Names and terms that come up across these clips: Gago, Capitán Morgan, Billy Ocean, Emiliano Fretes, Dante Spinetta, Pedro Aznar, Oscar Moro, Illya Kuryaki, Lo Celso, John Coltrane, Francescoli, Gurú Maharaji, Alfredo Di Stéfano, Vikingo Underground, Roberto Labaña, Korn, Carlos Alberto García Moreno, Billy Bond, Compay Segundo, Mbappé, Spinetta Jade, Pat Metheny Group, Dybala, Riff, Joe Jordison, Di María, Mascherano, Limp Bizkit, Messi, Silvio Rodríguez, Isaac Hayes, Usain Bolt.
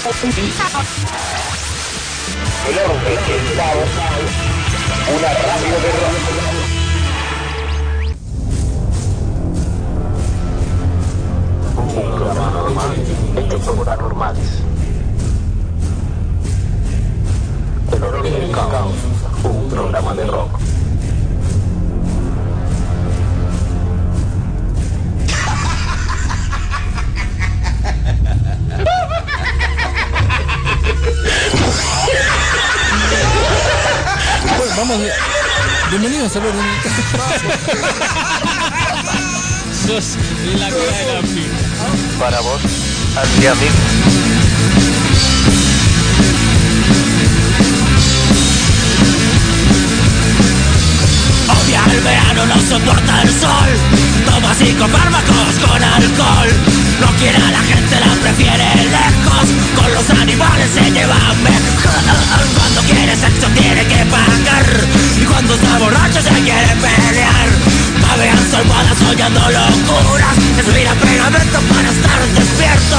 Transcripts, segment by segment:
El Orden y El Caos, una radio de rock. Un programa normal, hechos por anormales. El Orden y El Caos, un programa de rock. Bueno, vamos. Bienvenidos al Orden. Sos la cara de la piel. Para vos, hacia mí. Odia el verano, no soporta el sol. Toma psicofármacos con alcohol. No quiere a la gente, la prefiere lejos. Con los animales se lleva mejor. Cuando quiere sexo tiene que pagar. Y cuando está borracho se quiere pelear. Pavean su almohada soñando locuras. Respira pegamento para estar despierto.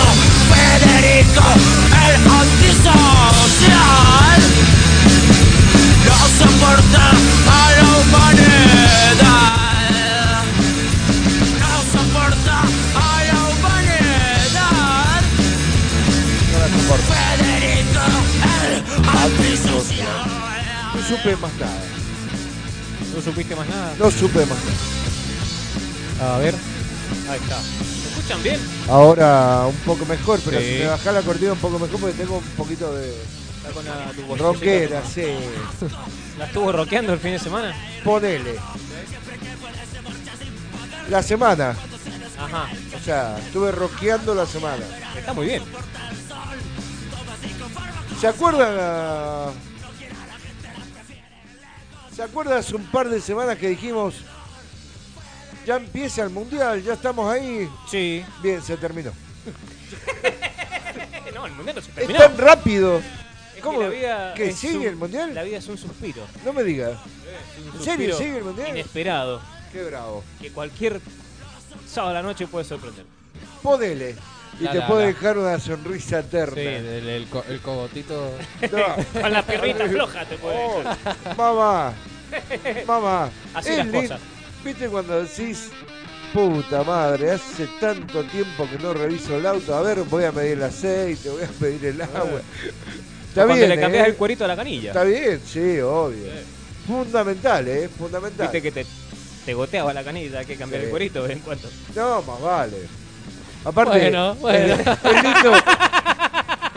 Federico, el antisocial, no soporta a la humanidad. No supe más nada. ¿No supiste más nada? No supe más nada. A ver. Ahí está. ¿Me escuchan bien? Ahora un poco mejor, pero sí. Si me bajás la cortina un poco mejor porque tengo un poquito de... Está con la tubo rockera, sí. ¿La estuvo rockeando el fin de semana? Ponele. La semana. Ajá. O sea, estuve rockeando la semana. Está muy bien. ¿Se acuerdan a... ¿Se acuerdan hace un par de semanas que dijimos ya empieza el mundial, ya estamos ahí? Sí. Bien, se terminó. No, el mundial no se terminó. Es tan rápido. Es ¿cómo? ¿Que sigue el mundial? La vida es un suspiro. No me digas. ¿En serio sigue el mundial? Inesperado. Qué bravo. Que cualquier sábado a la noche puede sorprender. Podele. Y la, te puede dejar una sonrisa eterna. Sí, el cogotito. No. Con la perrita floja te puede dejar. Mamá, mamá. Así las cosas. ¿Viste cuando decís, puta madre, hace tanto tiempo que no reviso el auto? A ver, voy a medir el aceite, voy a pedir el agua. Está cuando bien, le cambiás el cuerito a la canilla. Está bien, sí, obvio. Sí. Fundamental, fundamental. Viste que te goteaba la canilla, hay que cambiar el cuerito en cuanto. No, más vale. Aparte, bueno.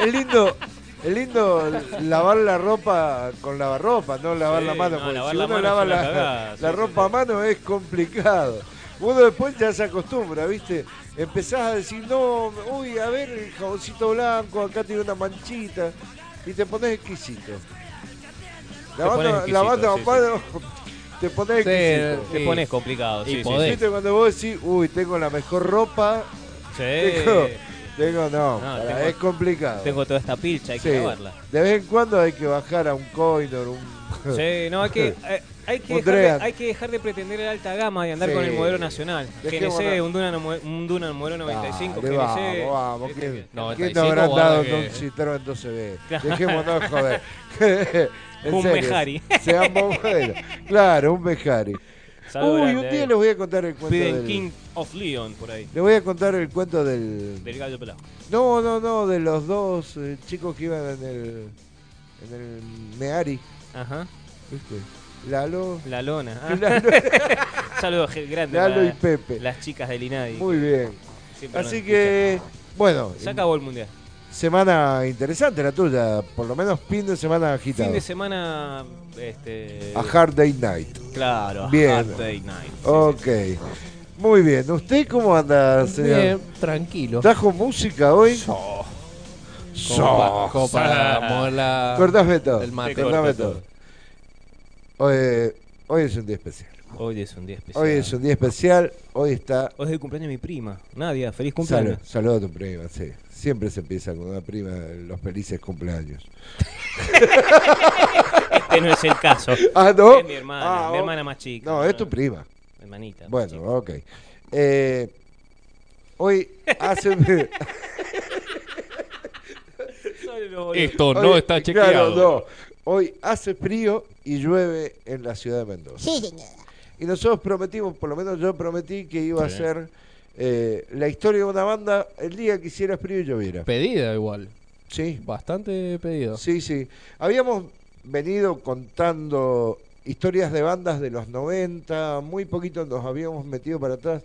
Es lindo lavar la ropa con lavarropa, no lavar la mano. Porque si uno lava la ropa a mano es complicado. Uno después ya se acostumbra, ¿viste? Empezás a decir, no, uy, a ver el jaboncito blanco, acá tiene una manchita. Y te pones exquisito. Lavando a mano... Te pones exquisito. Te pones complicado. Y podés. ¿Viste? Cuando vos decís, uy, tengo la mejor ropa... Sí. Tengo, es complicado. Tengo toda esta pilcha, hay que lavarla. De vez en cuando hay que bajar a un coinor, hay que dejar de pretender el alta gama y andar con el modelo nacional. GNC, un Dunan modelo 95, vamos, ¿quién te habrá dado un Citroën 12B? Dejémonos joder. Un Mejari. Seamos buenos. Claro, un Mejari. Uy, un día les voy a contar el cuento del... King of Leon, por ahí. Les voy a contar el cuento del gallo pelado. No, de los dos chicos que iban en el Meari. Ajá. ¿Viste? La Lona. Saludos grandes. Lalo y Pepe. Las chicas del Inadi. Muy bien. Así que, bueno. Se acabó el mundial. Semana interesante la tuya, por lo menos fin de semana agitado. Fin de semana... A Hard Day Night. Claro, bien. Hard Day Night. Sí, ok, sí. Muy bien. ¿Usted cómo anda, señor? Bien, tranquilo. ¿Trajo música hoy? Como para mola... Cortame todo. Hoy es un día especial. Hoy está... Hoy es el cumpleaños de mi prima, Nadia. Feliz cumpleaños. Saludos a tu prima, sí. Siempre se empieza con una prima los felices cumpleaños. Este no es el caso. Ah, no. Es mi hermana, mi hermana más chica. No, es tu prima. Hermanita. Bueno, ok. Hoy hace... Esto no está chequeado. Claro, no. Hoy hace frío y llueve en la ciudad de Mendoza. Sí, señora. Y nosotros prometimos, por lo menos yo prometí que iba a ser la historia de una banda el día que hiciera frío y lloviera. Pedida igual. Sí. Bastante pedido. Sí, sí. Habíamos venido contando historias de bandas de los 90, muy poquito nos habíamos metido para atrás.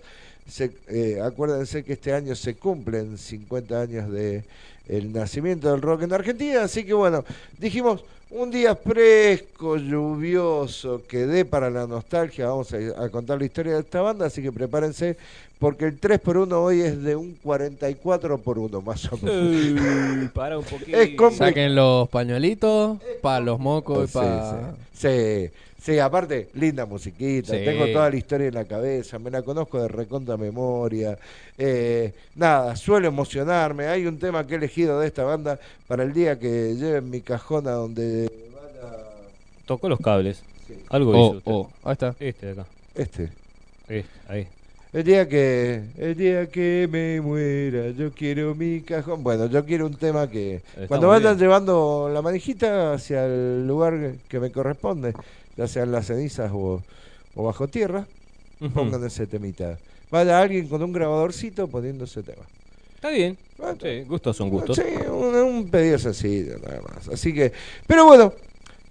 Acuérdense que este año se cumplen 50 años de el nacimiento del rock en Argentina, así que bueno, dijimos un día fresco, lluvioso, que dé para la nostalgia, vamos a contar la historia de esta banda, así que prepárense, porque el 3x1 hoy es de un 44x1 más o menos. Sí, para un poquito. Saquen los pañuelitos, para los mocos y para... Sí, sí. Sí, aparte, linda musiquita, sí. Tengo toda la historia en la cabeza, me la conozco de recontra memoria, nada, suelo emocionarme, hay un tema que he elegido de esta banda para el día que lleven mi cajón a donde van a... Tocó los cables, sí. Algo hizo usted. Ahí está. Este de acá. Este, ahí. El día que me muera, yo quiero mi cajón. Bueno, yo quiero un tema que... Está cuando vayan bien. Llevando la manijita hacia el lugar que me corresponde, ya sean las cenizas o bajo tierra, pongan ese temita. Vaya alguien con un grabadorcito poniendo ese tema. Está bien. Bueno, sí, gustos son gustos. Sí, un pedido sencillo nada más. Así que, pero bueno,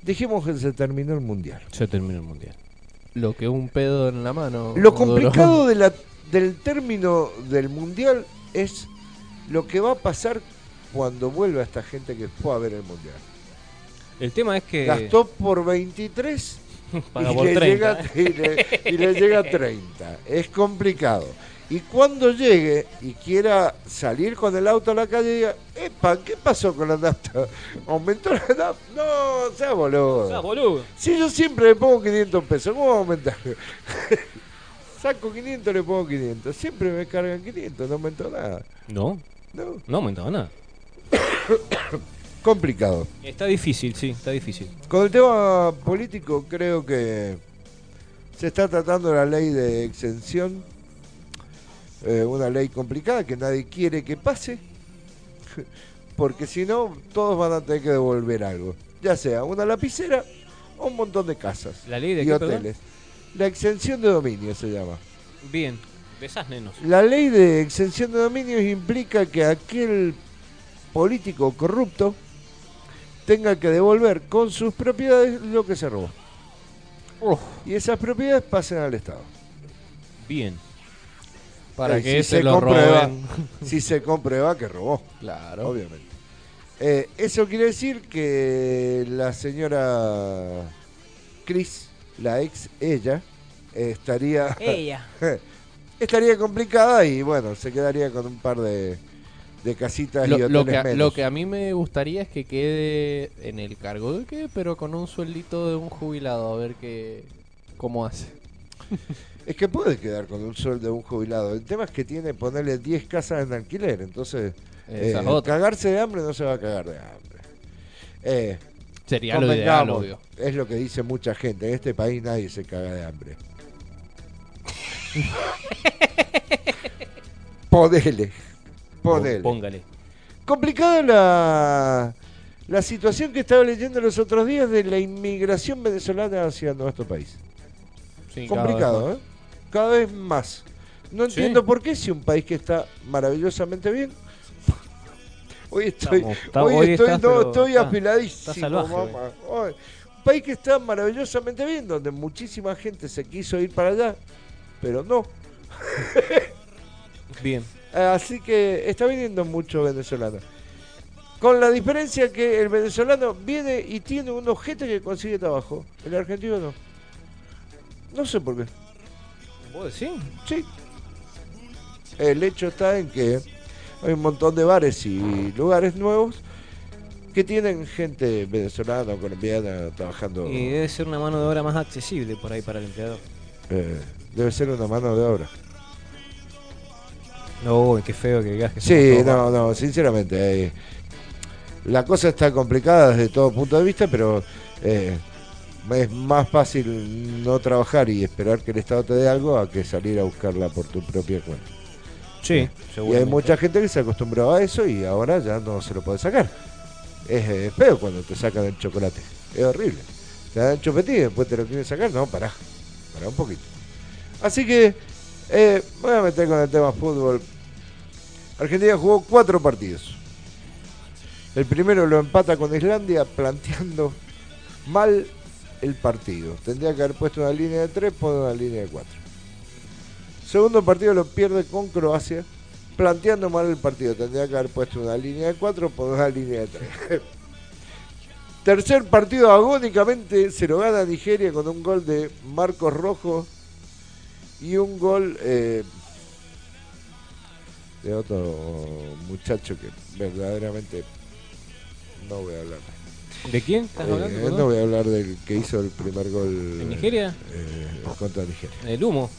dijimos que se terminó el mundial. Se terminó el mundial. Lo que un pedo en la mano. Lo complicado del término del mundial es lo que va a pasar cuando vuelva esta gente que fue a ver el mundial. El tema es que... Gastó por 23 paga y, por le 30. Y le llega 30. Es complicado. Y cuando llegue y quiera salir con el auto a la calle, diga, epa, ¿qué pasó con la nafta? ¿Aumentó la nafta? No, sea boludo. Si yo siempre le pongo 500 pesos, ¿cómo va a aumentar? Saco 500, le pongo 500. Siempre me cargan 500, no aumentó nada. No aumentó nada. Complicado. Está difícil, sí, está difícil. Con el tema político creo que se está tratando la ley de exención. Una ley complicada que nadie quiere que pase, porque si no todos van a tener que devolver algo, ya sea una lapicera o un montón de casas. ¿La ley de qué, hoteles? ¿Perdón? La exención de dominio se llama. Bien, besás nenos. La ley de exención de dominios implica que aquel político corrupto tenga que devolver con sus propiedades lo que se robó. Y esas propiedades pasen al Estado. Bien. Para que si se lo roben. Si se comprueba que robó. Claro. Obviamente. Eso quiere decir que la señora Cris, la ex ella, estaría complicada y bueno, se quedaría con un par de casitas y hoteles menos. Lo que a mí me gustaría es que quede en el cargo de que, pero con un sueldito de un jubilado, a ver qué cómo hace. Es que puede quedar con un sueldo de un jubilado. El tema es que tiene ponerle 10 casas en alquiler. Entonces, cagarse de hambre no se va a cagar de hambre. Sería lo ideal, obvio. Es lo que dice mucha gente. En este país nadie se caga de hambre. Ponele. Póngale. Complicada la situación que estaba leyendo los otros días de la inmigración venezolana hacia nuestro país. Sí, complicado, ¿eh? Cada vez más. No entiendo por qué, si un país que está maravillosamente bien. Hoy estoy afiladísimo, salvaje, mamá. Hoy, un país que está maravillosamente bien, donde muchísima gente se quiso ir para allá, pero no. Bien. Así que está viniendo mucho venezolano. Con la diferencia que el venezolano viene y tiene un objeto que consigue trabajo. El argentino no. No sé por qué. ¿Vos decís? Sí. El hecho está en que hay un montón de bares y lugares nuevos que tienen gente venezolana o colombiana trabajando. Y debe ser una mano de obra más accesible por ahí para el empleador. Debe ser una mano de obra. No, qué feo que digas que... Sí, no, sinceramente. La cosa está complicada desde todo punto de vista, pero... es más fácil no trabajar y esperar que el Estado te dé algo a que salir a buscarla por tu propia cuenta. Sí, seguro. Y hay mucha gente que se acostumbraba a eso y ahora ya no se lo puede sacar. Es feo cuando te sacan el chocolate. Es horrible. Te dan chupetín y después te lo quieren sacar. No, pará un poquito. Así que voy a meter con el tema fútbol. Argentina jugó 4 partidos. El primero lo empata con Islandia, planteando mal el partido. Tendría que haber puesto una línea de 3, pone una línea de 4. Segundo partido lo pierde con Croacia, planteando mal el partido. Tendría que haber puesto una línea de 4, pone una línea de 3. Tercer partido, agónicamente se lo gana Nigeria con un gol de Marcos Rojo y un gol de otro muchacho que verdaderamente no voy a hablar. ¿De quién estás hablando? No voy a hablar del que hizo el primer gol. ¿En Nigeria? Contra Nigeria. El humo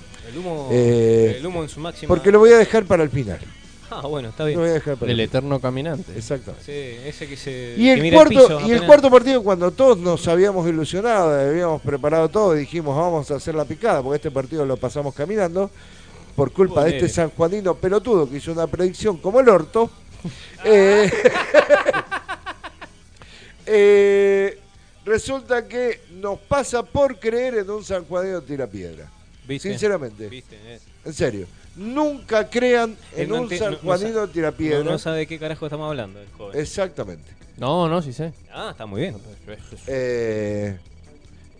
en su máxima. Porque lo voy a dejar para el final. Ah, bueno, está bien. El eterno caminante. Exactamente. Sí, ese que se. Y, el cuarto partido, cuando todos nos habíamos ilusionado, habíamos preparado todo y dijimos vamos a hacer la picada, porque este partido lo pasamos caminando, por culpa de este sanjuanino pelotudo que hizo una predicción como el orto. Resulta que nos pasa por creer en un sanjuanino tirapiedra. ¿Viste? Sinceramente. ¿Viste? En serio. Nunca crean en un sanjuanino tirapiedra. No sabe de qué carajo estamos hablando, el joven. Exactamente. No, sí sé. Ah, está muy bien.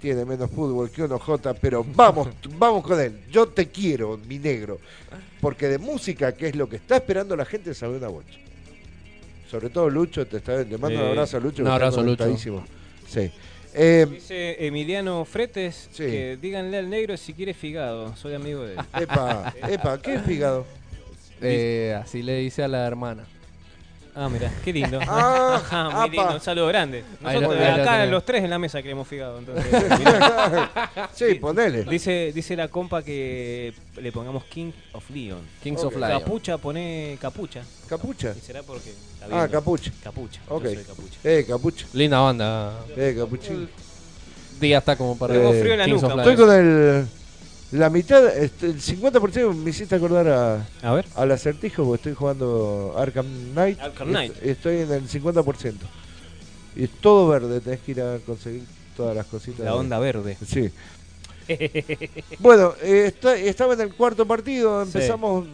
Tiene menos fútbol que un OJ, pero vamos con él. Yo te quiero, mi negro. Porque de música, que es lo que está esperando la gente, sabe una bocha. Sobre todo Lucho, te mando un abrazo a Lucho. Un abrazo, Lucho. Sí. Dice Emiliano Fretes, sí, que díganle al negro si quiere figado, soy amigo de él. Epa, ¿qué es figado? Así le dice a la hermana. Ah, mirá, qué lindo. Muy lindo, un saludo grande. Nosotros acá los tres en la mesa queremos figado, entonces. Sí, ponele. Dice la compa que le pongamos King of Leon. Kings of Leon. Capucha, pone capucha. ¿Capucha? ¿Y será porque está viendo? Capucha. Capucha. Ok. Yo soy capucha. Capucha. Linda banda. Capuchín. Día está como para. Tengo frío en la nuca. Estoy con el. La mitad, el 50% me hiciste acordar a ver, al acertijo, porque estoy jugando Arkham Knight. Arkham Knight. Estoy en el 50%. Y es todo verde, tenés que ir a conseguir todas las cositas. La onda verde. Sí. Bueno, estaba en el cuarto partido, empezamos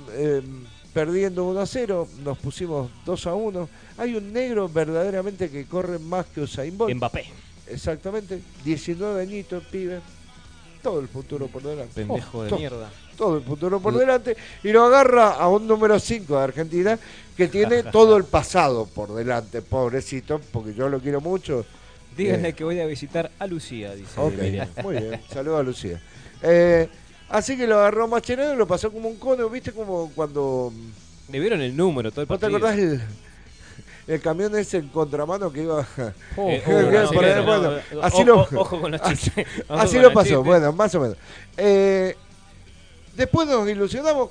perdiendo 1-0, nos pusimos 2-1. Hay un negro verdaderamente que corre más que Usain Bolt. Mbappé. Exactamente, 19 añitos, pibe. Todo el futuro por delante. Pendejo de mierda. Todo el futuro por delante. Y lo agarra a un número 5 de Argentina que tiene todo el pasado por delante, pobrecito, porque yo lo quiero mucho. Díganle que voy a visitar a Lucía, dice. Okay, muy bien, saludos a Lucía. Así que lo agarró Mascherano y lo pasó como un cono, ¿viste? Como cuando... Le vieron el número, todo el partido. ¿No te acordás el camión ese en contramano que iba ojo con los chistes? Así lo pasó, bueno, más o menos. Después nos ilusionamos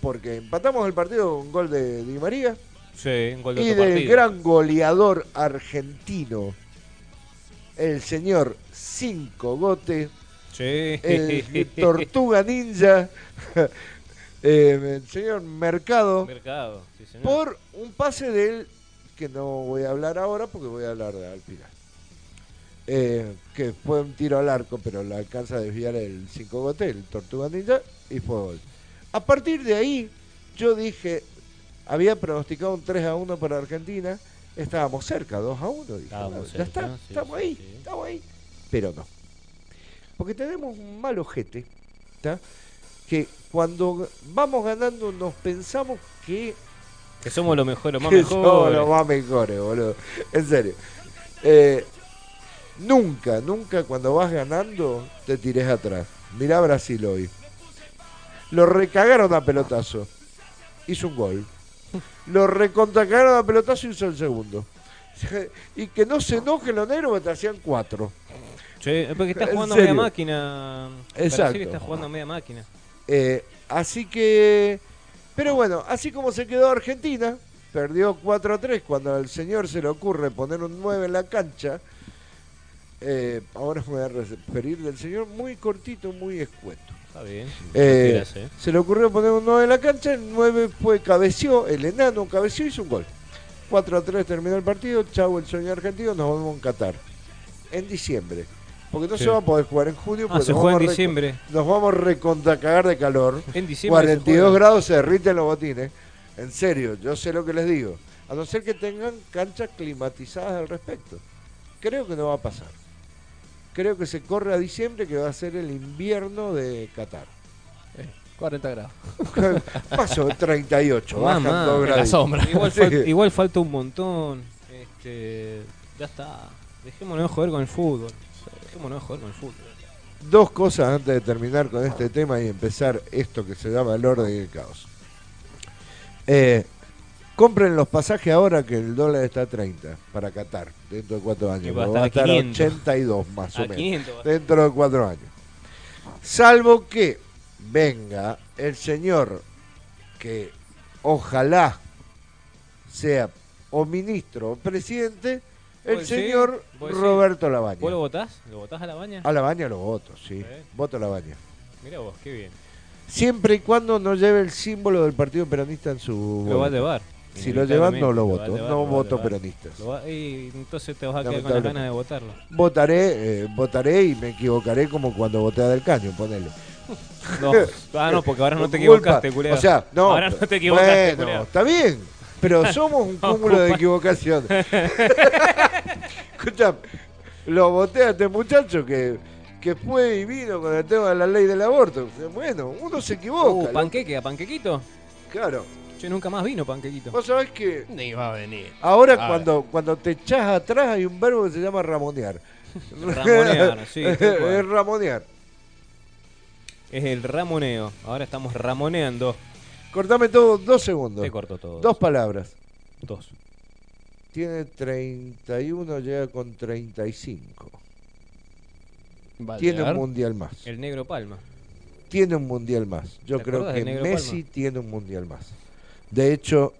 porque empatamos el partido con un gol de Di María. Sí, un gol de otro partido. Y del gran goleador argentino, el señor Cinco Gote, sí, el Tortuga Ninja. El señor Mercado, sí, señor, por un pase de él que no voy a hablar ahora porque voy a hablar al final, que fue un tiro al arco, pero la alcanza a desviar el Cinco Gote, el Tortuga Ninja, y fue gol. A partir de ahí yo dije, había pronosticado un 3-1 para Argentina, estábamos cerca, 2-1, dije, ya está, sí, estamos ahí, sí, estamos ahí, pero no, porque tenemos un mal ojete, ¿está? Que cuando vamos ganando nos pensamos que somos los mejores, los más mejores, boludo. En serio. Nunca cuando vas ganando te tires atrás. Mirá Brasil hoy. Lo recagaron a pelotazo. Hizo un gol. Lo recontracagaron a pelotazo y hizo el segundo. Y que no se enojen los negros, que te hacían 4. Sí, porque está jugando a media máquina. Exacto. Brasil está jugando a media máquina. Así que, pero bueno, así como se quedó Argentina, perdió 4-3 cuando al señor se le ocurre poner un 9 en la cancha. Ahora voy a referir del señor muy cortito, muy escueto. Está bien. Se le ocurrió poner un 9 en la cancha, el 9 fue, cabeció, el enano cabeció y hizo un gol. 4-3 terminó el partido, chau el sueño argentino, nos vamos a Qatar en diciembre. Porque no se va a poder jugar en junio, porque se juega en diciembre. Nos vamos a recontracagar de calor. En diciembre 42 grados, se derriten los botines. En serio, yo sé lo que les digo. A no ser que tengan canchas climatizadas al respecto. Creo que no va a pasar. Creo que se corre a diciembre, que va a ser el invierno de Qatar. 40 grados. Paso 38, bajan 2 grados. La sombra. Igual, igual falta un montón. Ya está. Dejémonos joder con el fútbol. Dos cosas antes de terminar con este tema y empezar esto que se llama El Orden y El Caos. Compren los pasajes ahora que el dólar está a 30 para Qatar dentro de 4 años. Va a estar a 82 más o menos dentro de 4 años. Salvo que venga el señor que ojalá sea o ministro o presidente. El señor Roberto Labaña. ¿Vos lo votás? ¿Lo votás a Labaña? A Labaña lo voto, sí. Voto a Labaña. Mirá vos, qué bien. Siempre y cuando no lleve el símbolo del Partido Peronista en su... Lo va a llevar. Si lo llevan, no lo voto. No voto peronistas. Entonces te vas a quedar con las ganas de votarlo. Votaré y me equivocaré como cuando voté a Del Caño, ponele. No, no, porque ahora no te equivocaste, culero. O sea, no. Ahora no te equivocaste, bueno, está bien. Pero somos un cúmulo de equivocaciones. Escuchame, lo voté a este muchacho que fue y vino con el tema de la ley del aborto. Bueno, uno se equivoca. ¿Panqueque? ¿A Panquequito? Claro. Yo nunca más vino Panquequito. Vos sabés que... Ni va a venir. Ahora cuando te echás atrás hay un verbo que se llama ramonear. Ramonear, sí. Es ramonear. Es el ramoneo. Ahora estamos ramoneando. Cortame todo 2 segundos. Te corto todo. 2 palabras. 2. Tiene 31, llega con 35. Vale, tiene un mundial más. El Negro Palma. Tiene un mundial más. Yo creo que Messi tiene un mundial más. De hecho,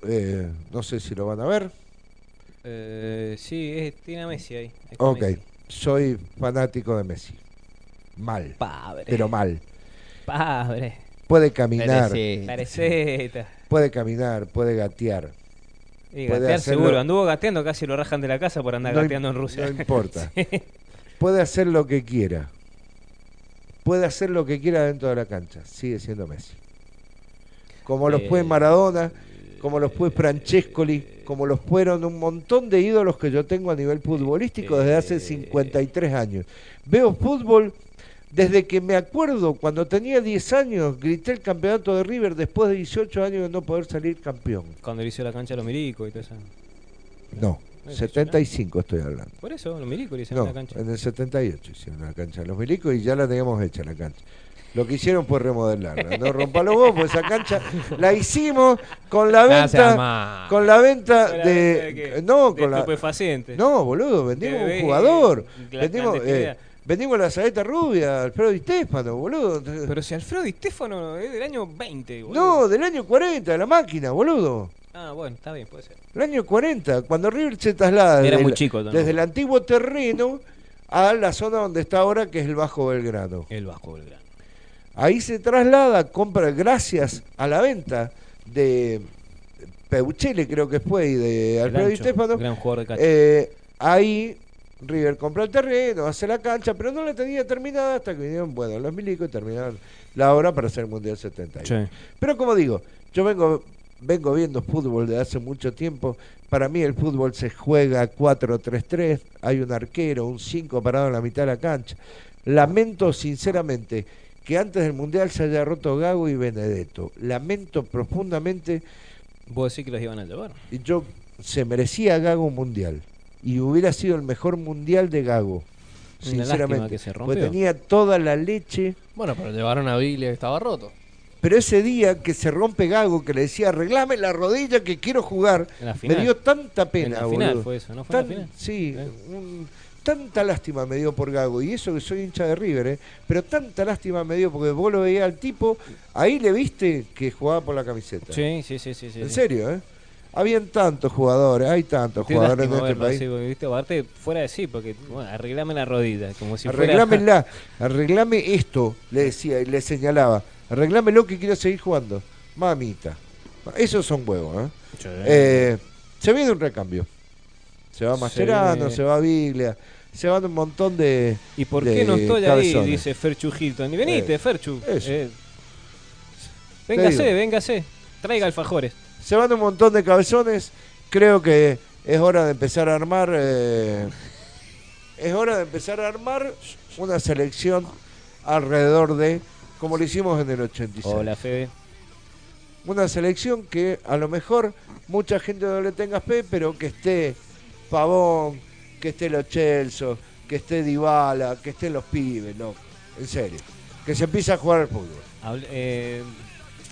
no sé si lo van a ver. Sí, tiene a Messi ahí. Ok, Messi. Soy fanático de Messi. Mal. Padre. Pero mal. Padre. Puede caminar. Pareceta. Puede caminar, puede gatear. Y puede gatear hacerlo. Seguro, anduvo gateando, casi lo rajan de la casa por andar gateando en Rusia. No importa. Sí. Puede hacer lo que quiera. Puede hacer lo que quiera dentro de la cancha. Sigue siendo Messi. Como los fue Maradona, como los fue Francescoli, como los fueron un montón de ídolos que yo tengo a nivel futbolístico desde hace 53 años. Veo fútbol... Desde que me acuerdo, cuando tenía 10 años, grité el campeonato de River después de 18 años de no poder salir campeón. Cuando le hizo la cancha a los Milicos y todo eso. No, 75 estoy hablando. Por eso, los Milicos le hicieron la cancha. En el 78 hicieron la cancha los Milicos y ya la teníamos hecha la cancha. Lo que hicieron fue remodelarla. No rompalo vos, porque esa cancha la hicimos con la venta. Con la venta de. No, con la. No, boludo, vendimos un jugador. Vendimos. Vendimos la saeta rubia, Alfredo Di Stéfano, boludo. Pero si Alfredo Di Stéfano es del año 20, boludo. No, del año 40, de La Máquina, boludo. Ah, bueno, está bien, puede ser. El año 40, cuando River se traslada desde el antiguo terreno a la zona donde está ahora, que es el Bajo Belgrano. El Bajo Belgrano. Ahí se traslada, compra, gracias a la venta de Peuchele, creo que fue, y de Alfredo Di Stéfano. Gran jugador de cancha. Ahí... River compró el terreno, hace la cancha, pero no la tenía terminada hasta que vinieron, bueno, los milicos y terminaron la obra para hacer el Mundial 71. Sí. Pero como digo, yo vengo viendo fútbol desde hace mucho tiempo. Para mí el fútbol se juega 4-3-3, hay un arquero, un 5 parado en la mitad de la cancha. Lamento sinceramente que antes del Mundial se haya roto Gago y Benedetto. Lamento profundamente. ¿Vos decís que los iban a llevar? Y yo se merecía Gago un Mundial. Y hubiera sido el mejor mundial de Gago. Sinceramente. Porque tenía toda la leche. Bueno, pero llevaron a Billy que estaba roto. Pero ese día que se rompe Gago, que le decía, arreglame la rodilla que quiero jugar, me dio tanta pena, boludo. En la final fue eso, ¿no fue la final? Sí, tanta lástima me dio por Gago. Y eso que soy hincha de River, pero tanta lástima me dio porque vos lo veías al tipo, ahí le viste que jugaba por la camiseta. Sí. En serio, Habían tantos jugadores, hay tantos jugadores en este país. Sí, porque, aparte, fuera de sí, porque bueno, arreglame la rodilla. Como si arreglámela, fuera... arreglame esto, le decía y le señalaba. Arreglame lo que quiero seguir jugando. Mamita. Esos son huevos, Se viene un recambio. Se va Mascherano, se va Biglia, se van un montón de... ¿Y por qué no estoy cabezones? Ahí, dice Ferchu Hilton. Y venite, Ferchu. Véngase, véngase. Traiga alfajores. Se van un montón de cabezones. Creo que es hora de empezar a armar... es hora de empezar a armar una selección alrededor de... Como lo hicimos en el 86. Hola, Fede. Una selección que a lo mejor mucha gente no le tenga fe, pero que esté Pavón, que esté Lo Celso, que esté Dybala, que estén los pibes, loco. En serio. Que se empiece a jugar al fútbol.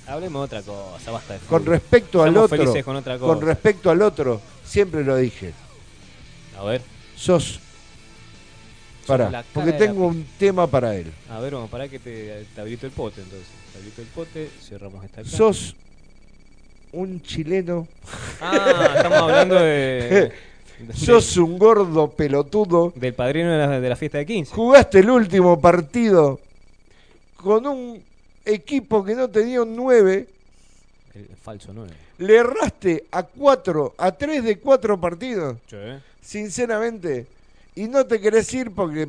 Hablemos de otra cosa, basta de fútbol. Con respecto al otro, estamos felices con otra cosa. Con respecto al otro, siempre lo dije. A ver. Sos... Pará, porque tengo un tema para él. A ver, vamos, pará que te habilito el pote, entonces. Te habilito el pote, cerramos esta acá. Sos un chileno. Ah, estamos hablando de... Sos un gordo pelotudo. Del padrino de la fiesta de 15. Jugaste el último partido con un equipo que no tenía un 9. El falso 9. Le erraste a 3 de 4 partidos. Sí. Sinceramente... Y no te querés ir porque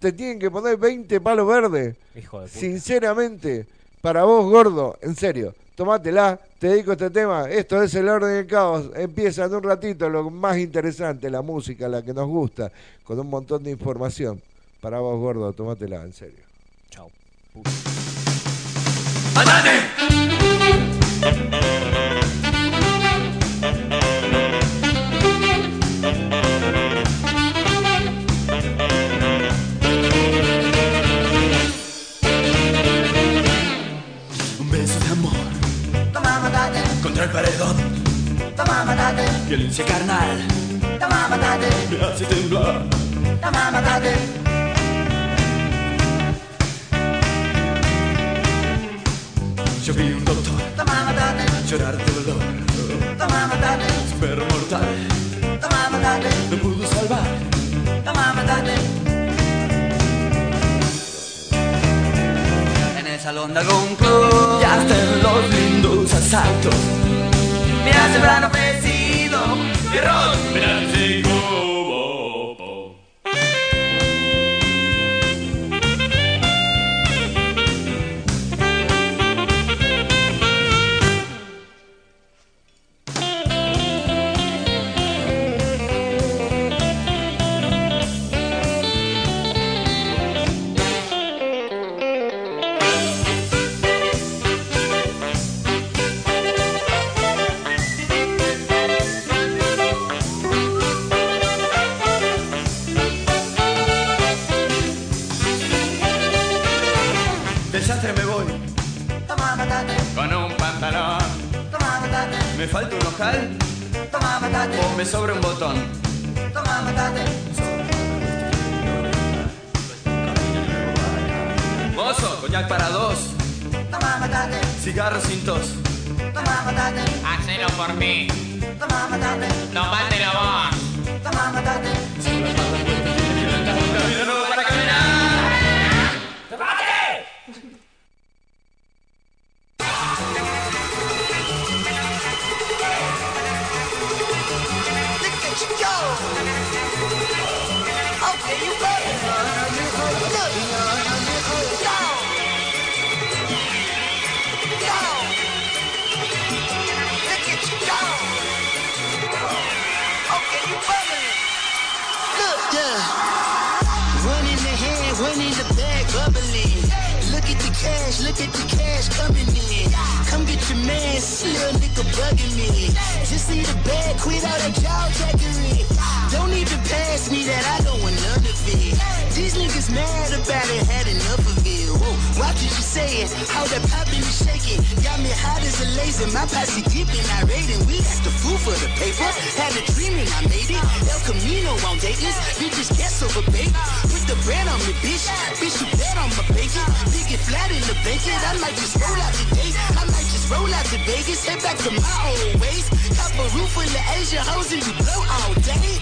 te tienen que poner 20 palos verdes. Hijo de puta. Sinceramente, para vos, gordo, en serio, tomátela, te dedico a este tema. Esto es El Orden y El Caos. Empieza en un ratito lo más interesante, la música, la que nos gusta, con un montón de información. Para vos, gordo, tomátela, en serio. Chao. El paredón, toma matate, violencia carnal, toma matate, me hace temblar, toma matate. Yo vi un doctor, toma matate, llorar de dolor, toma matate, su perro mortal, toma matate, lo pudo salvar, toma matate. En el salón de algún club ya están los lindos asaltos. Me habrán ofrecido error, verás como me sobra un botón. Toma, matate. Mozo, coñac para dos. Toma, matate. Cigarro sin tos. Toma, matate. Hacelo por mí. Toma, matate. No mate la voz. Toma, matate. Camino nuevo para caminar. ¡Tomate! Look at the cash coming in. Come get your man, this little nigga bugging me. Just see the bag, quit all that jaw jackery. Don't even pass me that, I don't want none of it. These niggas mad about it, had enough of it. Whoa, why could you say it? How that poppin' and shaking got me hot as a laser. My posse dipping, I raiding. We got the food for the paper. Had a dream and I made it. El Camino on Dayton's. Bitches guess over baby. Put the bread on me, bitch. Bitch, you bet on my bacon. Big it flat in the bacon. I might just roll out today. I might just roll out to Vegas. Head back to my old ways. Cop a roof full of Asian hoes and you blow all day.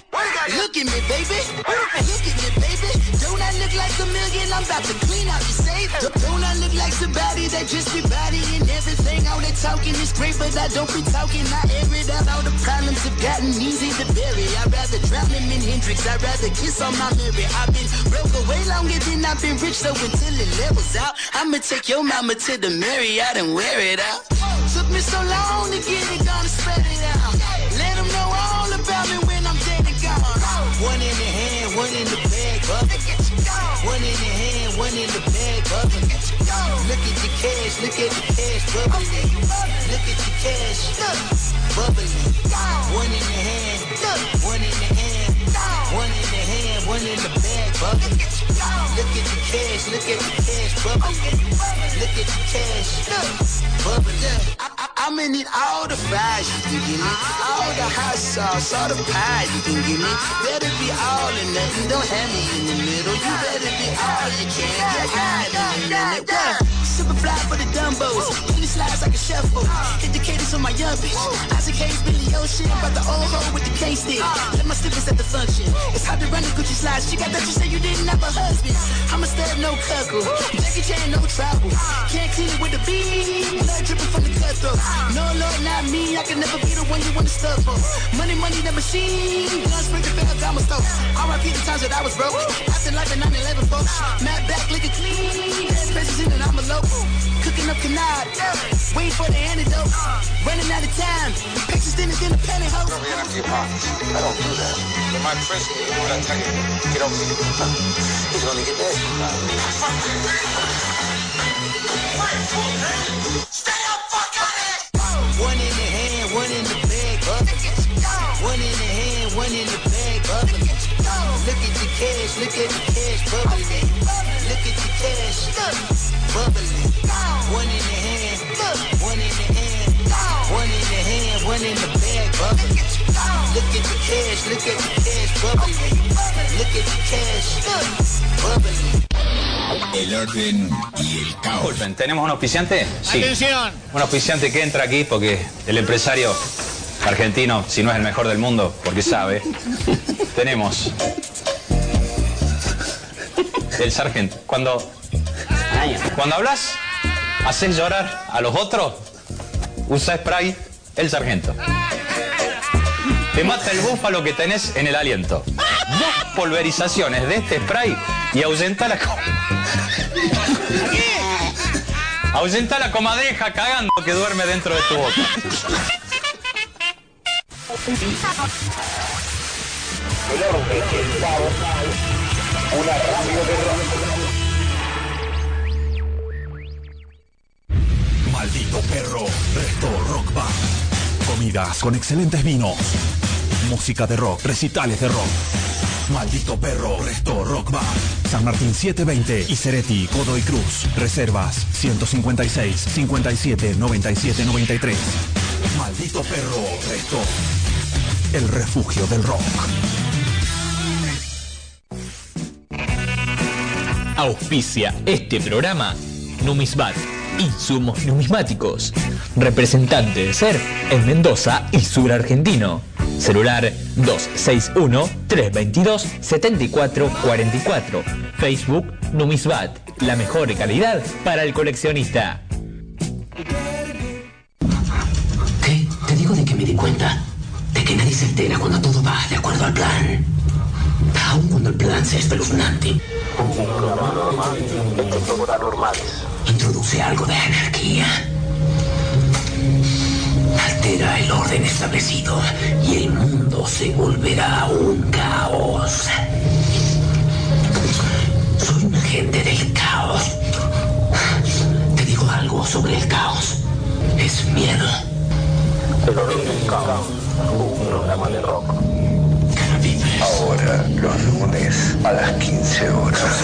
Look at me, baby. Look at me, baby. Don't I look like a million? I'm about to clean out your safe. Don't I look like somebody that just be bodying everything? All that talking is great, but I don't be talking. I air it out. All the problems have gotten easy to bury. I'd rather drown him in Hendrix. I'd rather kiss on my mirror. I've been broke away longer than I've been rich. So until it levels out, I'ma take your mama to the Marriott and wear it out. Took me so long to get it, gonna spread it out. Let them know all about me when I'm dead and gone. One in the hand, one in the bag, one in the hand, one in the bag, look at your cash, look at the cash, bubbling. Look at your cash, bubbling. One in the hand, one in the hand, one in the hand, one in the bag, bubbling. Look at your cash, look at the cash, bubbling. Look at your cash, bubbling. I'm in it all the fries you can give me, all the hot sauce, all the pie you can give me. Better be all or nothing, don't have me in the middle. You better be all you can, just hide in the minute. Super fly for the dumbos, mini slides like a shuffle. Hit the cadence on my young bitch, Isaac Hayes, Billy Ocean. About the old hoe with the K-stick, let my slippers at the function. It's hard to run the Gucci slides, she got that you say you didn't have a husband. I'm a stud, no cuckoo, Jackie Chan, no trouble. Can't clean it with a beam, blood dripping from the cutthroat. No, Lord, not me, I can never be the one you want to stuff for. Money, money, the machine, guns, bring the bell, got my stove. R.I.P. the times that I was broke, I've been like a 9-11 folks. Matt back, liquor clean, ass presses in and I'm a low. Cooking up canard, waiting for the antidote. Running out of time, pictures dinners in the pantyhose. Don't be empty pockets, I don't do that. In my prison, you know what I tell you, get over here. He's gonna get there. Stay up, fuck out of here! One in the hand, one in the bag, one in the hand, one in the bag, look at your cash, look at the cash, bubbling. Look at your cash, bubbling. One in the hand, one in the hand, one in the hand, one in the bag, bubbling. Look at your cash, look at the cash, bubbling. Look at your cash, bubbling. El orden y el caos. Disculpen, ¿tenemos un auspiciante? Sí. ¡Atención! Un auspiciante que entra aquí porque el empresario argentino, si no es el mejor del mundo, porque sabe, tenemos el sargento. Cuando hablas, haces llorar a los otros, usa spray el sargento. Te mata el búfalo que tenés en el aliento. 2 pulverizaciones de este spray y ahuyenta la ahuyenta la comadreja cagando que duerme dentro de tu boca. Una radio de rock. Maldito perro, resto rock band. Comidas con excelentes vinos. Música de rock, recitales de rock. Maldito perro, resto rock bar. San Martín 720 y Cereti, Codo y Cruz. Reservas 156 57 97 93. Maldito perro, resto. El refugio del rock. Auspicia este programa Numisbat, insumos numismáticos. Representante de SER en Mendoza y sur argentino. Celular 261-322-7444. Facebook Numisbat, la mejor calidad para el coleccionista. ¿Qué? Te digo de que me di cuenta. De que nadie se entera cuando todo va de acuerdo al plan. Aún cuando el plan sea espeluznante. Introduce algo de anarquía. Altera el orden establecido y el mundo se volverá un caos. Soy un agente del caos. Te digo algo sobre el caos. Es miedo. El orden del caos. Un programa de rock. Ahora, los lunes a las 15 horas.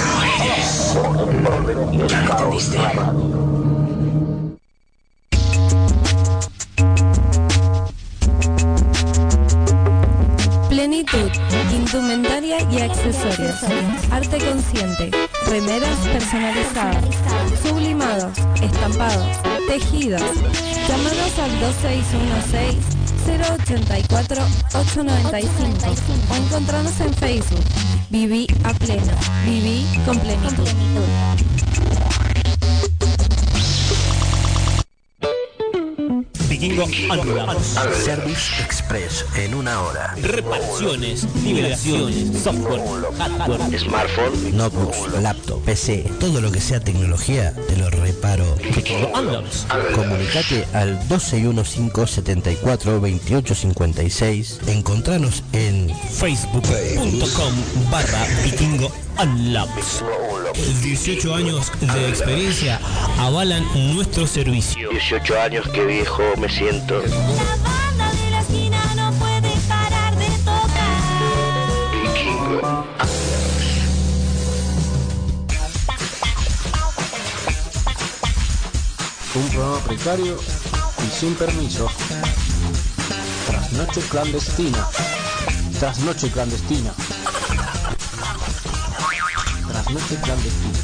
El orden y el caos. Plenitud, indumentaria y accesorios, arte consciente, remeras personalizadas, sublimados, estampados, tejidos. Llamados al 2616-084-895 o encontrarnos en Facebook. Viví a pleno, viví con plenitud. Vikingo Underground. Service Express en una hora. Reparaciones, nivelaciones, software, hardware, smartphone, notebooks, laptop, PC. Todo lo que sea tecnología, te lo reparo. Vikingo Underground. Comunicate al 1215742856. Encontranos en facebook.com/Vikingo Unlabs. 18 años de experiencia avalan nuestro servicio. 18 años, que viejo me siento. La banda de la esquina no puede parar de tocar. Vikingo. Un programa precario y sin permiso. Trasnoche clandestina. Trasnoche clandestina. Noche clandestina,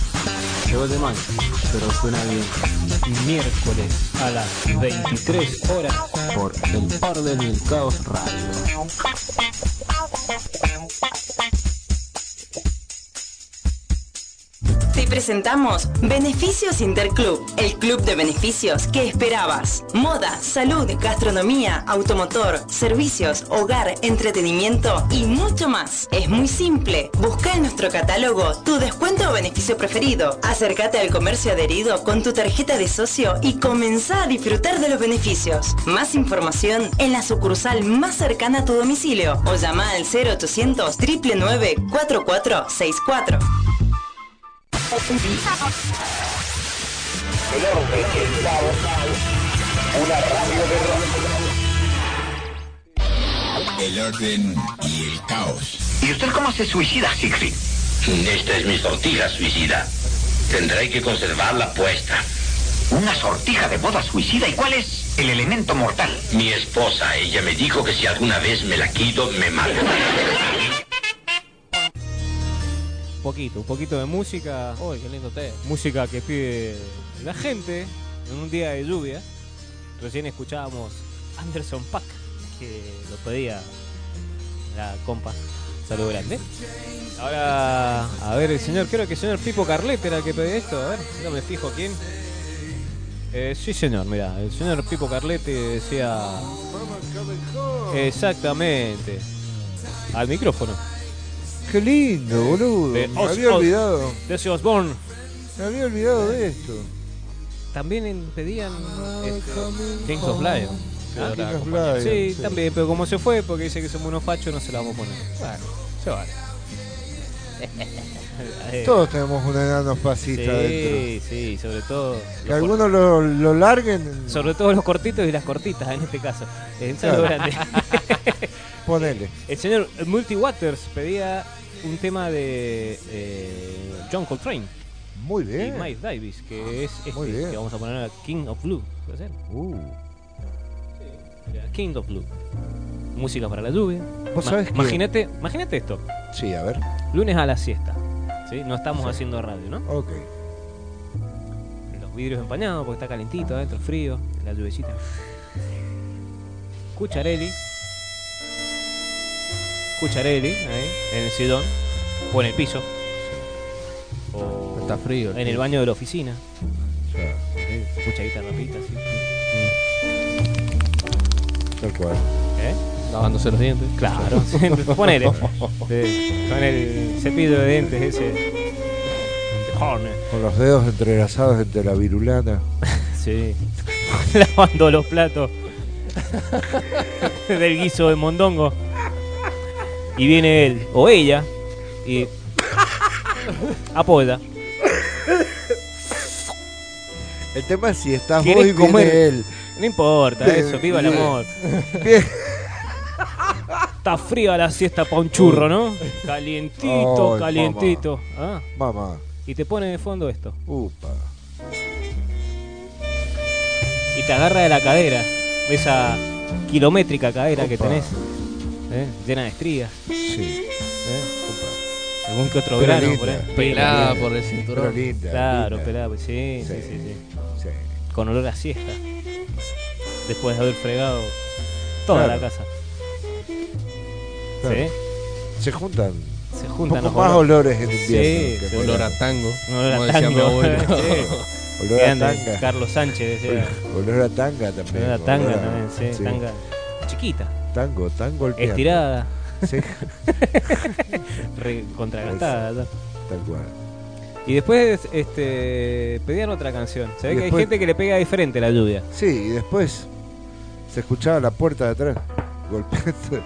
llevo de mal, pero suena bien. Miércoles a las 23 horas por El Orden y El Caos Radio. Te presentamos Beneficios Interclub, el club de beneficios que esperabas. Moda, salud, gastronomía, automotor, servicios, hogar, entretenimiento y mucho más. Es muy simple. Busca en nuestro catálogo tu descuento o beneficio preferido. Acércate al comercio adherido con tu tarjeta de socio y comenzá a disfrutar de los beneficios. Más información en la sucursal más cercana a tu domicilio o llama al 0800 999 4464. El Orden y El Caos, una radio de rock. El Orden y El Caos. ¿Y usted cómo se suicida, Siegfried? Esta es mi sortija suicida. Tendré que conservarla puesta. ¿Una sortija de boda suicida? ¿Y cuál es el elemento mortal? Mi esposa. Ella me dijo que si alguna vez me la quito, me mata. Un poquito de música. Uy, qué lindo té. Música que pide la gente en un día de lluvia. Recién escuchábamos Anderson .Paak, que lo pedía la compa. Saludo grande. Ahora, a ver, el señor, creo que el señor Pipo Carlet era el que pedía esto. A ver, no me fijo quién. Sí, señor, mirá, el señor Pipo Carlet decía... Exactamente. Al micrófono. Qué lindo, boludo. Me había olvidado. De Osborne. Me había olvidado de esto. También pedían Kings of Lion. Sí, también, pero como se fue, porque dice que somos unos fachos, no se la vamos a poner. Bueno, se vale. Todos tenemos una enano fascista dentro. Sí, sobre todo. Que algunos lo larguen. Sobre todo los cortitos y las cortitas, en este caso. Claro. Ponele. El señor Multiwaters pedía un tema de John Coltrane. Muy bien. Y Miles Davis, que es este que vamos a poner ahora, King of Blue. ¿Puede ser? King of Blue. Música para la lluvia. ¿Vos sabés imagínate esto. Sí, a ver. Lunes a la siesta. ¿Sí? No estamos haciendo radio, ¿no? Ok. Los vidrios empañados porque está calentito adentro, frío. La lluvecita. Cucharelli ahí, en el sillón o en el piso o está frío, en el baño de la oficina, cucharita rapidita así, tal cual, lavándose los dientes, claro. Ponele con el cepillo de dientes ese con los dedos entrelazados entre la virulana. Sí. Lavando los platos del guiso de mondongo. Y viene él o ella y apoya. El tema es si estás vos y viene él. No importa, eso, viva el amor. Está fría la siesta pa' un churro, ¿no? Calientito, calientito. Mamá. ¿Ah? Mamá. Y te pone de fondo esto. Upa. Y te agarra de la cadera, esa kilométrica cadera. Opa. Que tenés. Llena de estrías. Sí. Algún que otro grano por ahí. Pelada por el cinturón. Claro, pelada, pues sí. Con olor a siesta. Después de haber fregado toda la casa. Claro. ¿Sí? Se juntan un poco los más olores en invierno. Sí, olor a tango. Como decía mi abuelo. Olor a tanga. Carlos Sánchez decía. Olor a tanga también. Olor a tanga, olor a... también, sí, sí. Tanga chiquita. Tango, tango golpeada. Estirada. Sí. Contragastada. Tal cual. Y después pedían otra canción. Se ve que después, hay gente que le pega diferente la lluvia. Sí, y después se escuchaba la puerta de atrás golpeando.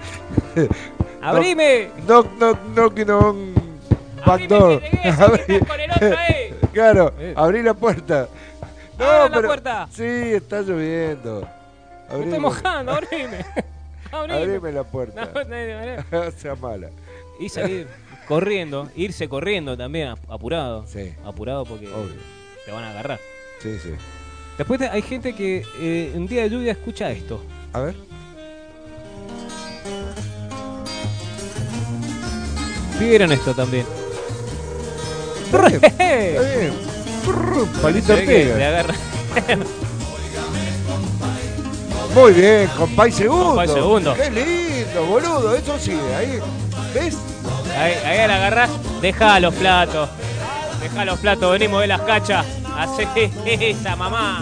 ¡Abrime! Knock, knock, knocking on back door. Claro, abrí la puerta. No, ah, pero la puerta. Sí, está lloviendo. Abrime. Me estoy mojando, abrime. Abrime la puerta. No sea mala. Y salir corriendo, irse corriendo también, apurado. Sí. Apurado porque obvio, te van a agarrar. Sí, sí. Después hay gente que un día de lluvia escucha esto. A ver. Vieron esto también. Está bien. Está bien. Palito Ortega. Le agarra. Muy bien, compay segundo. Compay segundo. Qué lindo, boludo. Eso sí, ahí. ¿Ves? Ahí la agarrás. Dejá los platos. Dejá los platos. Venimos de las cachas. Hacé esa, mamá.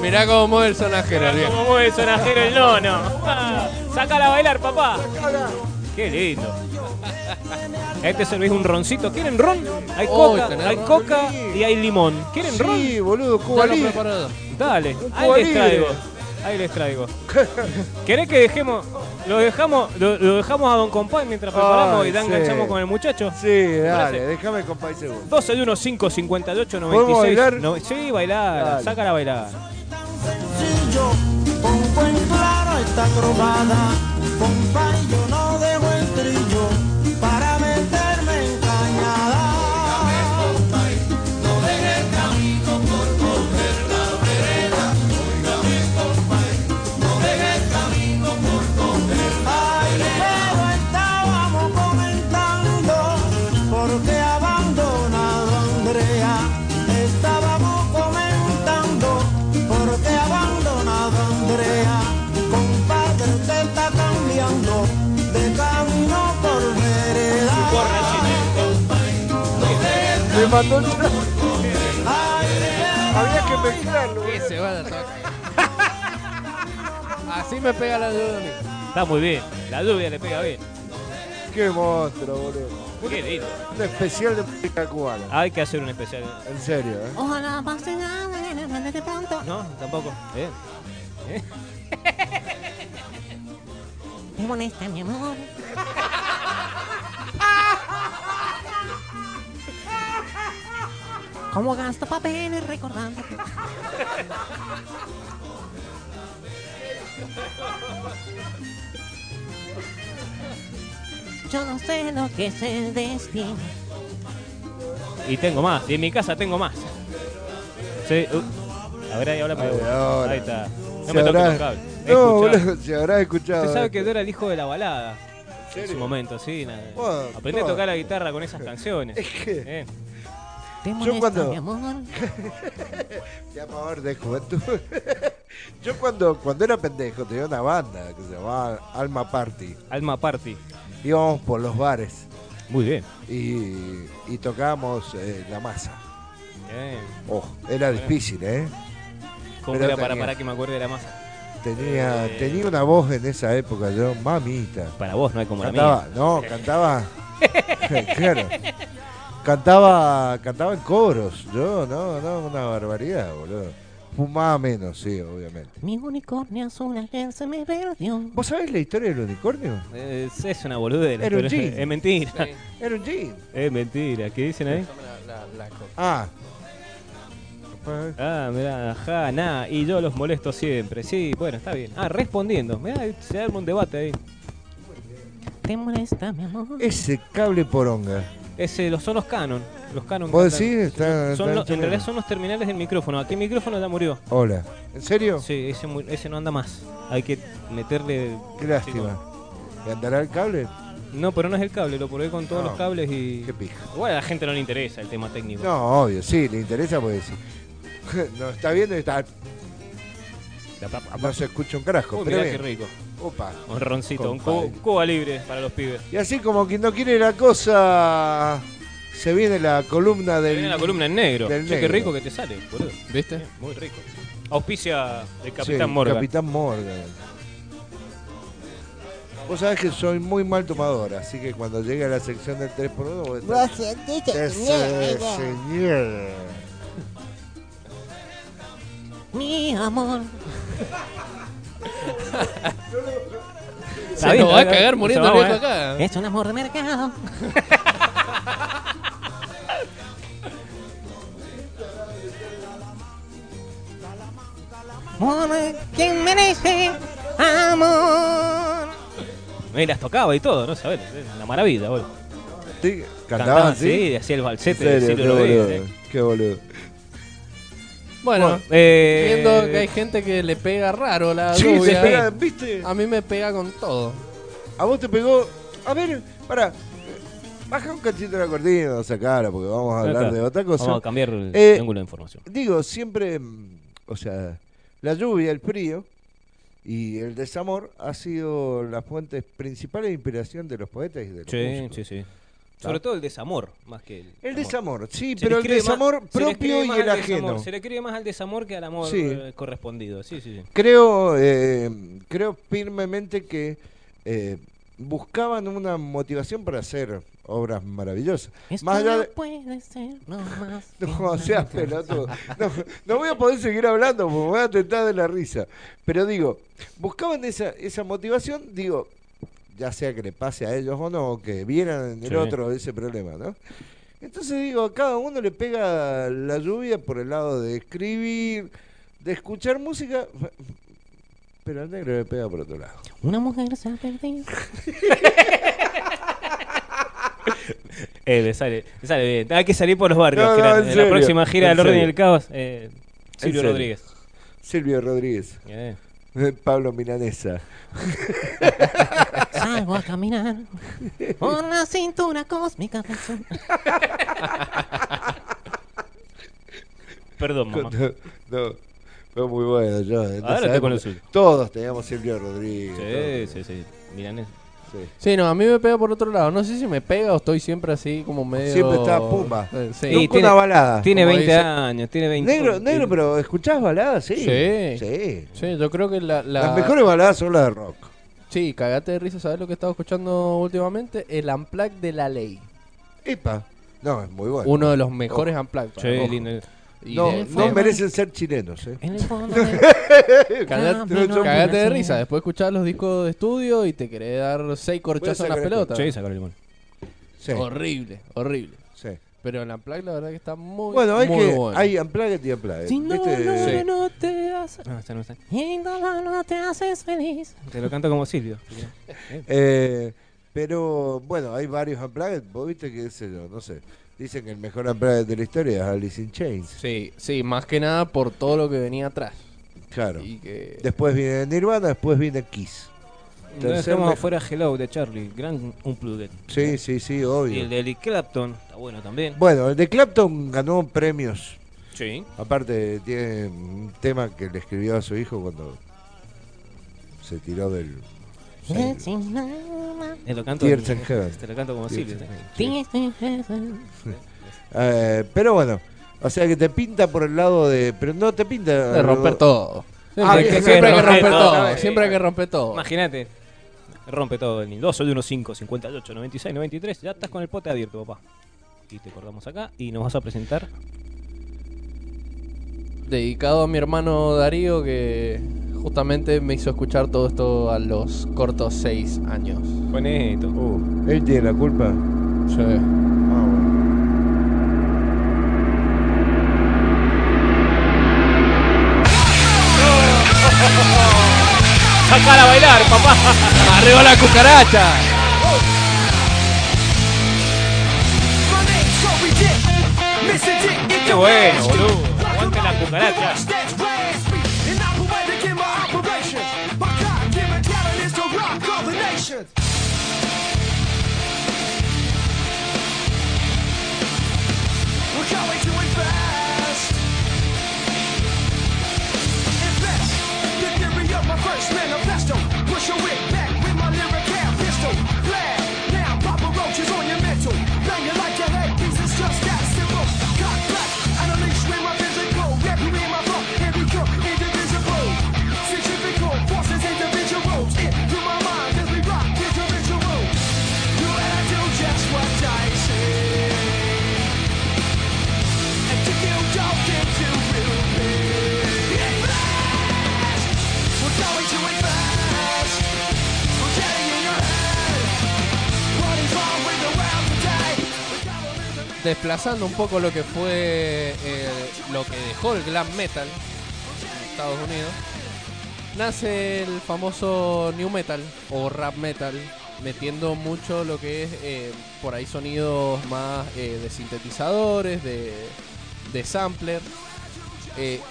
Mirá cómo mueve el sonajero. Mirá cómo mueve el sonajero el nono. Ah, sacala a bailar, papá. Sacala. Qué lindo. Ahí te servís un roncito. ¿Quieren ron? Hay coca, hay coca y hay limón. ¿Quieren ron? Sí, boludo, Cuba Libre. Dale, ahí les traigo. Ahí les traigo. ¿Querés que dejemos? Lo dejamos a Don Compay mientras preparamos y la enganchamos con el muchacho. Sí, dale, déjame el Compay seguro. 261-558-96. ¿Puedo bailar? No, sí, bailar, sácala a bailar. Pongo en claro esta cromada, compay, yo no dejo el trillo para meterme en cañada. Oígame, compay, no deje el camino por coger la vereda. Oígame, compay, no deje el camino por coger la vereda. Ay, pero estábamos comentando porque ha abandonado a Andrea. Estábamos comentando porque ha abandonado a Andrea. Compadre, usted está cambiando de camino por vereda. Me mandó una... Había que mezclarlo. Se va de toque. Así me pega la lluvia. Está muy bien. La lluvia le pega bien. Qué monstruo, boludo. Qué lindo. Un especial de música cubana. Hay que hacer un especial. En serio, ¿eh? Ojalá pase nada de pronto. No, tampoco. Me molesta, mi amor. Como gasto papeles recordándote. Yo no sé lo que es el destino. Y tengo más, y en mi casa tengo más. Sí, a ver, ahí habla para ahora. Ahí está. No me toques los cables. No, boludo, se habrá escuchado. Usted sabe que yo era el hijo de la balada. En su momento, sí. Bueno, aprendí a tocar la guitarra con esas canciones. Es que... ¿Te molesta, yo cuando... mi amor? Mi amor de juventud. Yo cuando era pendejo tenía una banda que se llamaba Alma Party. Alma Party. Íbamos por los bares. Muy bien. Y tocábamos la masa. Bien. Oh, era bueno, difícil, ¿eh? ¿Cómo era para que me acuerde de la masa? Tenía una voz en esa época, yo, mamita. Para vos no hay como cantaba, la mía. No, cantaba. Claro. Cantaba en coros. Yo, no, una barbaridad, boludo. Fumaba menos, sí, obviamente. Mi unicornio azul ayer se me perdió. ¿Vos sabés la historia del unicornio? Es una boludez. Era un jean. Es mentira. Sí. Era un jean. Es mentira. ¿Qué dicen ahí? La ah. Ah, mirá, ajá, nada, y yo los molesto siempre. Sí, bueno, está bien. Ah, respondiendo. Mirá, se arma un debate ahí. ¿Te molesta, mi amor? Ese cable poronga. Son los Canon. Los Canon. ¿Vos decís? En realidad son los terminales del micrófono. Aquí el micrófono ya murió. Hola. ¿En serio? Sí, ese no anda más. Hay que meterle... Qué lástima. ¿Le andará el cable? No, pero no es el cable, lo probé con todos los cables y... Qué pija. Igual a la gente no le interesa el tema técnico. No, obvio, sí, le interesa porque sí. No está viendo y está... No se escucha un carajo. Pero mirá qué rico. Opa. Un roncito, un Cuba Libre para los pibes. Y así como quien no quiere la cosa, Se viene la columna del... Se viene la columna en negro. Che, negro. Qué rico que te sale, boludo. ¿Viste? Bien, muy rico. Auspicia del Capitán Morgan. Capitán Morgan. Vos sabés que soy muy mal tomador, así que cuando llegue a la sección del 3x2... Vos señor. Mi amor. Se nos va a cagar muriendo viejo acá. Es un amor de mercado. ¿Quién merece amor? Y las tocaba y todo, ¿no? ¿Sabés? Una maravilla, boludo. Sí, cantaban así y hacía el balsete del siglo XX. Qué boludo. Bueno, viendo que hay gente que le pega raro la lluvia. Sí, ¿viste? A mí me pega con todo. A vos te pegó... A ver, pará. Baja un cachito de la cortina, sacala, porque vamos a hablar de otra cosa. Vamos a cambiar el ángulo de información. Digo, siempre... O sea, la lluvia, el frío y el desamor ha sido las fuentes principales de inspiración de los poetas y de los músicos. Sí, sí, sí. Sobre todo el desamor, más que el amor. Desamor, sí, pero el desamor más, propio y el ajeno. Desamor. Se le escribe más al desamor que al amor correspondido. Sí, sí, sí. Creo firmemente que buscaban una motivación para hacer obras maravillosas. Esto más allá de... puede ser, no más. No seas pelotudo. No voy a poder seguir hablando porque me voy a tentar de la risa. Pero digo, buscaban esa motivación, digo... ya sea que le pase a ellos o no, que vieran en el otro ese problema, ¿no? Entonces digo, a cada uno le pega la lluvia por el lado de escribir, de escuchar música, pero al negro le pega por otro lado. Una mujer se ha perdido. Me sale bien. Hay que salir por los barrios. En la próxima gira del Orden y el Caos, Silvio Rodríguez. Pablo Milanesa. Salgo a caminar con la cintura cósmica. Perdón, mamá. No, fue muy bueno. Todos teníamos Silvio Rodríguez. Sí. Milanesa. Sí, no, a mí me pega por otro lado. No sé si me pega o estoy siempre así como medio... Siempre está pumba. Sí. Nunca tiene, una balada. Tiene 20 dice. Años, tiene 20 negro, años. Negro, pero ¿escuchás baladas? Sí, yo creo que las mejores baladas son las de rock. Sí, cagate de risa, ¿sabés lo que he estado escuchando últimamente? El Unplugged de La Ley. Epa. No, es muy bueno. Uno de los mejores Unplugged. Sí, lindo. No merecen ser chilenos, ¿eh? Cagate de risa. Después escuchás los discos de estudio y te querés dar 6 corchazos en la pelota. Sí, sacar el limón. Sí. Horrible. Sí. Pero el Unplugged, la verdad, que está muy bueno. Hay Unplugged y Unplugged. Si no te haces... No te haces feliz. Te lo canto como Silvio. Pero, bueno, hay varios Unplugged. Vos viste que ese yo, no sé... Dicen que el mejor Unplugged de la historia es Alice in Chains. Sí, más que nada por todo lo que venía atrás. Claro. Y que... Después viene Nirvana, después viene Kiss. Estamos afuera Hello de Charlie, gran Unplugged. Sí, obvio. Y el de Eric Clapton, está bueno también. Bueno, el de Clapton ganó premios. Sí. Aparte tiene un tema que le escribió a su hijo cuando se tiró del... Te lo canto como Silvio. Pero bueno, o sea que te pinta por el lado de... Pero no te pinta... De romper todo. Siempre hay que romper todo. Siempre hay que romper todo. Imagínate. Rompe todo el 215, 58, 96, 93. Ya estás con el pote abierto, papá. Y te cortamos acá y nos vas a presentar... Dedicado a mi hermano Darío, que justamente me hizo escuchar todo esto a los cortos 6 años. Bonito. ¿Él tiene la culpa? Sí. Bueno. ¡Sacala a bailar, papá! ¡Arriba la cucaracha! ¡Qué bueno, boludo! Aguante la cucaracha. desplazando un poco lo que fue lo que dejó el glam metal en Estados Unidos, nace el famoso new metal o rap metal, metiendo mucho lo que es por ahí sonidos más de sintetizadores, de sampler,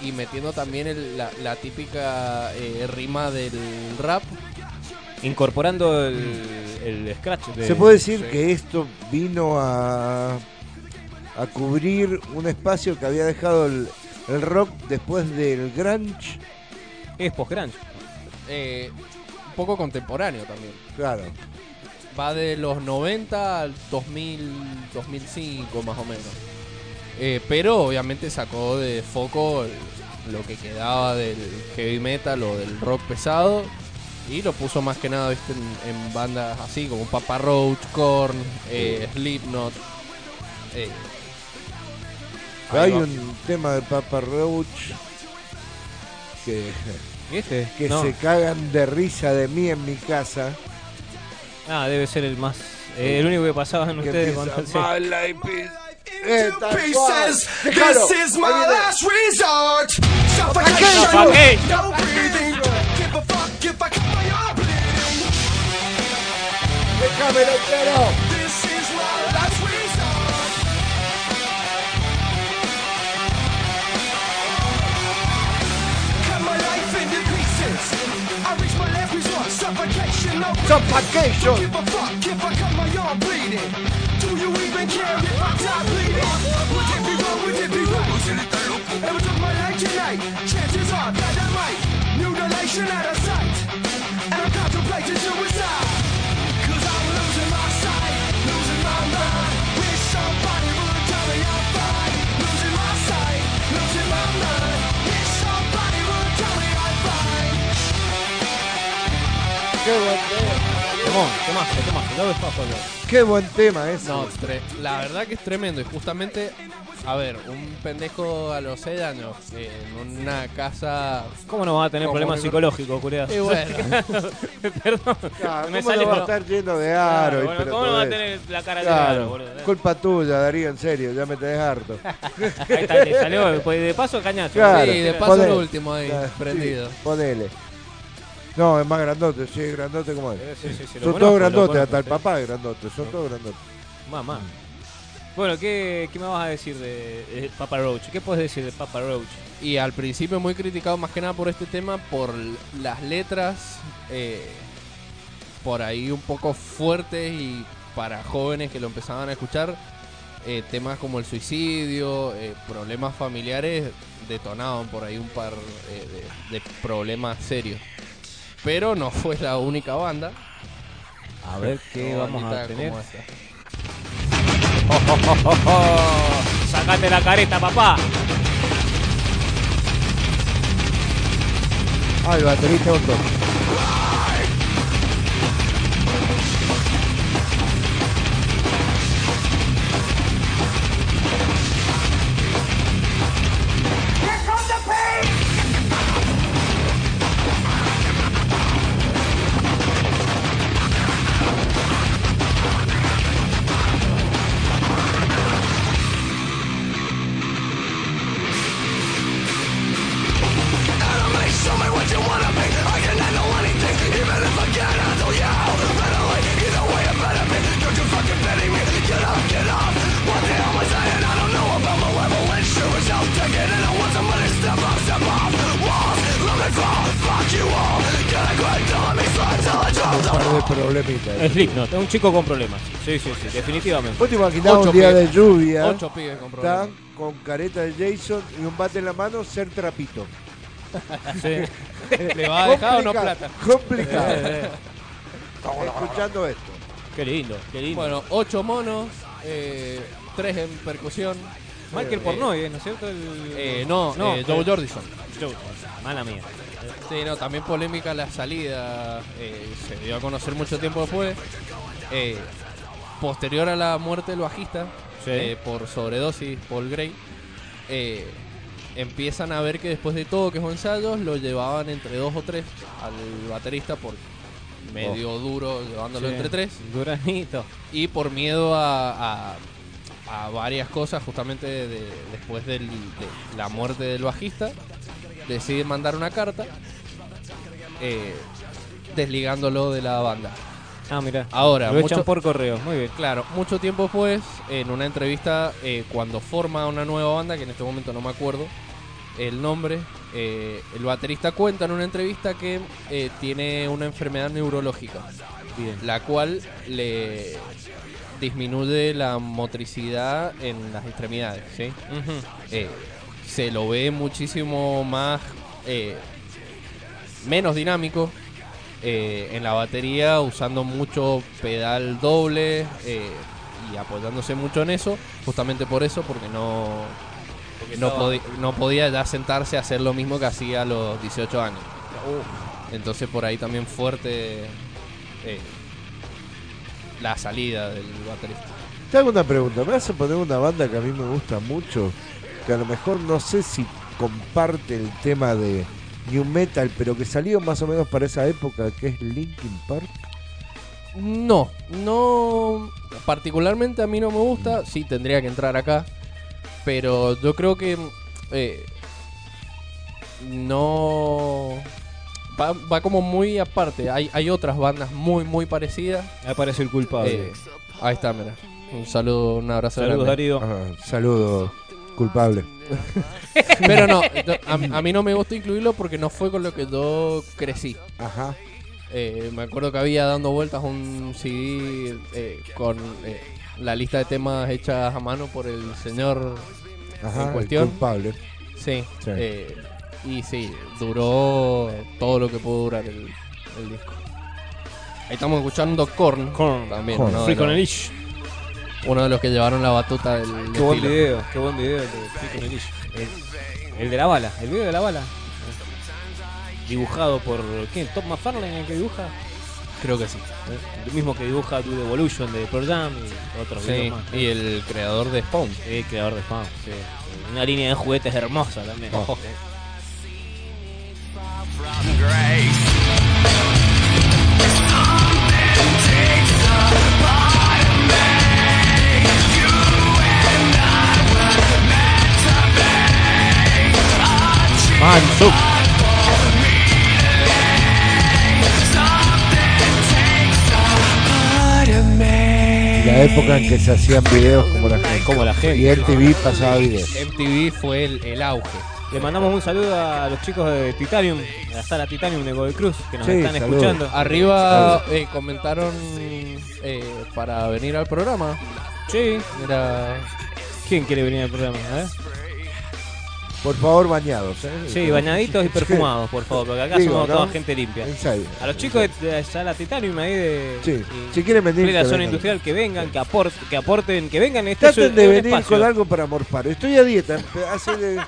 y metiendo también la típica rima del rap, incorporando el scratch de... Se puede decir que esto vino a cubrir un espacio que había dejado el rock después del grunge. Es post-grunge, un poco contemporáneo también. Claro. Va de los 90 al 2000, 2005 más o menos. Pero obviamente sacó de foco lo que quedaba del heavy metal o del rock pesado, y lo puso más que nada, ¿viste?, en bandas así como Papa Roach, Korn, Slipknot. Hay un tema de Papa Roach que no, se cagan de risa de mí en mi casa. Ah, debe ser el más el único que pasaban que ustedes cuando Qué buen tema ese. No, la verdad que es tremendo. Y justamente, a ver, un pendejo a los 6 años en una casa... ¿Cómo no vas a tener problemas psicológicos, Curea? Y bueno. Perdón. Claro, ¿cómo no va a estar lleno de aro? Claro, bueno, ¿cómo no va a tener la cara de aro, boludo? Culpa tuya, Darío, en serio. Ya me tenés harto. Ahí está, te salió. Pues de paso, cañazo. Claro, sí, de paso el último ahí, claro, prendido. Sí, ponele. No, es más grandote, sí, grandote como es. Sí, son todos grandotes, hasta el papá es grandote, son todos grandotes. Mamá. Bueno, ¿qué me vas a decir de Papa Roach? ¿Qué puedes decir de Papa Roach? Y al principio muy criticado más que nada por este tema, por las letras, por ahí un poco fuertes y para jóvenes que lo empezaban a escuchar, temas como el suicidio, problemas familiares, detonaban por ahí un par de problemas serios. Pero no fue la única banda. A ver qué vamos a tener. Sácate la careta, papá. Ah, el baterista botó. Slipknot, es un chico con problemas. Sí, definitivamente. Vos te imaginás un día de lluvia, 8 pibes con problemas, con careta de Jason y un bate en la mano, ser trapito. Sí. ¿Le va a dejar o no plata? Complicado. Escuchando esto. Qué lindo. Bueno, 8 monos, 3 en percusión. Michael Pornoy, ¿no es cierto? Joe Jordison. Mala mía. Sí, no, también polémica la salida, se dio a conocer mucho tiempo después, posterior a la muerte del bajista, sí, por sobredosis, Paul Gray, empiezan a ver que después de todos los ensayos lo llevaban entre 2 o 3 al baterista por medio duro, llevándolo entre 3. Duranito. Y por miedo a a varias cosas, justamente después de la muerte del bajista, decide mandar una carta desligándolo de la banda. Ah, mira. Ahora, lo echan por correo. Muy bien. Claro, mucho tiempo después, en una entrevista, cuando forma una nueva banda, que en este momento no me acuerdo el nombre, el baterista cuenta en una entrevista que tiene una enfermedad neurológica. Bien. La cual le disminuye la motricidad en las extremidades, ¿sí? Uh-huh. Se lo ve muchísimo más menos dinámico en la batería, usando mucho pedal doble y apoyándose mucho en eso, justamente por eso, porque no podía ya sentarse a hacer lo mismo que hacía a los 18 años. Entonces por ahí también fuerte la salida del baterista. Te hago una pregunta, me vas a poner una banda que a mí me gusta mucho, que a lo mejor no sé si comparte el tema de new metal, pero que salió más o menos para esa época, que es Linkin Park. No, particularmente a mí no me gusta, sí tendría que entrar acá. Pero yo creo que no va como muy aparte. Hay otras bandas muy muy parecidas. Aparece el culpable. Ahí está, mira. Un saludo, un abrazo. Saludos, Darío. Saludos, culpable. Pero no, a mí no me gusta incluirlo porque no fue con lo que yo crecí. Ajá. Me acuerdo que había dando vueltas un CD con la lista de temas hechas a mano por el señor, ajá, en cuestión, el culpable. Sí. Y sí, duró todo lo que pudo durar el disco. Ahí estamos escuchando Korn también. Free Cornelish, uno de los que llevaron la batuta del estilo. Qué buen video de Free Cornelish. El de la bala, el video de la bala. Dibujado por... ¿quién? ¿Todd McFarlane el que dibuja? Creo que sí. El mismo que dibuja Do The Evolution de Pearl Jam y otros videos más. Y el creador de Spawn. El creador de Spawn, sí. Una línea de juguetes hermosa también. Oh. Man, la época en que se hacían videos como la gente. Y MTV pasaba videos. MTV fue el auge. Le mandamos un saludo a los chicos de Titanium, a la sala Titanium de Godoy Cruz, que nos están escuchando. Arriba comentaron para venir al programa. Sí. Mira, ¿quién quiere venir al programa? Por favor, bañados. Sí, bañaditos y perfumados, por favor, porque acá somos toda gente limpia. A los chicos de Sala Titanium ahí de... Sí. Si quieren venir, la zona industrial, que vengan, que aporten, que vengan. Traten de venir con algo para morfar. Estoy a dieta. Hace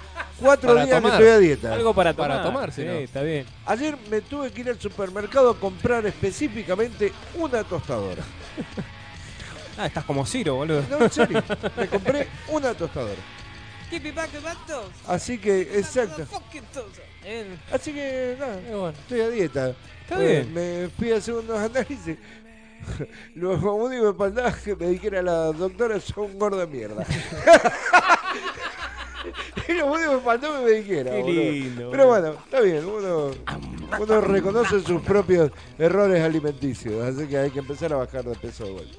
4 días que estoy a dieta. Algo para tomar, sí, está bien. Ayer me tuve que ir al supermercado a comprar específicamente una tostadora. Estás como Ciro, boludo. No, en serio. Me compré una tostadora. Así que, exacto. Así que, nada, estoy a dieta. Está bien. Me fui a hacer unos análisis. Lo único que faltaba es que me dijera la doctora, sos un gordo de mierda. Y lo único que faltaba me dijera. Qué lindo. Pero bueno, está bien. Uno reconoce sus propios errores alimenticios. Así que hay que empezar a bajar de peso de vuelta.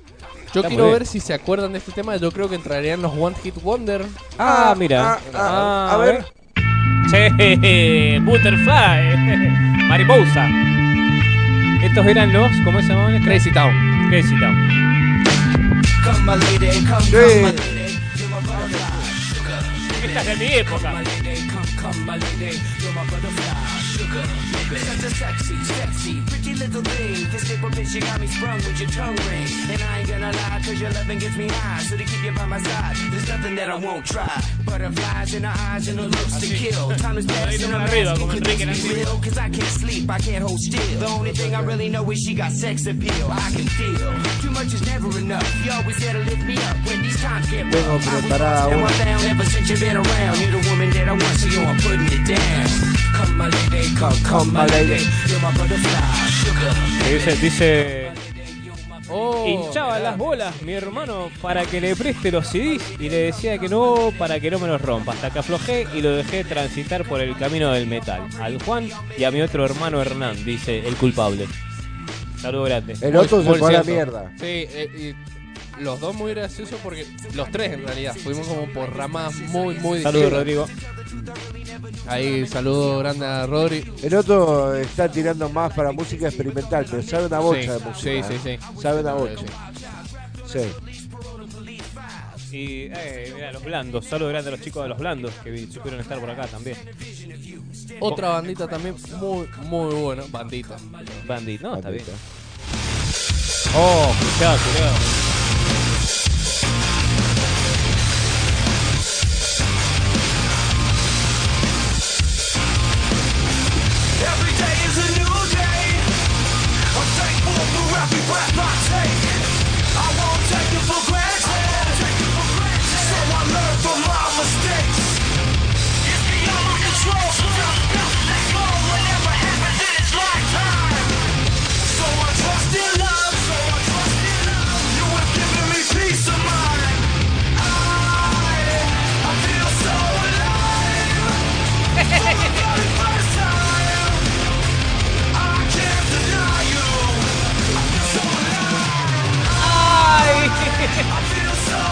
Yo quiero ver si se acuerdan de este tema. Yo creo que entrarían los One Hit Wonder. Ah, mira. A ver. Che, Butterfly. Mariposa. Estos eran los... ¿cómo se llamaban? Crazy Town. Esta es de mi época. Tengo preparada Dice hinchaba las bolas mi hermano para que le preste los CDs y le decía que no, para que no me los rompa, hasta que aflojé y lo dejé transitar por el camino del metal. Al Juan y a mi otro hermano Hernán, dice el culpable. Saludo grande. El otro se fue a la mierda. Sí, y los dos muy graciosos porque los tres en realidad fuimos como por ramas muy, muy distintas. Saludos, Rodrigo. Ahí, saludo grande a Rodri. El otro está tirando más para música experimental, pero sabe una bocha de música. Sí, sí, sí. Sabe una bocha. Sí. Y mira, los blandos. Saludos grandes a los chicos de los blandos que supieron estar por acá también. Otra bandita también muy, muy buena. Bandita. Bandita, no, bandita. Está bien. Oh, cuidado, cuidado. Every day is a new day. I'm thankful for every breath I take. I won't take it for granted. From my mistakes, it's beyond control. Let go, whatever happens in its lifetime. So I trust in love. So I trust in love. You have given me peace of mind. I feel so alive. For the very first time, I can't deny you. I feel so alive. I feel so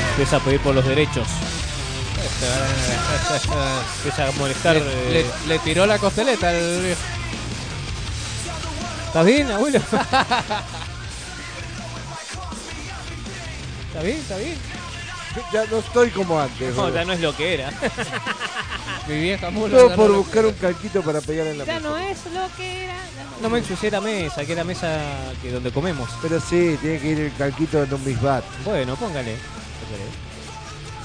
alive. Empieza a pedir por los derechos. Empieza a molestar. Le tiró la costeleta al viejo. ¿Estás bien, abuelo? ¿Estás bien? ¿Estás bien? Ya no estoy como antes. No, ya no es lo que era. Mi vieja mula. Todo por buscar un calquito para pegar en la mesa. Ya no es lo que era. No me ensucié la mesa, que es la mesa que donde comemos. Pero sí, tiene que ir el calquito de un bisbat. Bueno, póngale.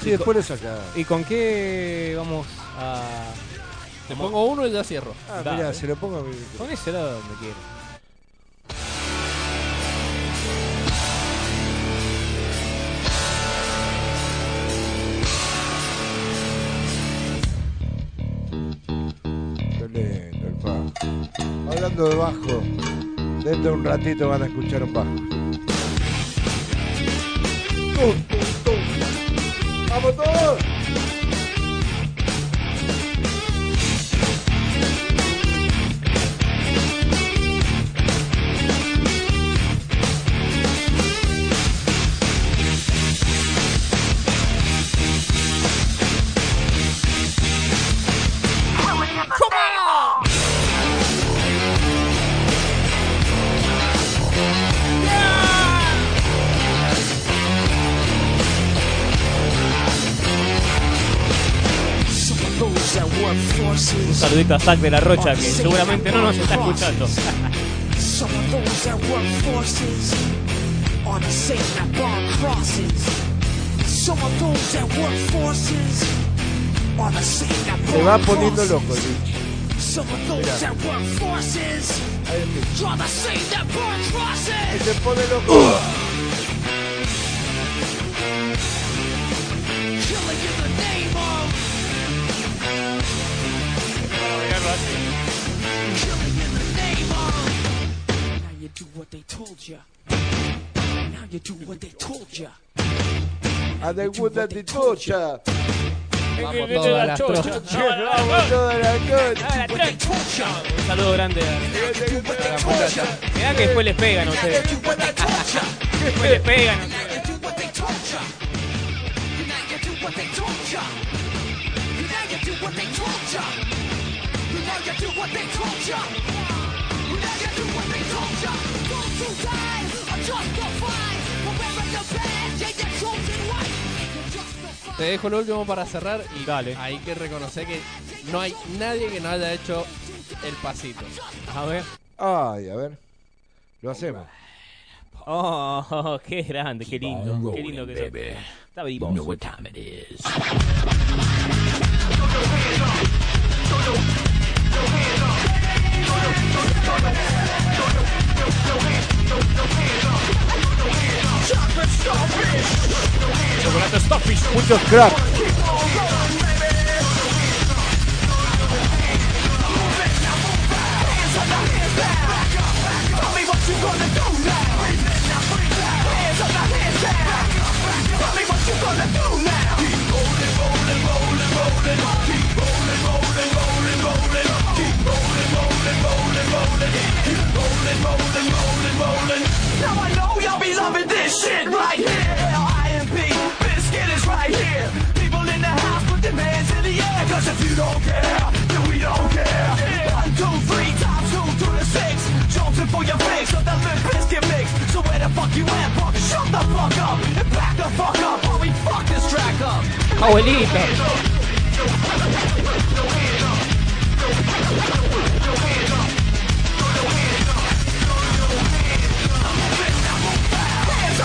Sí, después eso acá. ¿Y con qué vamos a...? Te pongo uno y ya cierro. Ah, da, mirá, se lo pongo a mi... Con ese lado donde quiero. Qué lindo el bajo. Hablando de bajo, dentro de un ratito van a escuchar un bajo. ¡Vamos todos! Un saludito a Zach de la Rocha, que seguramente no nos está escuchando. Se va poniendo loco, ¿sí? Y se pone loco. Un saludo grande. Mirá que después les pegan ustedes. Después les pegan. Te dejo lo último para cerrar y dale. Hay que reconocer que no hay nadie que no haya hecho el pasito. A ver. Ay, a ver. Lo hacemos. Oh, qué grande, qué lindo. Qué lindo que es. Está vivo. You know what time it is. Muchos cracks. 2, 3 times 2 to the 6. Jonesing for your fix of that Limp Bizkit mix. So where the fuck you at, fuck? Shut the fuck up and back the fuck up, homie. Fuck this track up. Abuelita. Hands up,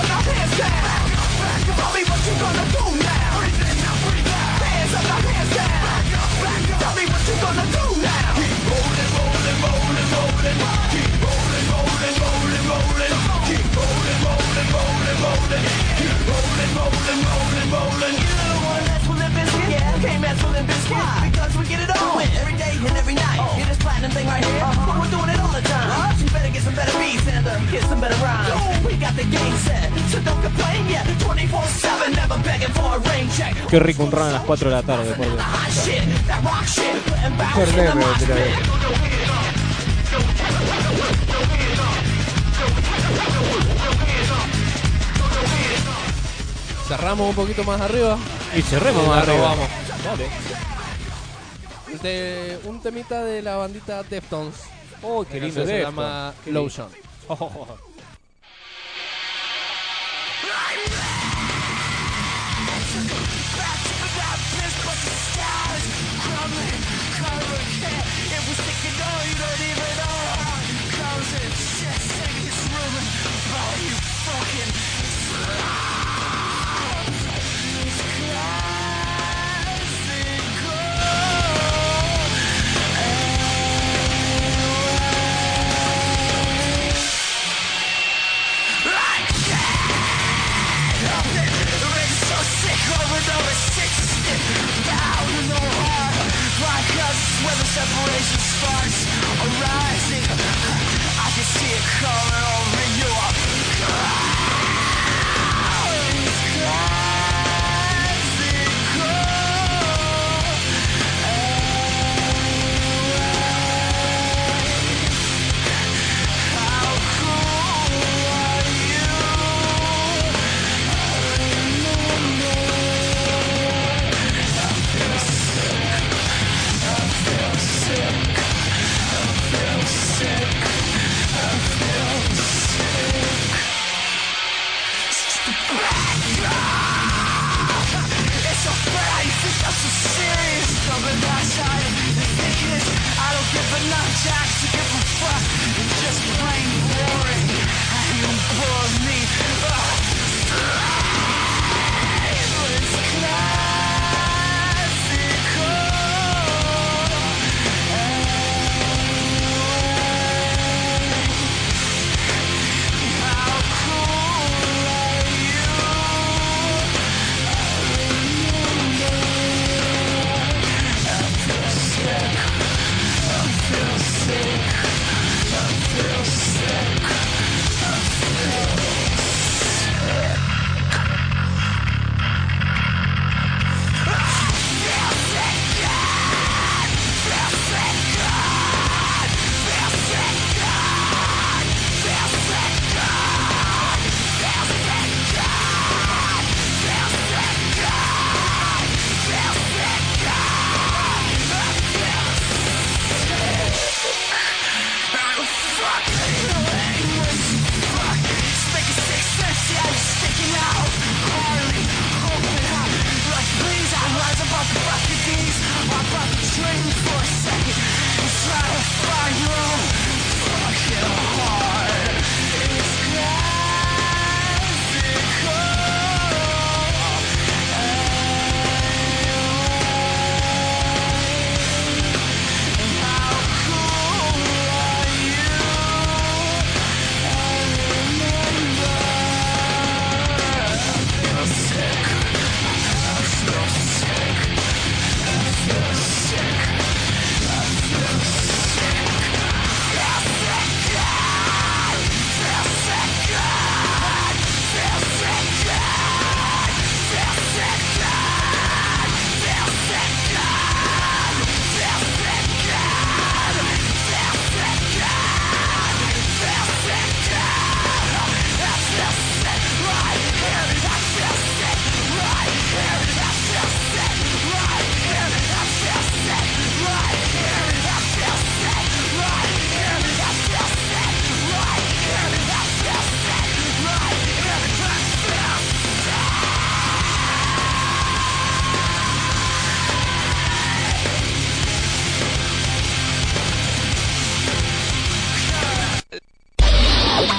now hands down. Tell me what you gonna do now. Hands up, now hands down. Tell me what you gonna do now. Keep rolling, rolling, rolling, rolling. Keep rolling, rolling, rolling, rolling. Keep rolling, rolling, rolling, rolling. Keep rolling, rolling, rolling, rolling. You don't wanna mess with Limp Bizkit? Yeah, can't mess with Limp Bizkit. Why? Because we get it on with every day and every night. Get this platinum thing right here, but we're doing it all the time. So you better get some better beats and get some better rhymes. We got the game set, so don't complain yet. 24/7, never begging for a rain check. Qué rico un run a las 4 de la tarde, por Dios. Cerramos un poquito más arriba y cerremos más arriba. Vamos. Dale. De un temita de la bandita Deftones. Oh, qué lindo. Se llama Lotion.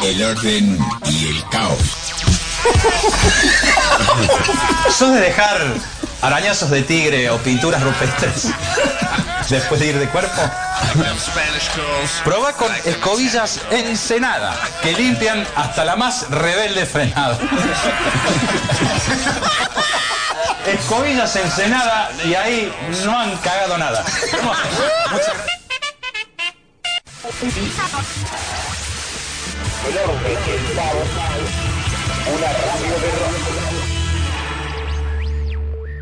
El orden y el caos. Sos de dejar arañazos de tigre o pinturas rupestres después de ir de cuerpo. Proba con escobillas encenada que limpian hasta la más rebelde frenada. Escobillas encenada y ahí no han cagado nada. El orden y el caos. Una radio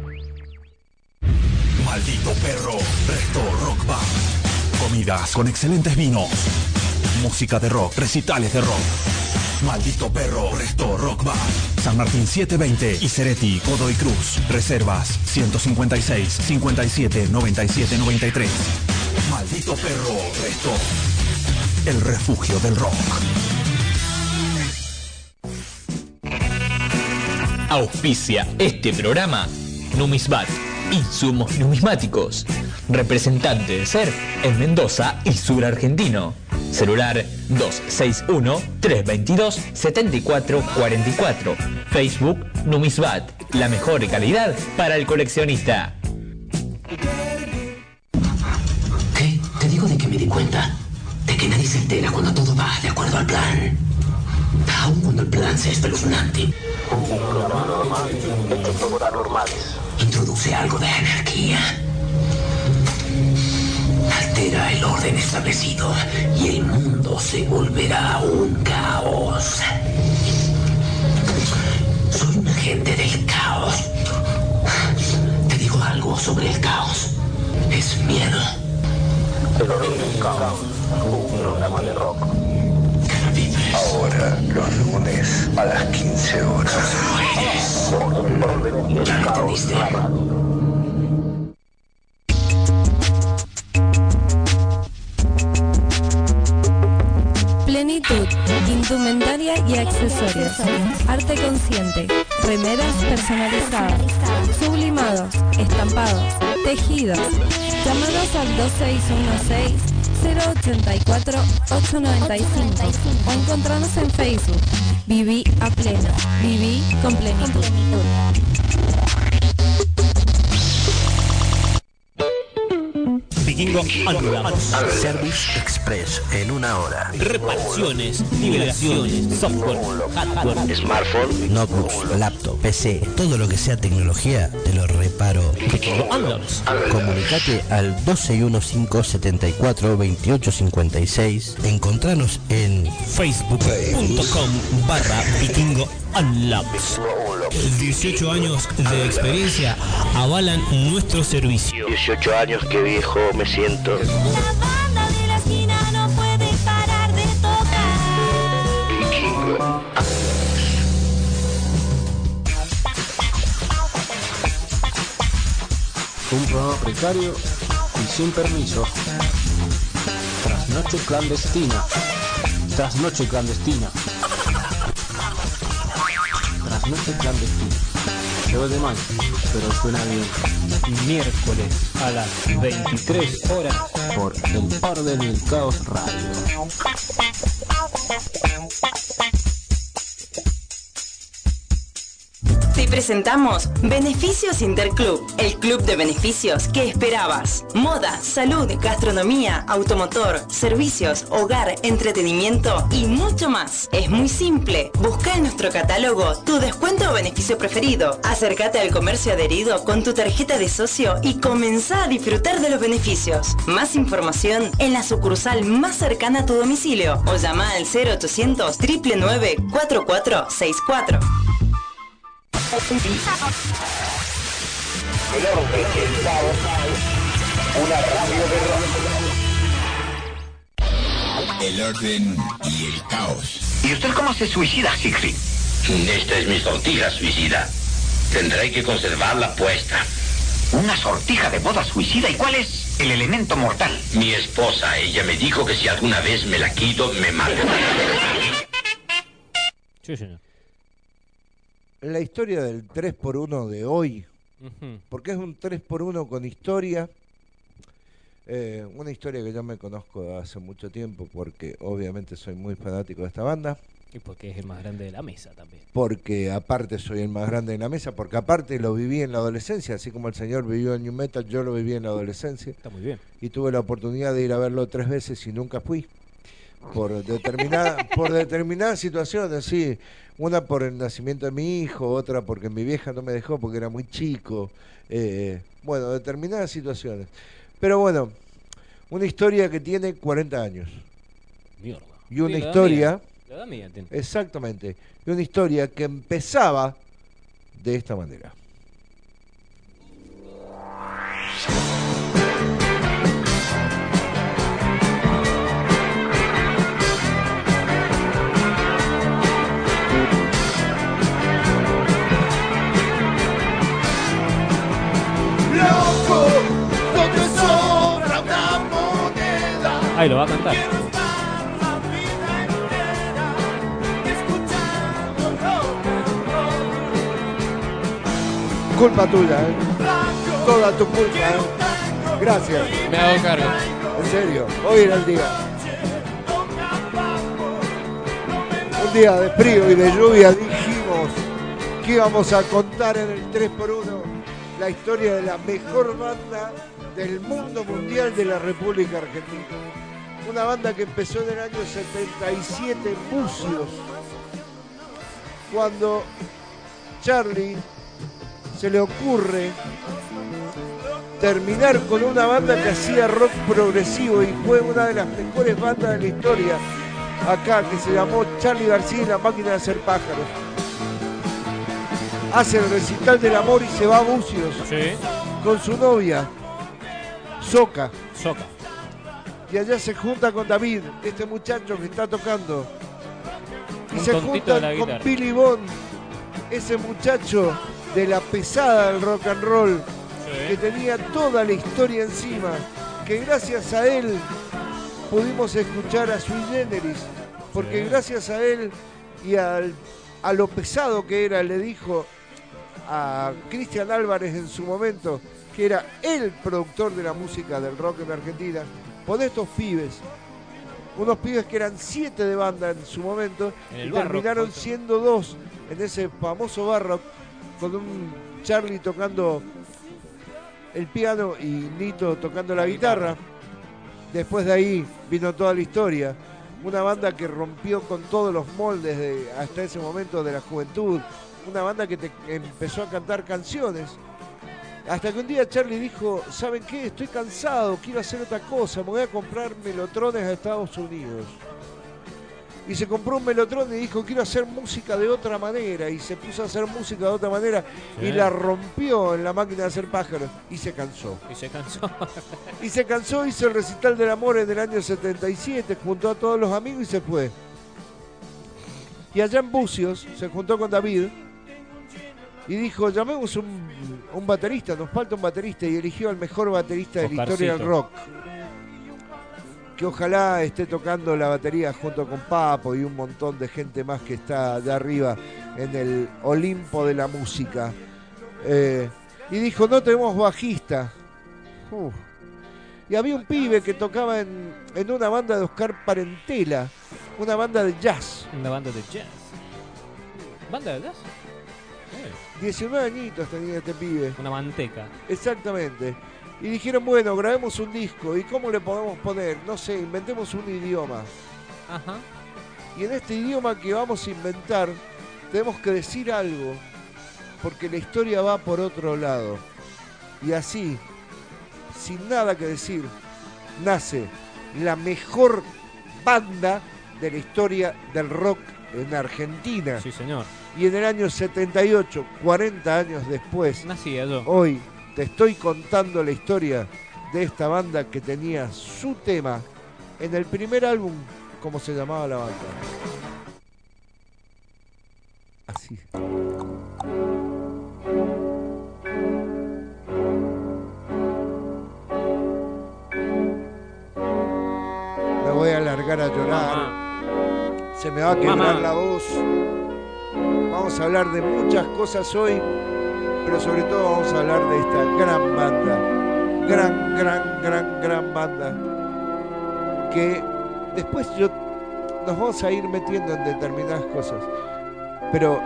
de rock. Maldito perro, resto rock band. Comidas con excelentes vinos. Música de rock, recitales de rock. Maldito perro, resto rock band. San Martín 720 y Cereti, Godoy Cruz. Reservas 156 57 97 93. Maldito perro, resto. El refugio del rock. Auspicia este programa Numisbat, insumos numismáticos, representante de SER en Mendoza y sur argentino, celular 261-322-7444, Facebook Numisbat, la mejor calidad para el coleccionista. ¿Qué? Te digo de que me di cuenta, de que nadie se entera cuando todo va de acuerdo al plan. Aún cuando el plan sea espeluznante. Un programa normal, hechos paranormales. Introduce algo de anarquía. Altera el orden establecido y el mundo se volverá un caos. Soy un agente del caos. Te digo algo sobre el caos. Es miedo. El orden del caos. Un programa de rock. Ahora, los lunes a las 15 horas. Plenitud, indumentaria y accesorios. Arte consciente, remeras personalizadas, sublimados, estampados, tejidos. Llámanos al 2616. 084-895 o encontrarnos en Facebook. Viví a pleno, viví con plenitud. Vikingo Anulados. Service Express en una hora. Reparaciones, nivelaciones, software, hardware, smartphone, notebooks, laptop, PC. Todo lo que sea tecnología te lo reparo. Vikingo Anulados. Comunicate al 1215742856. Encontranos en facebook.com/Vikingo Unlabs. 18 años de experiencia avalan nuestro servicio. 18 años, qué viejo me siento. La banda de la esquina no puede parar de tocar. Un programa precario y sin permiso. Trasnoche clandestina. Trasnoche clandestina. Noche clandestina, 2 de mayo, pero suena bien. Miércoles a las 23 horas por El Orden y el Caos Radio. Te presentamos Beneficios Interclub, el club de beneficios que esperabas. Moda, salud, gastronomía, automotor, servicios, hogar, entretenimiento y mucho más. Es muy simple. Busca en nuestro catálogo tu descuento o beneficio preferido. Acércate al comercio adherido con tu tarjeta de socio y comenzá a disfrutar de los beneficios. Más información en la sucursal más cercana a tu domicilio o llama al 0800 999 4464. El orden y el caos. Una radio de rock. El orden y el caos. ¿Y usted cómo se suicida, Siegfried? Esta es mi sortija suicida. Tendré que conservarla puesta. ¿Una sortija de boda suicida? ¿Y cuál es el elemento mortal? Mi esposa. Ella me dijo que si alguna vez me la quito, me mata. Sí, señor. La historia del 3x1 de hoy, porque es un 3x1 con historia, Una historia que yo me conozco hace mucho tiempo porque obviamente soy muy fanático de esta banda. Y porque es el más grande de la mesa también. Porque aparte soy el más grande de la mesa, porque aparte lo viví en la adolescencia, así como el señor vivió el New Metal, yo lo viví en la adolescencia. Está muy bien. Y tuve la oportunidad de ir a verlo 3 veces y nunca fui. Por determinadas situaciones, sí. Una por el nacimiento de mi hijo, otra porque mi vieja no me dejó porque era muy chico. Bueno, determinadas situaciones. Pero bueno, una historia que tiene 40 años. Mierda. Y una historia... La edad mía tiene. Exactamente. Y una historia que empezaba de esta manera. Ahí lo va a cantar. Culpa tuya, ¿eh? Toda tu culpa, ¿eh? Gracias. Me hago cargo. En serio, hoy era el día. Un día de frío y de lluvia dijimos que íbamos a contar en el 3x1 la historia de la mejor banda del mundo mundial de la República Argentina. Una banda que empezó en el año 77 en Bucios, cuando Charly se le ocurre terminar con una banda que hacía rock progresivo y fue una de las mejores bandas de la historia acá, que se llamó Charly García y la máquina de hacer pájaros. Hace el recital del amor y se va a Bucios, sí, con su novia Soca. Y allá se junta con David, este muchacho que está tocando. Y se junta con Billy Bond, ese muchacho de la pesada del rock and roll, sí, que tenía toda la historia encima, que gracias a él pudimos escuchar a Sui Generis, porque sí, gracias a él y a lo pesado que era, le dijo a Cristian Álvarez en su momento, que era el productor de la música del rock en Argentina, con estos pibes, unos pibes que eran 7 de banda en su momento, y terminaron siendo 2 en ese famoso bar rock, con un Charly tocando el piano y Nito tocando la guitarra. Después de ahí vino toda la historia, una banda que rompió con todos los moldes de, hasta ese momento, de la juventud, una banda que empezó a cantar canciones. Hasta que un día Charly dijo, ¿saben qué? Estoy cansado, quiero hacer otra cosa, me voy a comprar melotrones a Estados Unidos. Y se compró un melotrón y dijo, quiero hacer música de otra manera. Y se puso a hacer música de otra manera, sí, y la rompió en la máquina de hacer pájaros. Y se cansó. Y se cansó, hizo el recital del amor en el año 77, juntó a todos los amigos y se fue. Y allá en Bucios se juntó con David y dijo, llamemos un baterista, nos falta un baterista, y eligió al mejor baterista de la historia del rock, que ojalá esté tocando la batería junto con Papo y un montón de gente más que está allá arriba en el Olimpo de la música. Y dijo, no tenemos bajista. Y había un pibe que tocaba en una banda de Oscar Parentela, una banda de jazz. ¿Banda de jazz? 19 añitos tenía este pibe. Una manteca. Exactamente. Y dijeron, bueno, grabemos un disco. ¿Y cómo le podemos poner? No sé, inventemos un idioma. Ajá. Y en este idioma que vamos a inventar, tenemos que decir algo, porque la historia va por otro lado. Y así, sin nada que decir, nace la mejor banda de la historia del rock en Argentina. Sí, señor. Y en el año 78, 40 años después, nacía yo. Hoy te estoy contando la historia de esta banda que tenía su tema en el primer álbum, como se llamaba la banda. Así. Me voy a alargar a llorar. Mamá. Se me va a quebrar la voz. Vamos a hablar de muchas cosas hoy, pero sobre todo vamos a hablar de esta gran banda gran banda que después nos vamos a ir metiendo en determinadas cosas, pero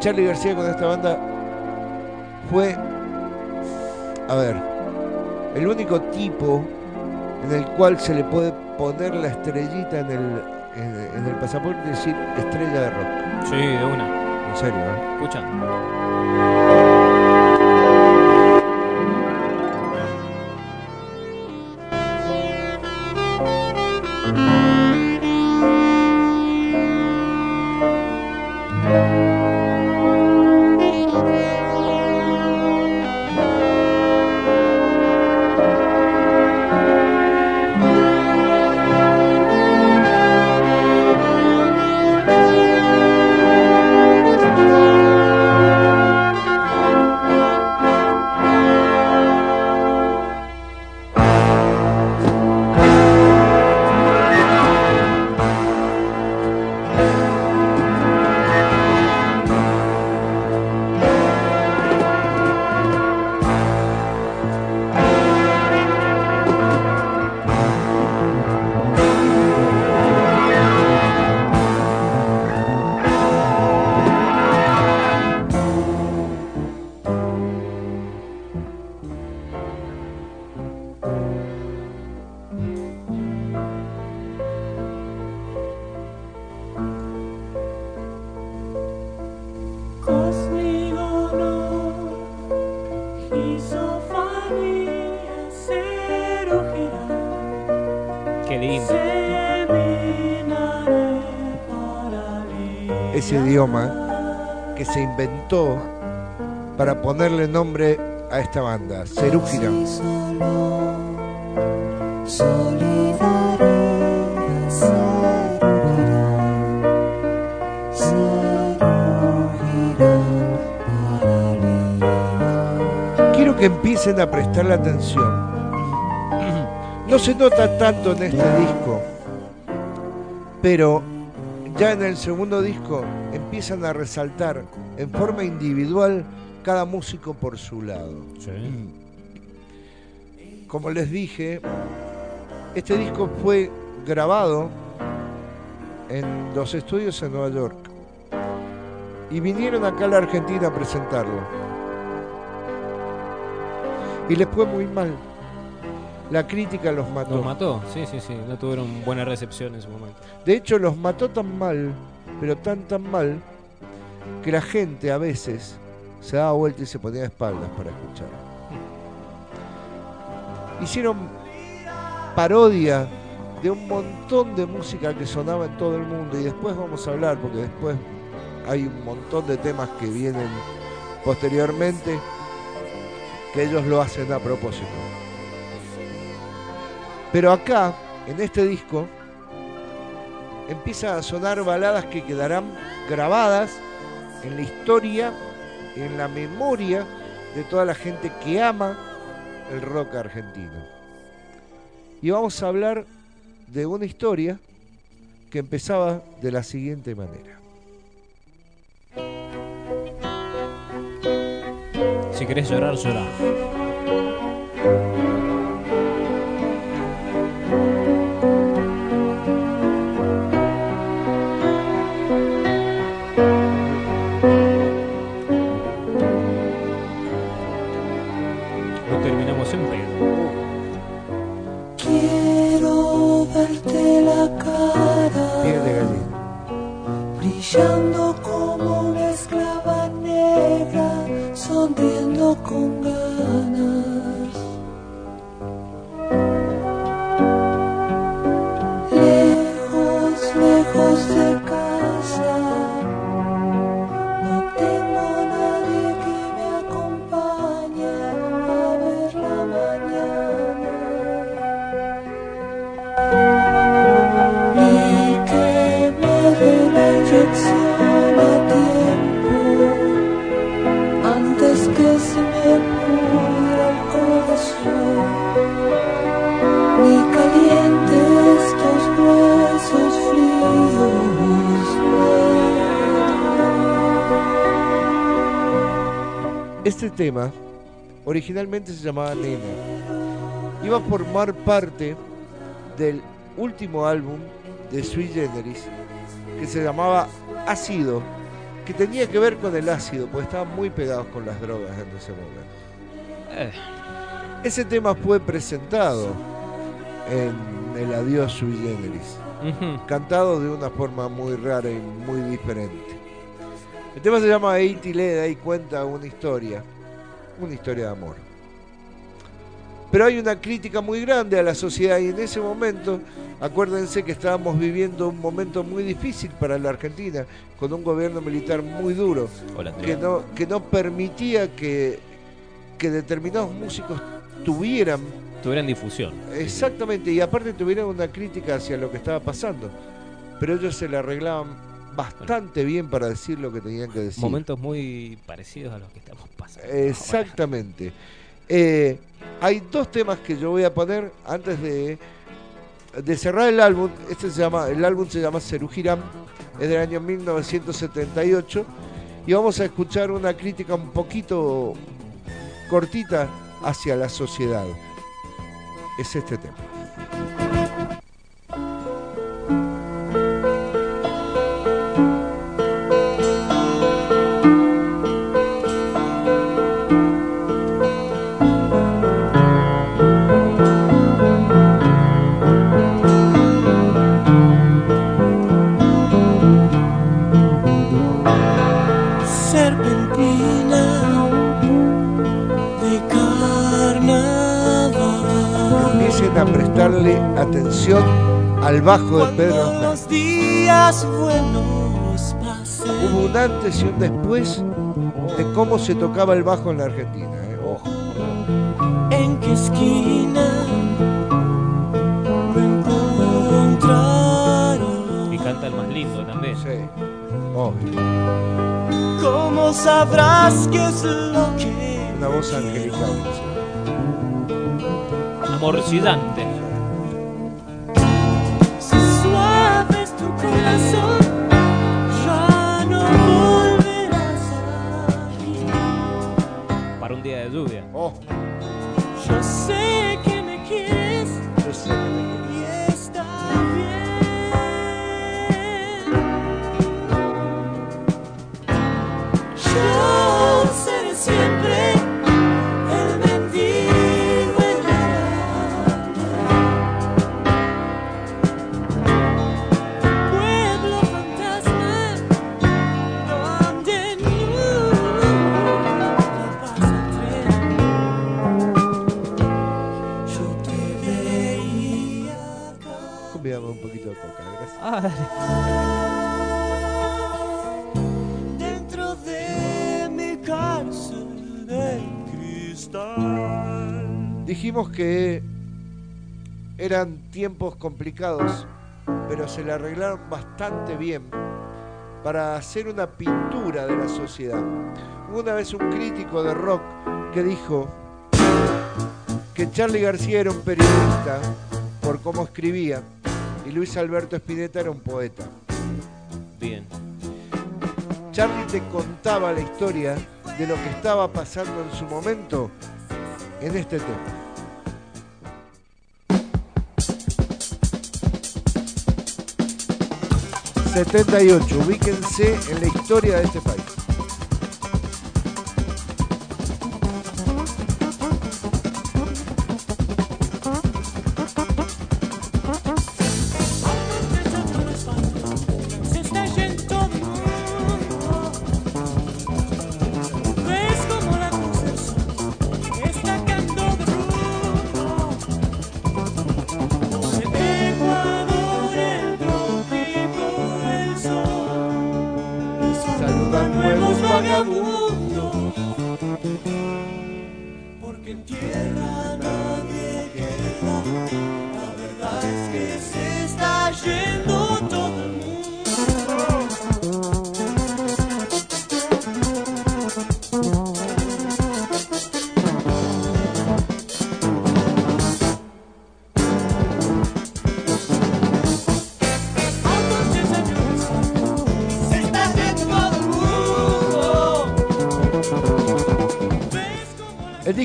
Charly García con esta banda fue, a ver, el único tipo en el cual se le puede poner la estrellita en el pasaporte y decir estrella de rock. Sí, de una. En serio, ¿eh? Escucha. Ese idioma que se inventó para ponerle nombre a esta banda, Serú Girán. Quiero que empiecen a prestarle atención. No se nota tanto en este disco, pero ya en el segundo disco empiezan a resaltar en forma individual cada músico por su lado. Sí. Como les dije, este disco fue grabado en los estudios en Nueva York y vinieron acá a la Argentina a presentarlo. Y les fue muy mal. La crítica los mató. ¿Los mató? Sí, sí, sí. No tuvieron buena recepción en su momento. De hecho, los mató tan mal, pero tan mal, que la gente a veces se daba vuelta y se ponía de espaldas para escuchar. Hicieron parodia de un montón de música que sonaba en todo el mundo, y después vamos a hablar, porque después hay un montón de temas que vienen posteriormente que ellos lo hacen a propósito. Pero acá, en este disco, empiezan a sonar baladas que quedarán grabadas en la historia, en la memoria de toda la gente que ama el rock argentino. Y vamos a hablar de una historia que empezaba de la siguiente manera. Si querés llorar, llorá. Brillando como una esclava negra, sonriendo con ganas. Lejos, lejos de casa, no tengo a nadie que me acompañe a ver la mañana. Y que me dé la inyección Originalmente se llamaba Nena. Iba a formar parte del último álbum de Sui Generis, que se llamaba Ácido, que tenía que ver con el ácido, pues estaban muy pegados con las drogas en ese momento. Ese tema fue presentado en el Adiós Sui Generis, cantado de una forma muy rara y muy diferente. El tema se llama Eitileda y cuenta una historia de amor. Pero hay una crítica muy grande a la sociedad y en ese momento, acuérdense que estábamos viviendo un momento muy difícil para la Argentina, con un gobierno militar muy duro, que no permitía que determinados músicos tuvieran difusión. Exactamente, y aparte tuvieran una crítica hacia lo que estaba pasando. Pero ellos se la arreglaban bastante bien para decir lo que tenían que decir. Momentos muy parecidos a los que estamos pasando. Exactamente. Hay dos temas que yo voy a poner antes de cerrar el álbum. El álbum se llama Serú Girán, es del año 1978, y vamos a escuchar una crítica un poquito cortita hacia la sociedad. Es este tema. A prestarle atención al bajo de Pedro Aznar. Hubo un antes y un después de cómo se tocaba el bajo en la Argentina. Ojo. ¿En qué esquina me encontraron? Y canta el más lindo también. Sí, obvio. ¿Cómo sabrás qué es lo que? Una voz angelical. Amorcidante. Si suave es tu corazón, ya no volverás a mí. Para un día de lluvia. Oh. Yo sé que me quieres. Yo sé que me quieres. Y está bien. Yo seré siempre. Un poquito de coca, gracias. Dentro de mi cárcel de cristal. Dijimos que eran tiempos complicados, pero se le arreglaron bastante bien para hacer una pintura de la sociedad. Hubo una vez un crítico de rock que dijo que Charly García era un periodista por cómo escribía y Luis Alberto Spinetta era un poeta. Bien. Charly te contaba la historia de lo que estaba pasando en su momento en este tema. '78, ubíquense en la historia de este país.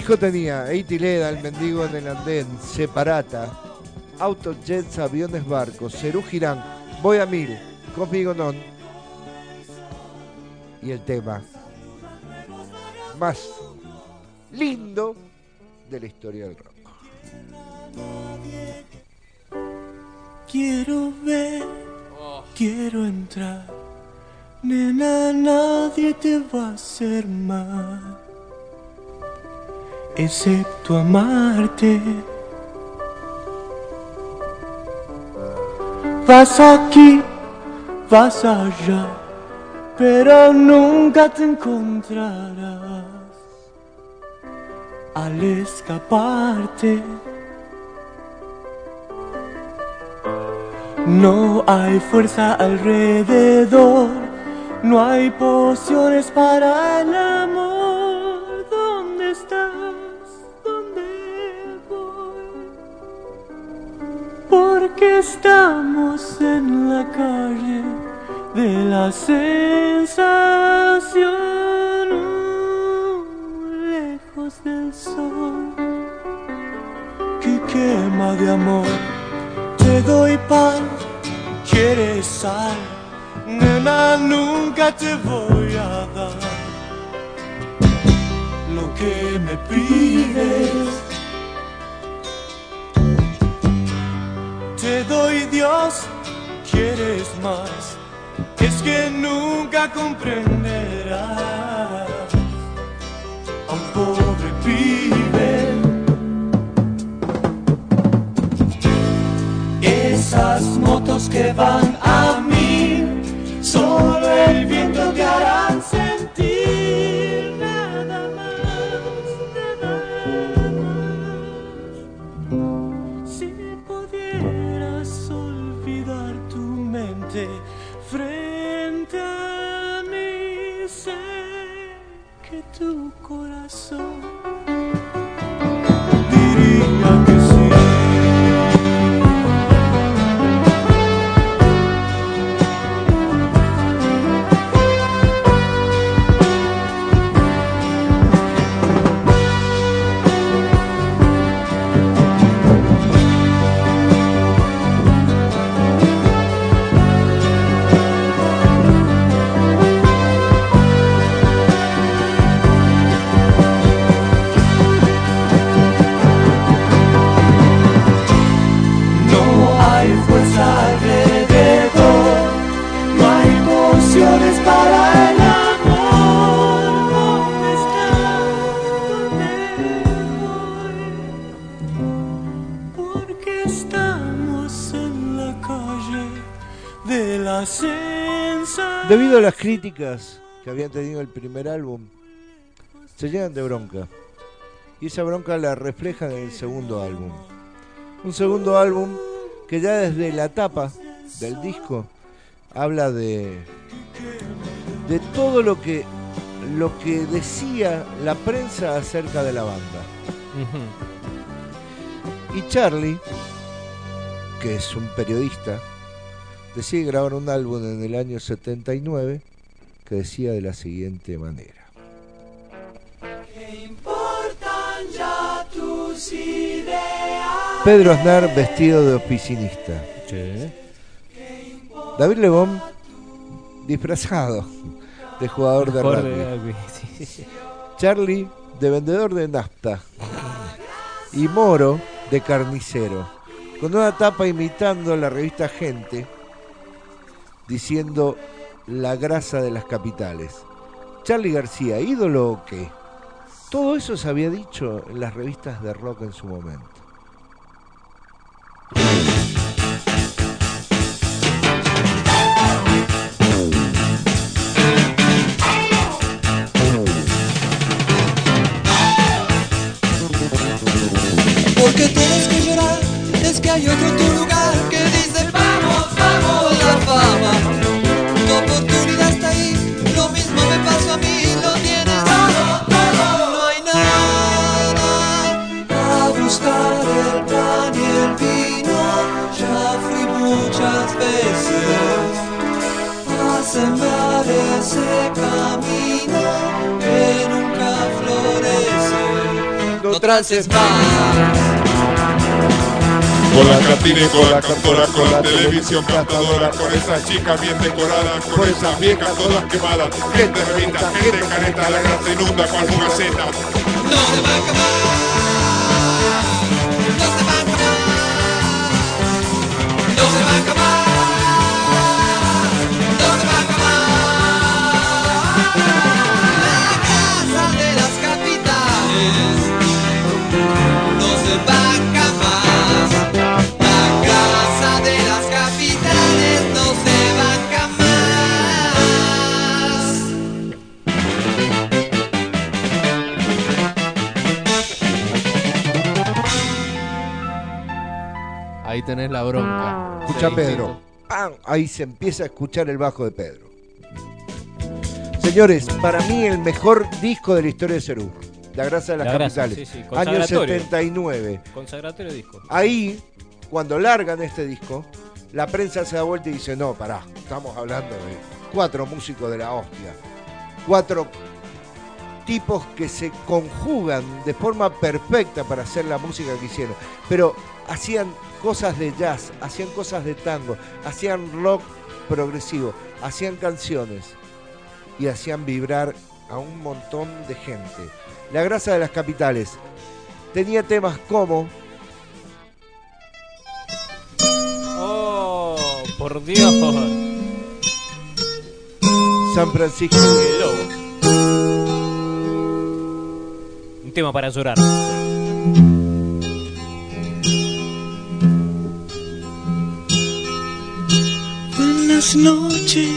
disco tenía Eitileda, El Mendigo en el Andén, Separata, Autos, Jets, Aviones, Barcos, Serú Girán, Voy a Mil, Conmigo Non, y el tema más lindo de la historia del rock. Quiero ver, quiero entrar, nena, nadie te va a hacer mal, excepto amarte. Vas aquí, vas allá, pero nunca te encontrarás al escaparte. No hay fuerza alrededor, no hay pociones para el amor. ¿Dónde estás? ¿Dónde voy? Porque estamos en la calle de la sensación, lejos del sol que quema de amor. Te doy pan, quieres sal, nena, nunca te voy a dar lo que me pides. Te doy Dios, quieres más, es que nunca comprenderás a un pobre pibe. Esas motos que van a mí, solo el viento te harán sentir, nada más, nada más. Si pudieras olvidar tu mente frente a mí, sé que tu corazón diría que sí. Debido a las críticas que habían tenido el primer álbum, se llenan de bronca, y esa bronca la reflejan en el segundo álbum. Un segundo álbum que ya desde la tapa del disco habla de todo lo que decía la prensa acerca de la banda. Uh-huh. Y Charlie, que es un periodista, decide grabar un álbum en el año 79 que decía de la siguiente manera: ¿Qué importan ya tus ideas? Pedro Aznar vestido de oficinista. ¿Qué? David Lebón disfrazado de jugador de rugby. Sí. Charlie de vendedor de nafta. Y Moro de carnicero. Con una tapa imitando la revista Gente, diciendo la grasa de las capitales. Charly García, ¿ídolo o qué? Todo eso se había dicho en las revistas de rock en su momento. Porque tienes que llorar, es que hay otro tu lugar que dice vamos, vamos. La fama, tu oportunidad está ahí, lo mismo me pasó a mí, lo tienes todo, todo. No hay nada a buscar, el pan y el vino ya fui muchas veces a sembrar ese camino que nunca florece. trances más. Con la cantina y con la cantora, con la televisión cantadora, con esas chicas bien decoradas, con esas viejas todas quemadas. Gente revista, gente careta, la grasa inunda cual fugaceta. No se va a acabar, no se va a acabar, no se va a acabar. Ahí tenés la bronca. Escucha Pedro. ¡Pam! Ahí se empieza a escuchar el bajo de Pedro. Señores, para mí el mejor disco de la historia de Serú. La grasa de las capitales. Sí, sí. Año 79. Consagratorio disco. Ahí, cuando largan este disco, la prensa se da vuelta y dice, no, pará, estamos hablando de 4 músicos de la hostia. 4 tipos que se conjugan de forma perfecta para hacer la música que hicieron. Pero hacían cosas de jazz, hacían cosas de tango, hacían rock progresivo, hacían canciones y hacían vibrar a un montón de gente. La grasa de las capitales tenía temas como... ¡Oh, por Dios! San Francisco y el Lobo. Un tema para llorar. Buenas noches,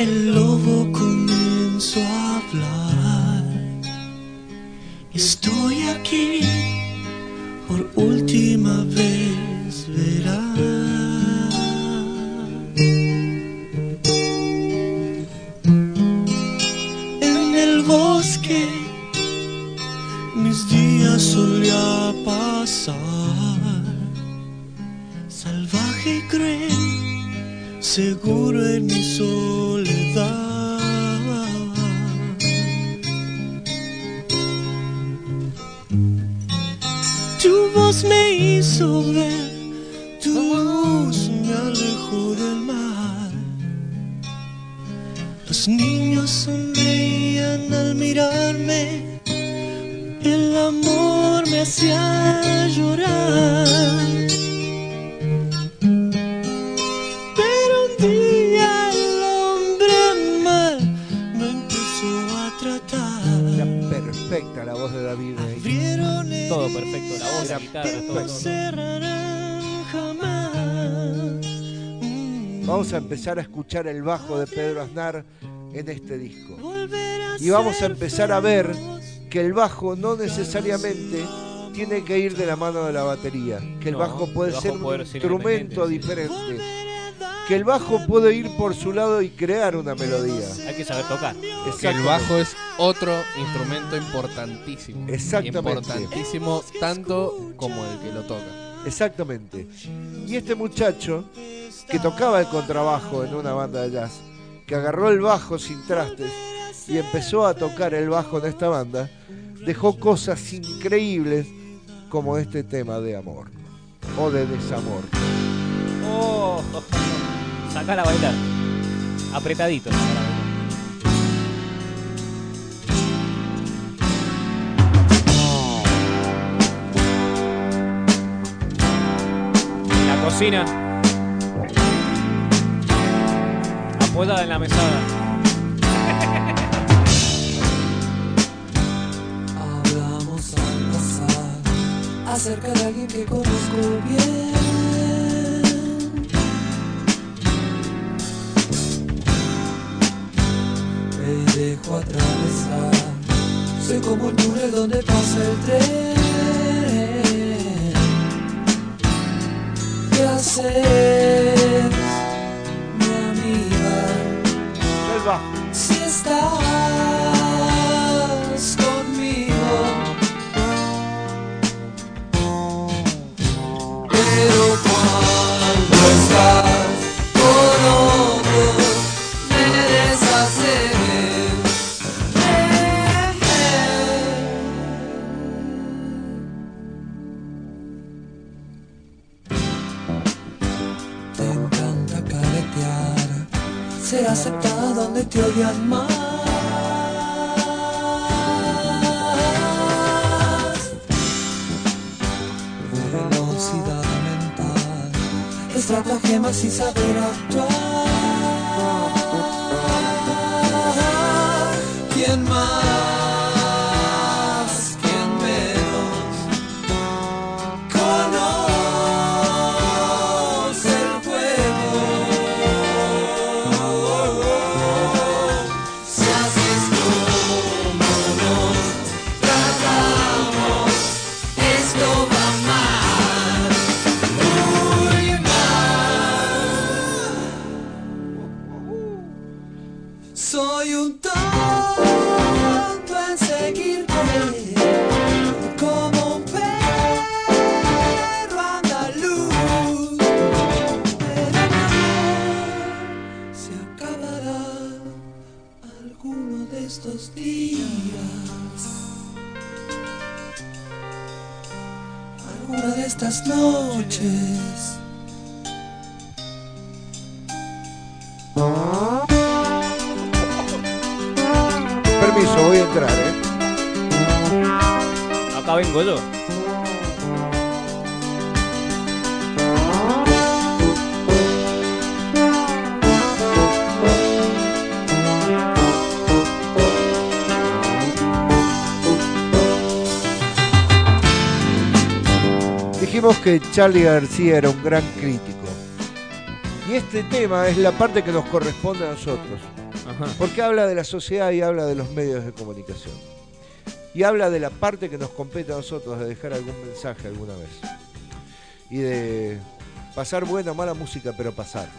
el lobo comenzó a hablar. Estoy aquí, por última vez verás. En el bosque, mis días solía pasar. Salvaje y cruel, seguro en mi soledad. Tu voz me hizo ver, tu voz me alejó del mar. Los niños sonreían al mirarme, el amor me hacía llorar. Perfecta la voz de David. Todo perfecto, la voz, la guitarra, todo. Vamos a empezar a escuchar el bajo de Pedro Aznar en este disco. Y vamos a empezar a ver que el bajo no necesariamente tiene que ir de la mano de la batería. Que el bajo puede ser un instrumento diferente. Que el bajo puede ir por su lado y crear una melodía. Hay que saber tocar. Que el bajo es otro instrumento importantísimo. Exactamente. Importantísimo tanto como el que lo toca. Exactamente. Y este muchacho que tocaba el contrabajo en una banda de jazz, que agarró el bajo sin trastes y empezó a tocar el bajo en esta banda, dejó cosas increíbles como este tema de amor o de desamor. Oh, sacala a bailar. Apretadito. La cocina. Apoyada en la mesada. Hablamos al pasar acerca de alguien que conozco bien. Me dejo atravesar, soy como el túnel donde pasa el tren. ¿Qué haces, mi amiga? Si estás conmigo, pero cuando estás con otro, me deshaces. ser aceptada donde te odian más. Velocidad mental, estratagemas y saber actuar. ¿Quién más? Noches. Permiso, voy a entrar, Acá vengo yo. Dijimos que Charly García era un gran crítico. Y este tema es la parte que nos corresponde a nosotros. Ajá. Porque habla de la sociedad y habla de los medios de comunicación. Y habla de la parte que nos compete a nosotros, de dejar algún mensaje alguna vez. Y de pasar buena o mala música, pero pasar.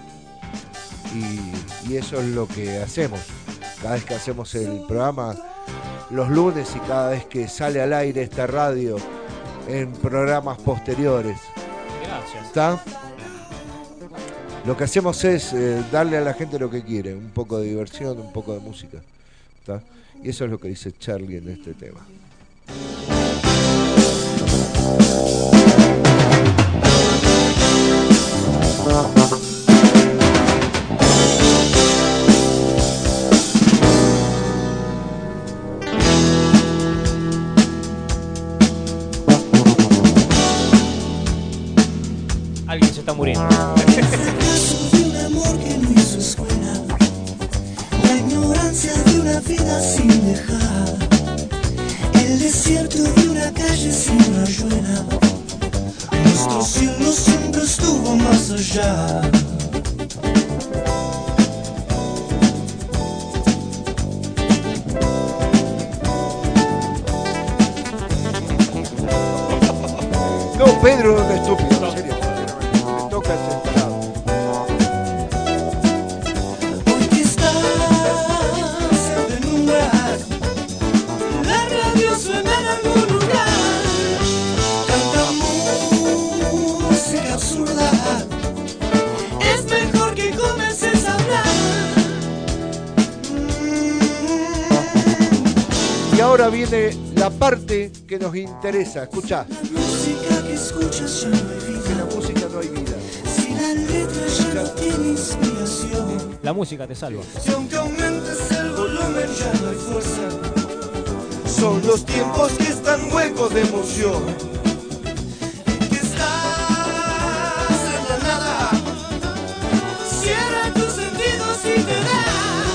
Y eso es lo que hacemos. Cada vez que hacemos el programa los lunes y cada vez que sale al aire esta radio en programas posteriores. Gracias. ¿Está? Lo que hacemos es darle a la gente lo que quiere, un poco de diversión, un poco de música. ¿Está? Y eso es lo que dice Charly en este tema. Está muriendo. De un amor que no hizo escuela, la ignorancia de una vida sin dejar, el desierto de una calle sin rayuela, nuestro cielo siempre estuvo más allá. No, Pedro, un estúpido, en serio. Porque estás en un lugar, la radio suena en algún lugar, tanta música absurda, es mejor que comiences a hablar. Y ahora viene la parte que nos interesa, escuchá. La música que escuchas ya no hay vida. La música no hay vida. La música te salva. Si aunque aumentes el volumen ya no hay fuerza. Son los tiempos que están huecos de emoción. Que estás en la nada. Cierra tus sentidos y te das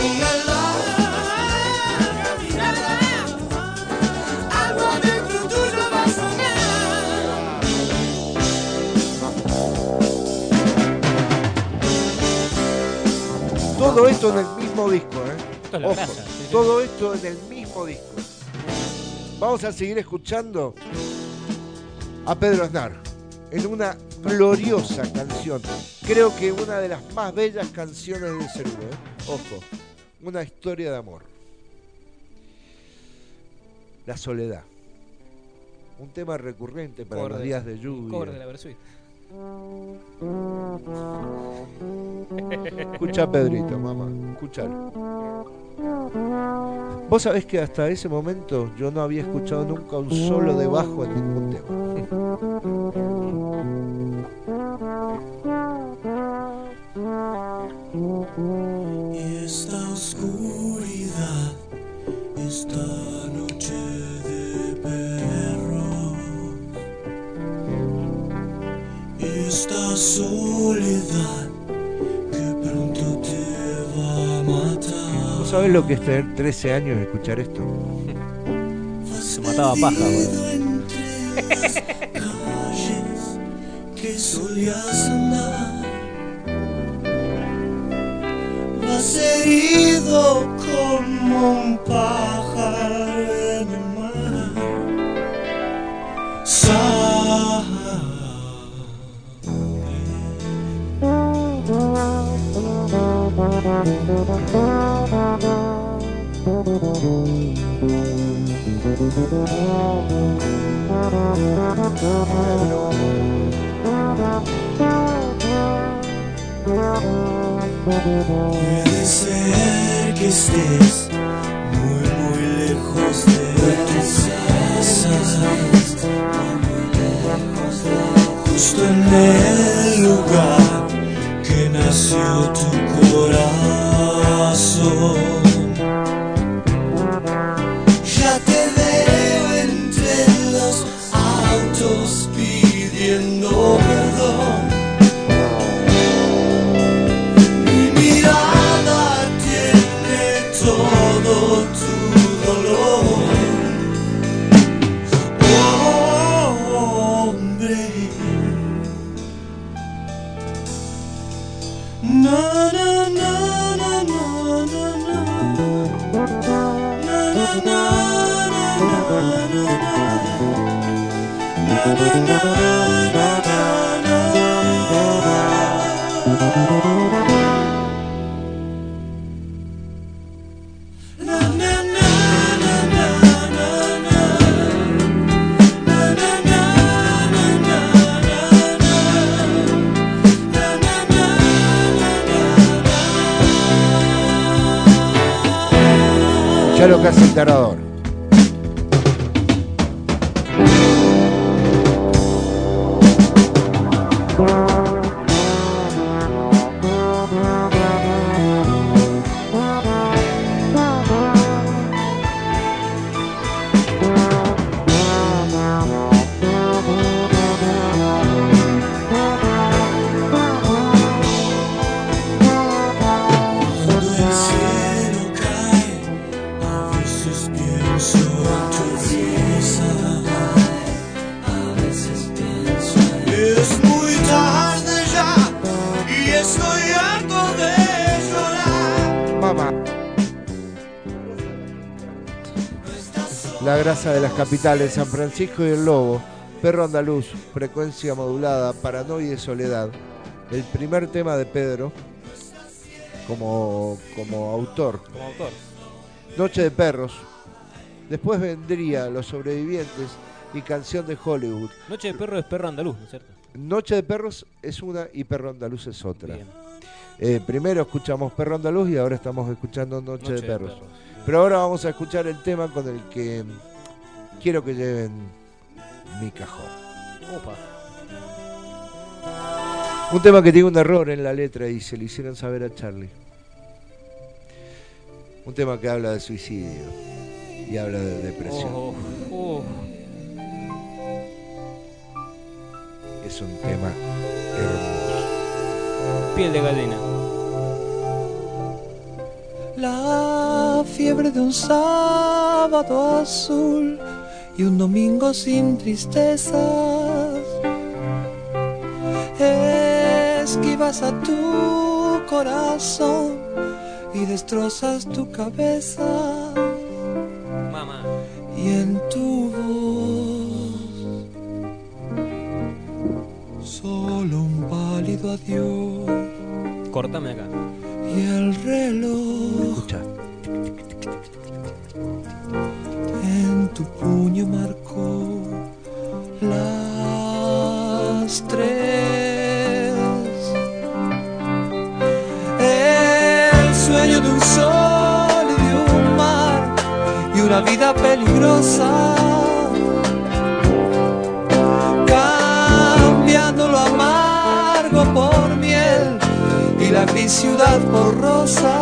una larga mirada. Algo dentro tuyo va a sonar. Todo esto en el mismo disco, ¿eh? Ojo, todo esto en el mismo disco. Vamos a seguir escuchando a Pedro Aznar en una gloriosa canción. Creo que una de las más bellas canciones de Serú, Ojo, una historia de amor. La soledad. Un tema recurrente para los días de lluvia. Cobre de la Versuit. Escucha, Pedrito, mamá, escuchalo. Vos sabés que hasta ese momento yo no había escuchado nunca un solo de bajo en ningún tema. ¿No sabes lo que es tener 13 años y escuchar esto? Se mataba paja, bueno. Vas herido como un pájaro en el mar. Puede ser que estés muy, muy lejos de tus casas, justo en el lugar que nació tu corazón. Ya te veo entre los autos pidiendo perdón. Ya lo que hace el tarador. De las capitales, San Francisco y el Lobo, Perro Andaluz, Frecuencia Modulada, Paranoia y Soledad. El primer tema de Pedro como autor. Como autor. Noche de Perros. Después vendría Los Sobrevivientes y Canción de Hollywood. Noche de Perros es Perro Andaluz, ¿no es cierto? Noche de Perros es una y Perro Andaluz es otra. Primero escuchamos Perro Andaluz y ahora estamos escuchando Noche de Perros. Pero ahora vamos a escuchar el tema con el que quiero que lleven mi cajón. Opa. Un tema que tiene un error en la letra y se le hicieron saber a Charlie. Un tema que habla de suicidio y habla de depresión. Es un tema hermoso. Piel de gallina. La fiebre de un sábado azul y un domingo sin tristezas. Esquivas a tu corazón y destrozas tu cabeza. Mamá. Y en tu voz solo un pálido adiós. Córtame acá. Y el reloj. Escucha. En tu puño marcó las 3. El sueño de un sol y de un mar y una vida peligrosa, cambiando lo amargo por miel y la gris ciudad por rosas.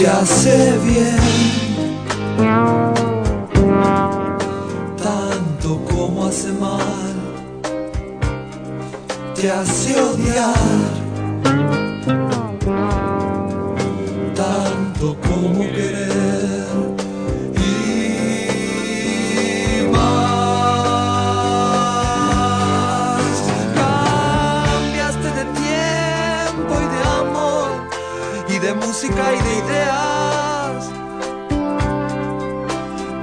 te hace bien, tanto como hace mal, te hace odiar, tanto como querer y más. Cambiaste de tiempo y de amor y de música y de ideas.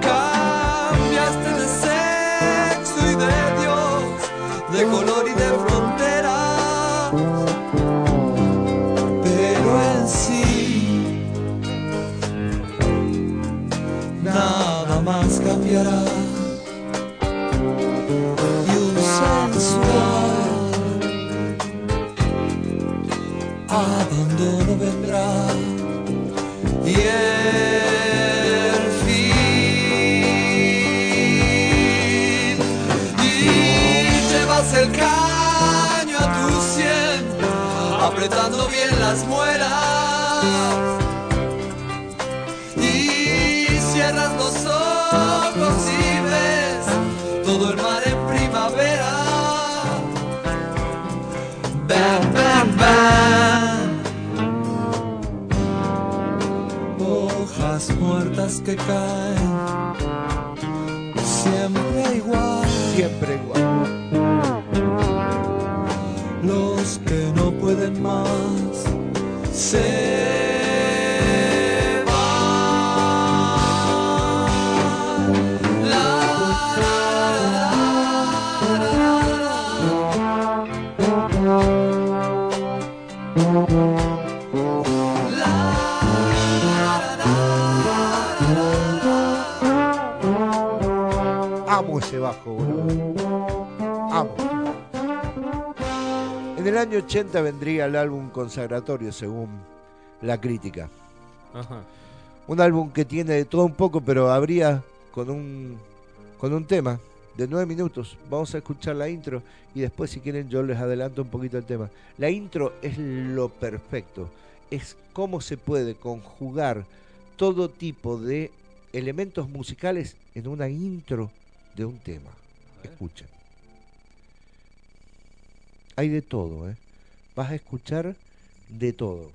Cambiaste de sexo y de Dios, de color y de fronteras. Pero en sí nada más cambiará. Y un sensual abandono vendrá. Y el fin. Y llevas el caño a tu sien, apretando bien las muelas. Y cierras los ojos y ves todo el mar en primavera. Bam, bam, bam. Hojas muertas que caen, siempre igual, siempre igual. Los que no pueden más se van. La, la, la, la, la, la. Amo ese bajo, boludo. Amo. En el año 80 vendría el álbum Consagratorio, según la crítica. Ajá. Un álbum que tiene de todo un poco, pero abría con un tema de 9 minutos. Vamos a escuchar la intro y después, si quieren, yo les adelanto un poquito el tema. La intro es lo perfecto. Es cómo se puede conjugar todo tipo de elementos musicales en una intro de un tema. Escuchen. Hay de todo, ¿eh? Vas a escuchar de todo.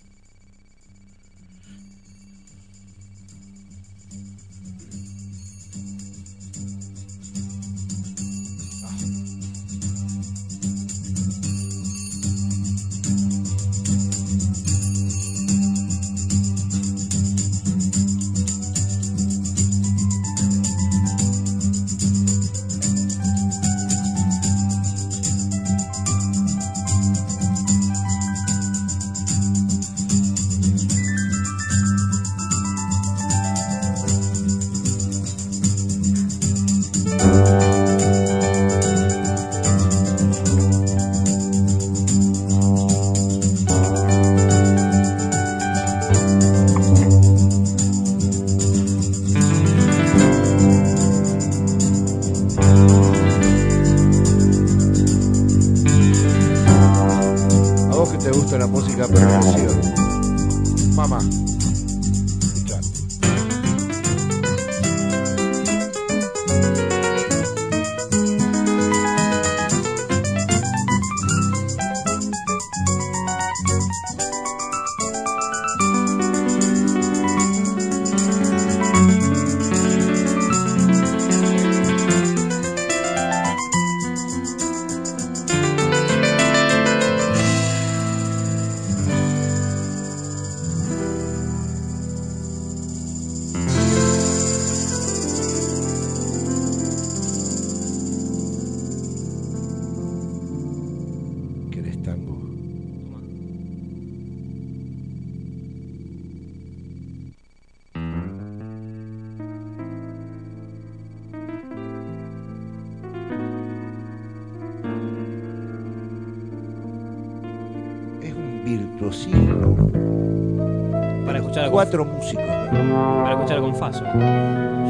Para escuchar cuatro músicos, ¿no? Para escuchar con faso.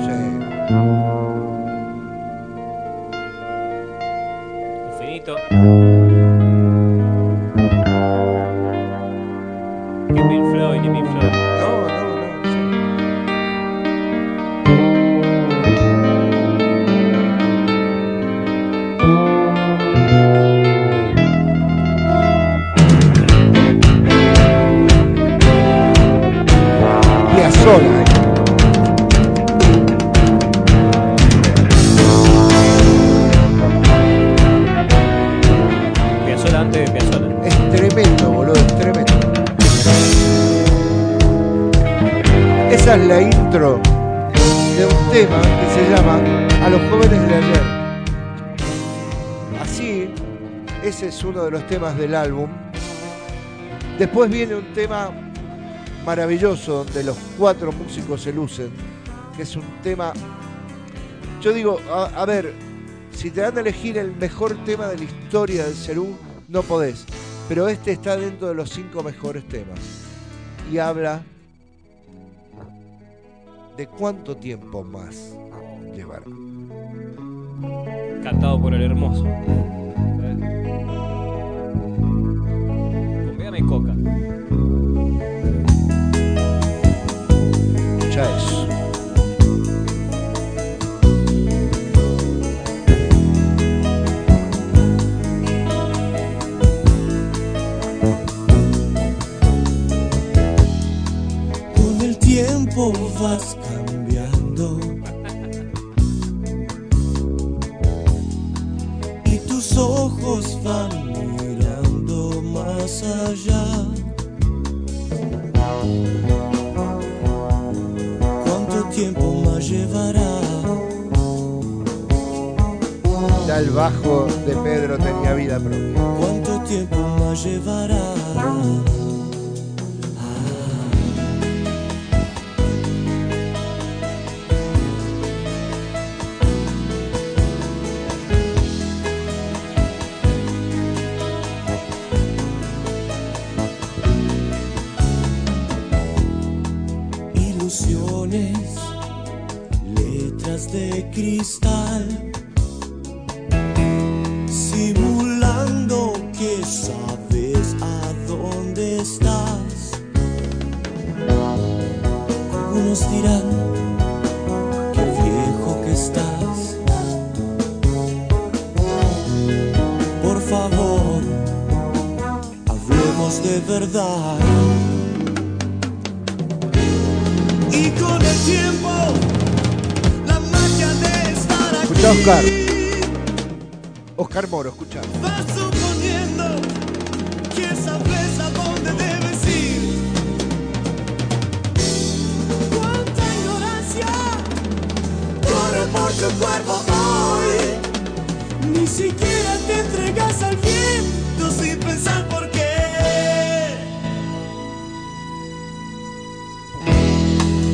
Sí. Infinito. Ni Pink Floyd. No. Dante de Piazzolla. Es tremendo, boludo, es tremendo. Esa es la intro de un tema que se llama A los jóvenes de ayer. Así, ese es uno de los temas del álbum. Después viene un tema maravilloso donde los cuatro músicos se lucen, que es un tema, yo digo, a ver, si te dan a elegir el mejor tema de la historia del Serú, no podés, pero este está dentro de los 5 mejores temas y habla de cuánto tiempo más llevar. Cantado por el hermoso. Convéame coca. Ya es. Con el tiempo vas cambiando y tus ojos van mirando más allá. Tiempo más llevará. Ya el bajo de Pedro tenía vida propia. ¿Cuánto tiempo más llevará? De cristal, simulando que sabes a dónde estás. Algunos dirán qué viejo que estás. Por favor, hablemos de verdad. Y con el tiempo. Oscar Moro, escucha. Vas suponiendo que sabes a dónde debes ir. Cuánta ignorancia corre por tu cuerpo hoy. Ni siquiera te entregas al viento sin pensar por qué.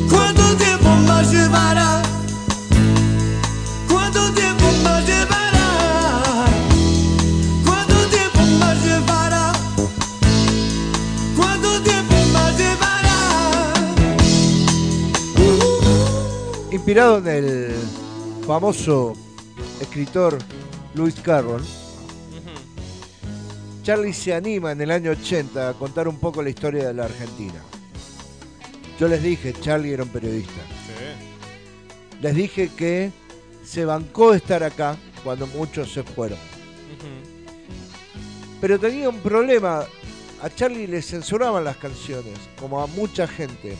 ¿Cuánto tiempo más llevará? Inspirado en el famoso escritor Lewis Carroll, Charlie se anima en el año 80 a contar un poco la historia de la Argentina. Yo les dije, Charlie era un periodista. Sí. Les dije que se bancó estar acá cuando muchos se fueron. Pero tenía un problema. A Charlie le censuraban las canciones, como a mucha gente.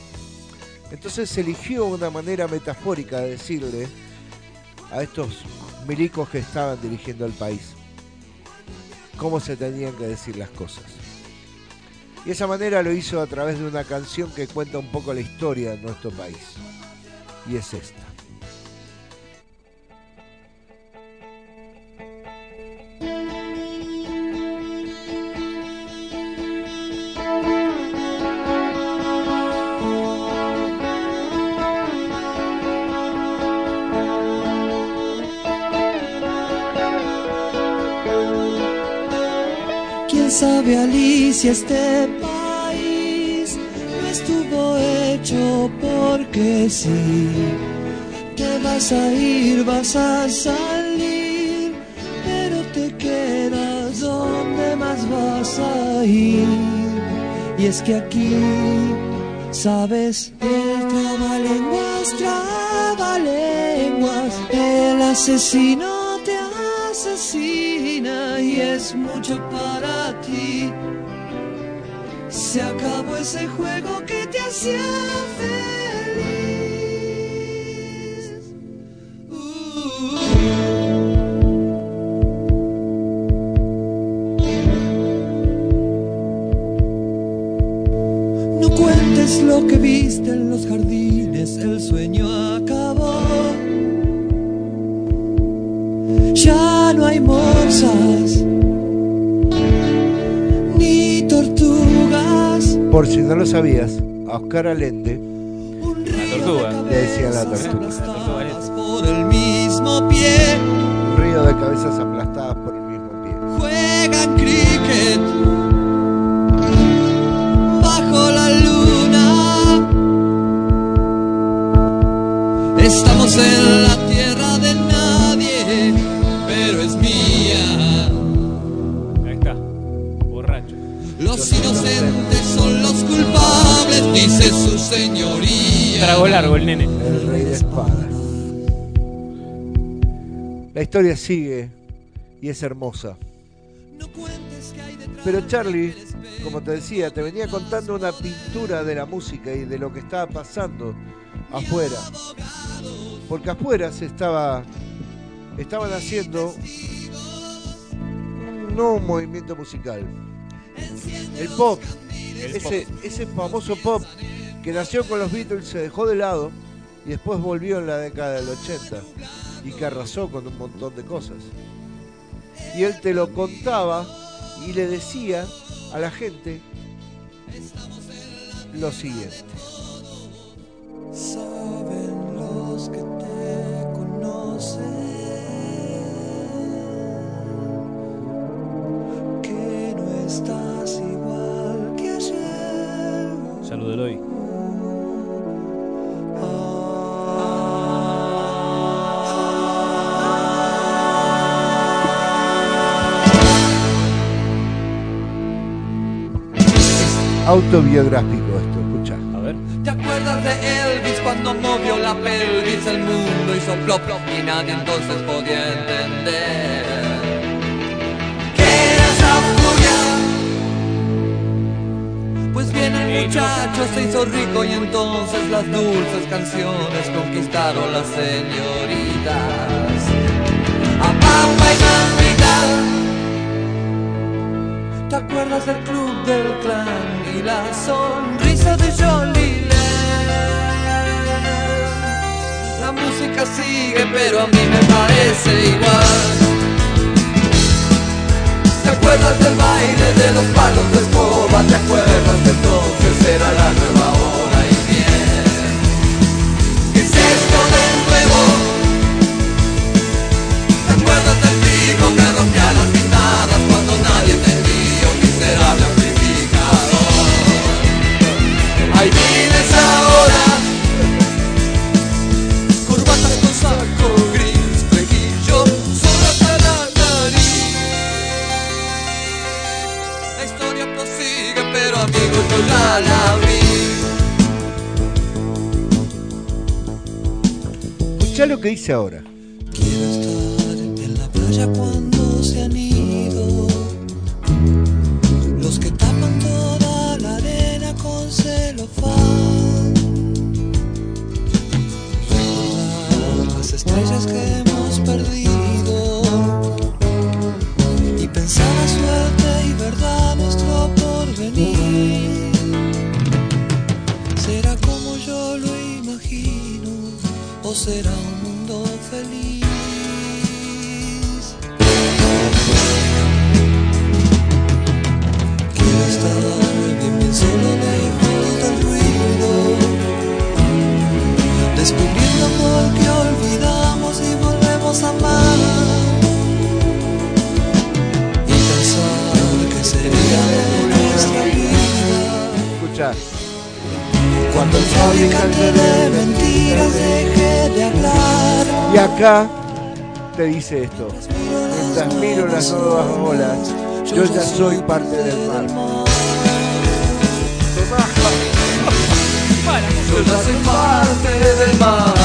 Entonces eligió una manera metafórica de decirle a estos milicos que estaban dirigiendo el país cómo se tenían que decir las cosas. Y esa manera lo hizo a través de una canción que cuenta un poco la historia de nuestro país. Y es esta. Sabe Alicia, este país no estuvo hecho porque sí. Te vas a ir, vas a salir, pero te quedas donde más vas a ir. Y es que aquí, sabes, el trabalenguas, trabalenguas, el asesino te asesina y es mucho para. Se acabó ese juego que te hacía feliz. Eres lo que viste en los jardines, el sueño acabó. Ya no hay morsas ni tortugas. Por si no lo sabías, a Oscar Allende, la tortuga, le decía la tortuga. Aplastadas por el mismo pie. Un río de cabezas aplastadas por el mismo pie. Juegan cricket bajo la luna. Estamos en la tierra de nadie, pero es mía. Ahí está, borracho. Los inocentes son los culpables, dice su señoría. Trago largo el nene. El rey de espadas. La historia sigue y es hermosa. Pero Charlie, como te decía, te venía contando una pintura de la música y de lo que estaba pasando afuera. Porque afuera se estaban haciendo un nuevo movimiento musical. El pop, ese famoso pop que nació con los Beatles, se dejó de lado y después volvió en la década del 80 y que arrasó con un montón de cosas. Y él te lo contaba y le decía a la gente lo siguiente. Saben los que te conocen que no estás igual que ayer. Salúdelo hoy. Autobiográfico esto, escucha. A ver. ¿Te acuerdas de Elvis cuando movió la pelvis? El mundo hizo plop plop y nadie entonces podía entender que era esa furia. Pues bien, el muchacho se hizo rico y entonces las dulces canciones conquistaron las señoritas. A papá y mamita. ¿Te acuerdas del club del clan y la sonrisa de Jolie Land? La música sigue, pero a mí me parece igual. ¿Te acuerdas del baile de los palos de escoba? ¿Te acuerdas de entonces? Era la nueva hora y bien. ¿Qué es esto de nuevo? ¿Te acuerdas del trigo que rompía las pintadas cuando nadie te... miserable amplificador? Hay miles ahora, corbatas con saco gris, trejillo, solo hasta la nariz. La historia prosigue, pero amigos yo ya la vi. Escuchá lo que dice ahora. Quiero estar en la playa cuando se han ido los que tapan toda la arena con celofán. Recordar las estrellas que hemos perdido y pensar la suerte y verdad nuestro porvenir. ¿Será como yo lo imagino o será un mundo feliz? Bien, bien solo lejos del ruido, descubriendo amor que olvidamos y volvemos a amar. Y pensar que sería de nuestra vida. Escuchar. Cuando el fabricante de mentiras deje de hablar. Y acá te dice esto. Mientras miro las nuevas olas, yo ya soy parte del mar. Yo ya soy parte del mar.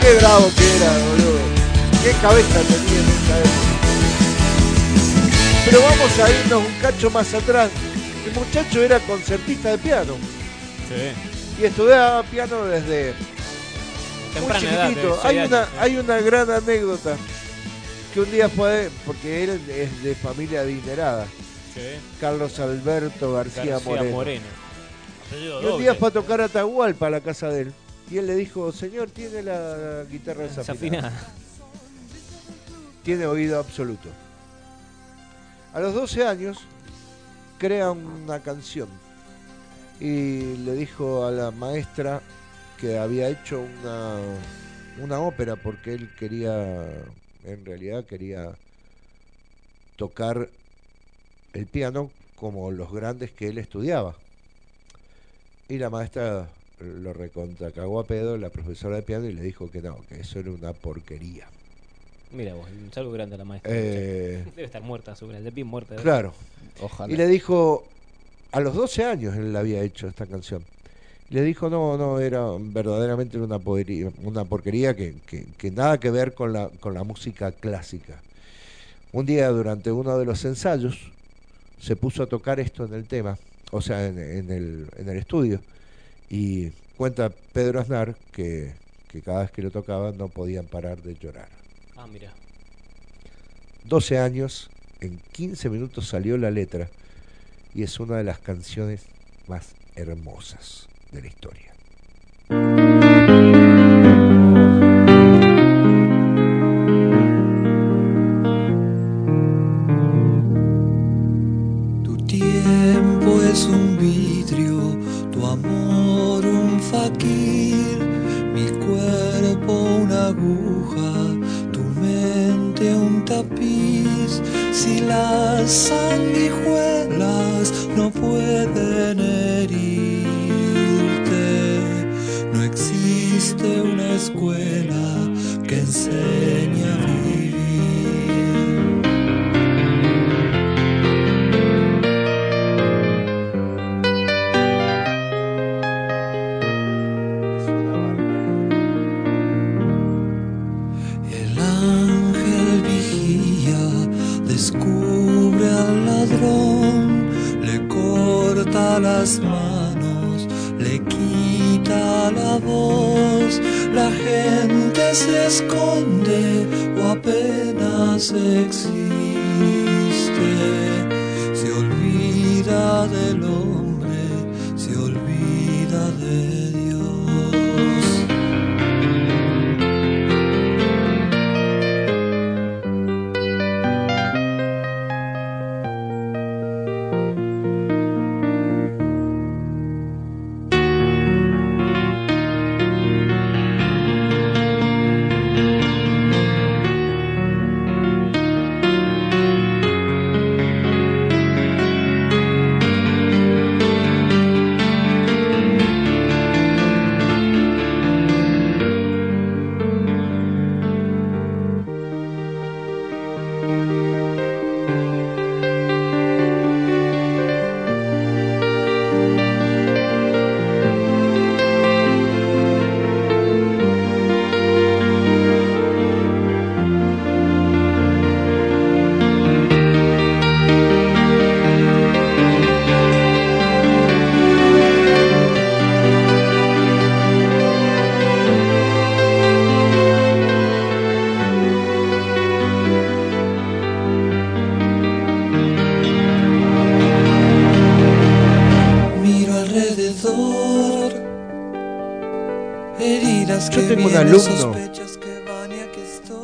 Qué bravo que era, boludo. Qué cabeza tenía en esta época. Pero vamos a irnos un cacho más atrás. El muchacho era concertista de piano. Sí. Y estudiaba piano desde temprana muy chiquitito. Edad, hay una gran anécdota. Que un día fue, porque él es de familia adinerada, sí. Carlos Alberto García Moreno. Y un día fue a tocar a Atahualpa, a la casa de él. Y él le dijo, señor, tiene la guitarra desafinada. Tiene oído absoluto. A los 12 años crea una canción. Y le dijo a la maestra que había hecho una ópera, porque él quería, en realidad quería tocar el piano como los grandes que él estudiaba. Y la maestra lo recontracagó a pedo, la profesora de piano, y le dijo que no, que eso era una porquería. Mira vos, un saludo grande a la maestra. Debe estar muerta, seguramente, bien muerta. ¿Verdad? Claro. Ojalá. Y le dijo, a los 12 años él había hecho esta canción. Le dijo, no, era verdaderamente una porquería que nada que ver con la música clásica. Un día, durante uno de los ensayos, se puso a tocar esto en el tema, o sea, en el estudio. Y cuenta Pedro Aznar que cada vez que lo tocaba no podían parar de llorar. Ah, mira. 12 años, en 15 minutos salió la letra, y es una de las canciones más hermosas de la historia. Tu tiempo es un vidrio, tu amor un faquir, mi cuerpo una aguja, tu mente un tapiz. Si las sanguijuelas no pueden herir, existe una escuela que enseña a vivir. El ángel vigía, descubre al ladrón, le corta las manos, le quita la voz, la gente se esconde o apenas existe, se olvida del hombre, se olvida de alumno.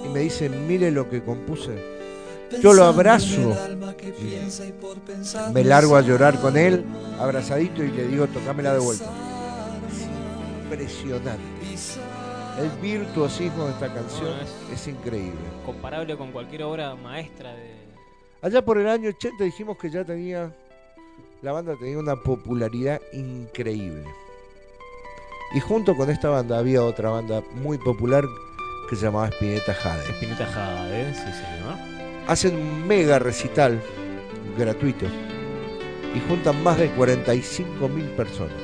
Y me dice, mire lo que compuse. Yo lo abrazo, me largo a llorar con él, abrazadito, y le digo, tocámela de vuelta. Es impresionante. El virtuosismo de esta canción es increíble. Comparable con cualquier obra maestra de... Allá por el año 80 dijimos que ya tenía... La banda tenía una popularidad increíble. Y junto con esta banda había otra banda muy popular que se llamaba Spinetta Jade. Spinetta Jade, sí señor. Hacen un mega recital gratuito y juntan más de 45.000 personas.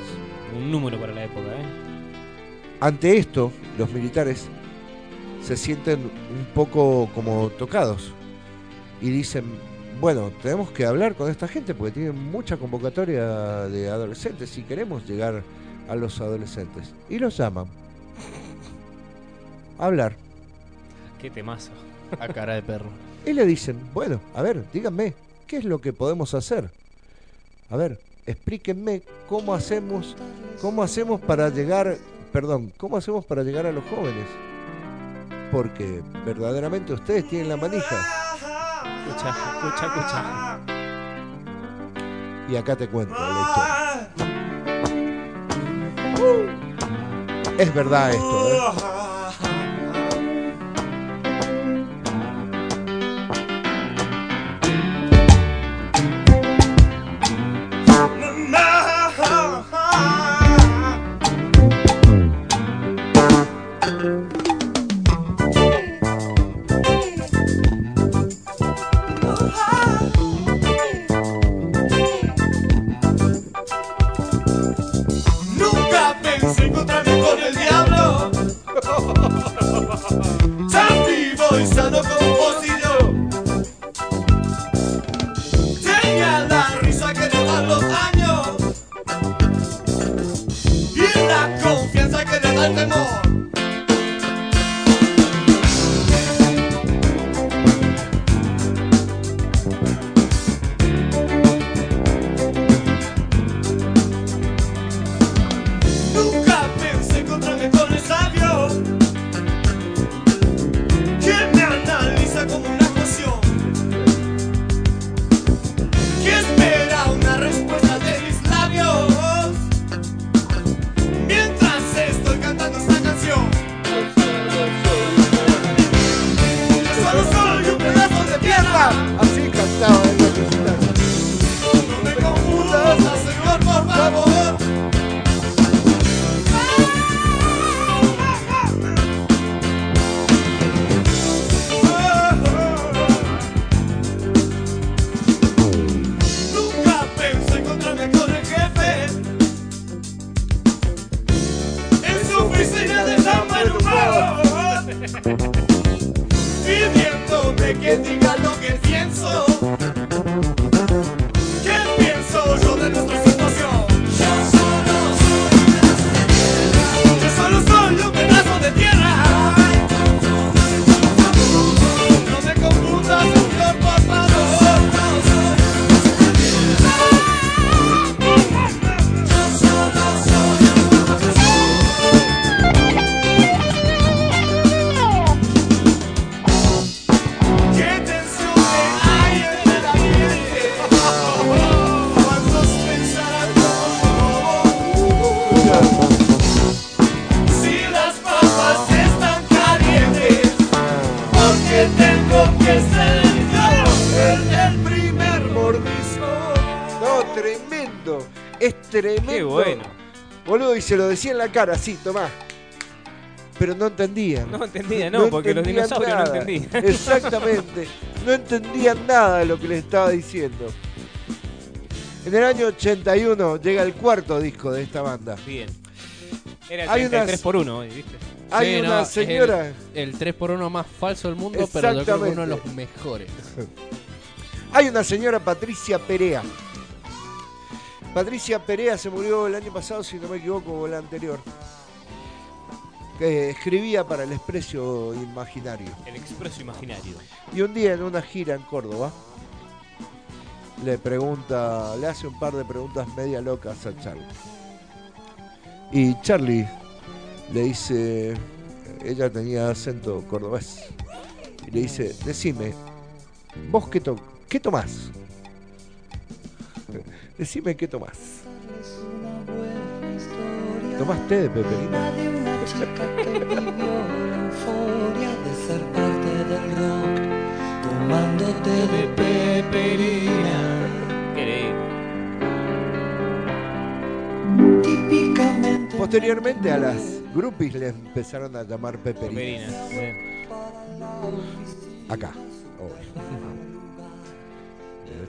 Un número para la época, ¿eh? Ante esto, los militares se sienten un poco como tocados y dicen, bueno, tenemos que hablar con esta gente porque tienen mucha convocatoria de adolescentes y queremos llegar a los adolescentes. Y los llaman a hablar. Qué temazo. A cara de perro. Y le dicen, bueno, a ver, díganme, ¿qué es lo que podemos hacer? A ver, explíquenme cómo hacemos para llegar a los jóvenes, porque verdaderamente ustedes tienen la manija. Escucha. Y acá te cuento la historia. Es verdad esto, se lo decía en la cara, sí, tomá. Pero no entendían. No, porque los dinosaurios nada. No entendían. Exactamente. No entendían nada de lo que les estaba diciendo. En el año 81 llega el cuarto disco de esta banda. Bien. Era el 3x1 hoy, ¿viste? Hay sí, una señora... El 3x1 más falso del mundo, pero yo creo que uno de los mejores. Hay una señora, Patricia Perea. Patricia Perea se murió el año pasado, si no me equivoco, o el anterior. Que escribía para El Expreso Imaginario. El Expreso Imaginario. Y un día en una gira en Córdoba, le hace un par de preguntas media locas a Charly. Y Charly le dice, ella tenía acento cordobés, y le dice, decime, ¿vos qué tomás? Decime qué tomás. ¿Tomás té de peperina? Posteriormente a las groupies le empezaron a llamar peperinas. Acá, obvio.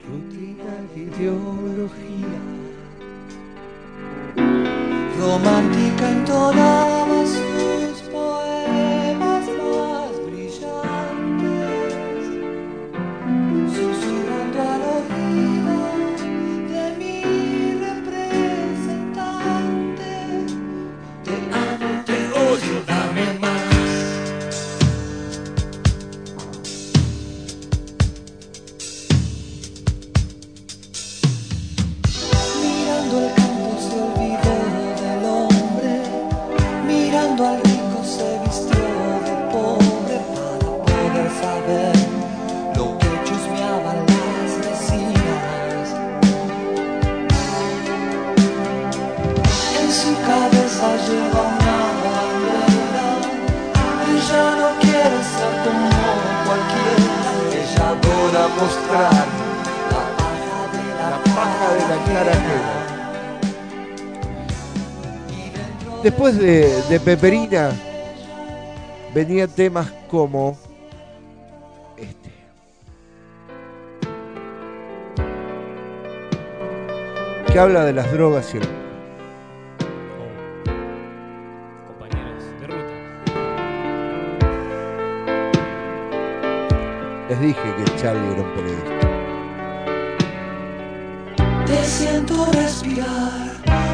Rutina de ideología romántica, entonaba sus poemas más brillantes, susurrando al oído de mi representante. Te amo, te odio, dame más. Mira mostrar la paja de la cara ajena. Después de Peperina venían temas como este. Que habla de las drogas y el... Les dije que Charly era un periodista. Te siento respirar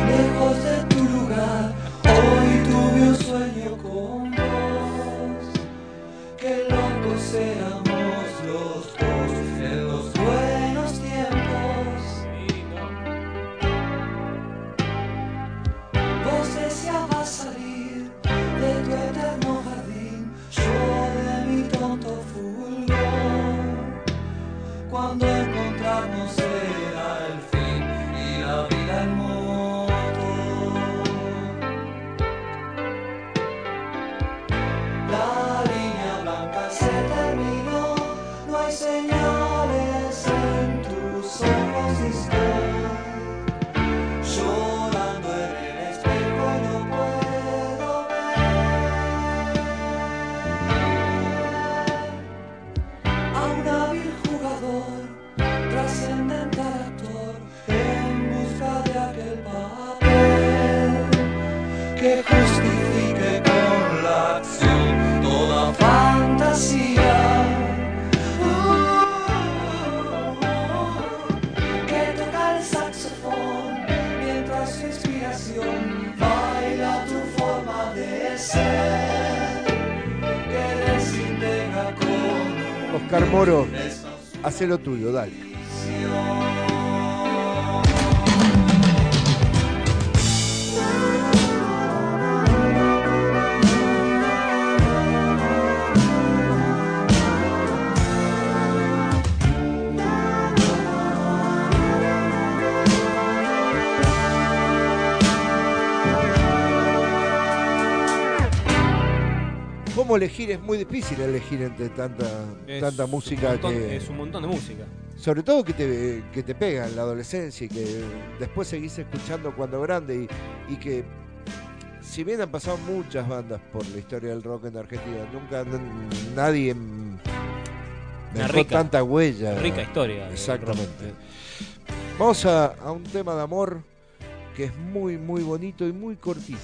lejos de tu lugar. Hoy tuve un sueño con vos. Qué locos éramos los dos en los buenos tiempos. Vos deseabas salir de tu eterno jardín, yo de mi tonto fulgor. Cuando encontrarnos será el fin y la vida en moto. La línea blanca se terminó, no hay señales en tus ojos y estoy llorando en el espejo y no puedo ver a una virgen. Trascendente actor en busca de aquel papel que justifique con la acción toda fantasía que toca el saxofón mientras su inspiración baila tu forma de ser que desintegra con Oscar Moro. Hacé lo tuyo, dale. Cómo elegir, es muy difícil elegir entre tanta música. Es un montón de música. Sobre todo que te pega en la adolescencia y que después seguís escuchando cuando grande y que, si bien han pasado muchas bandas por la historia del rock en Argentina, nunca nadie dejó tanta huella. Una rica historia. Exactamente. Vamos a un tema de amor que es muy, muy bonito y muy cortito.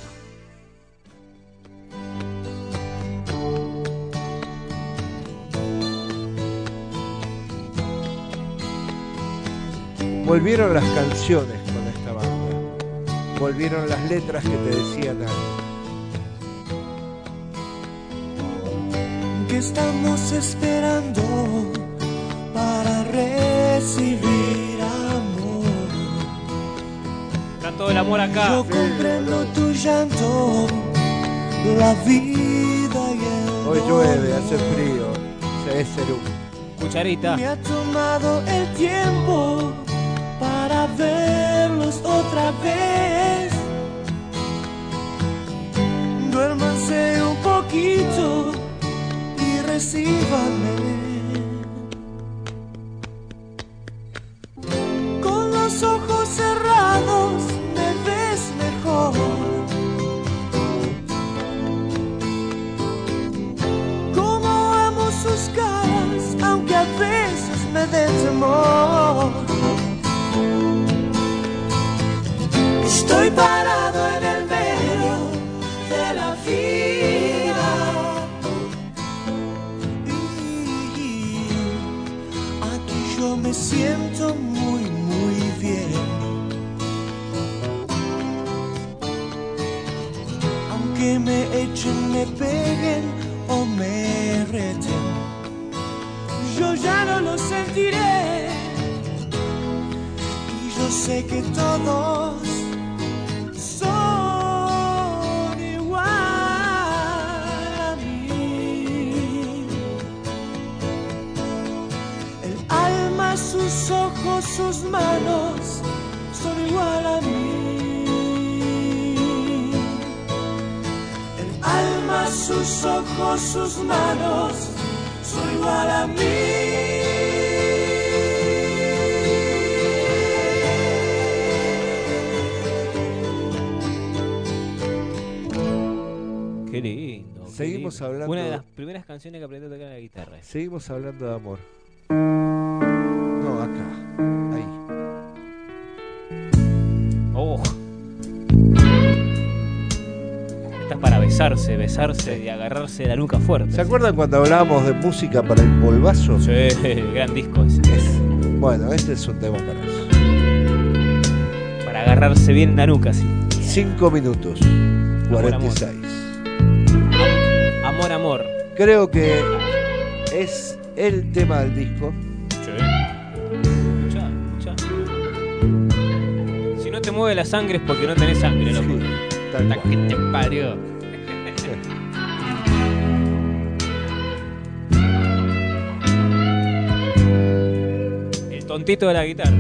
Volvieron las canciones con esta banda. Volvieron las letras que te decían algo. ¿Qué estamos esperando para recibir amor? Está todo el amor acá. Yo comprendo tu llanto, la vida y el... Hoy llueve, hace frío, se es Serú. Cucharita. Me ha tomado el tiempo para verlos otra vez. Duérmanse un poquito y recíbanme. Con los ojos cerrados me ves mejor. Como amo sus caras, aunque a veces me dé temor. Estoy parado en el medio de la fila y aquí yo me siento muy, muy bien. Aunque me echen, me peguen o me reten, yo ya no lo sentiré. Y yo sé que todos sus ojos, sus manos son igual a mí. El alma, sus ojos, sus manos son igual a mí. Qué lindo. Seguimos hablando. Una de las primeras canciones que aprendí a tocar en la guitarra. Seguimos hablando de amor. No, acá. Ahí. Oh. Esta es para besarse, y agarrarse la nuca fuerte. ¿Se acuerdan cuando hablábamos de música para el polvazo? Sí, el gran disco ese. Bueno, este es un tema para eso. Para agarrarse bien la nuca, sí. 5 minutos 46. Amor, amor, amor. Creo que es el tema del disco. Te mueve la sangre es porque no tenés sangre, loco. Sí, la que te parió. Sí. El tontito de la guitarra.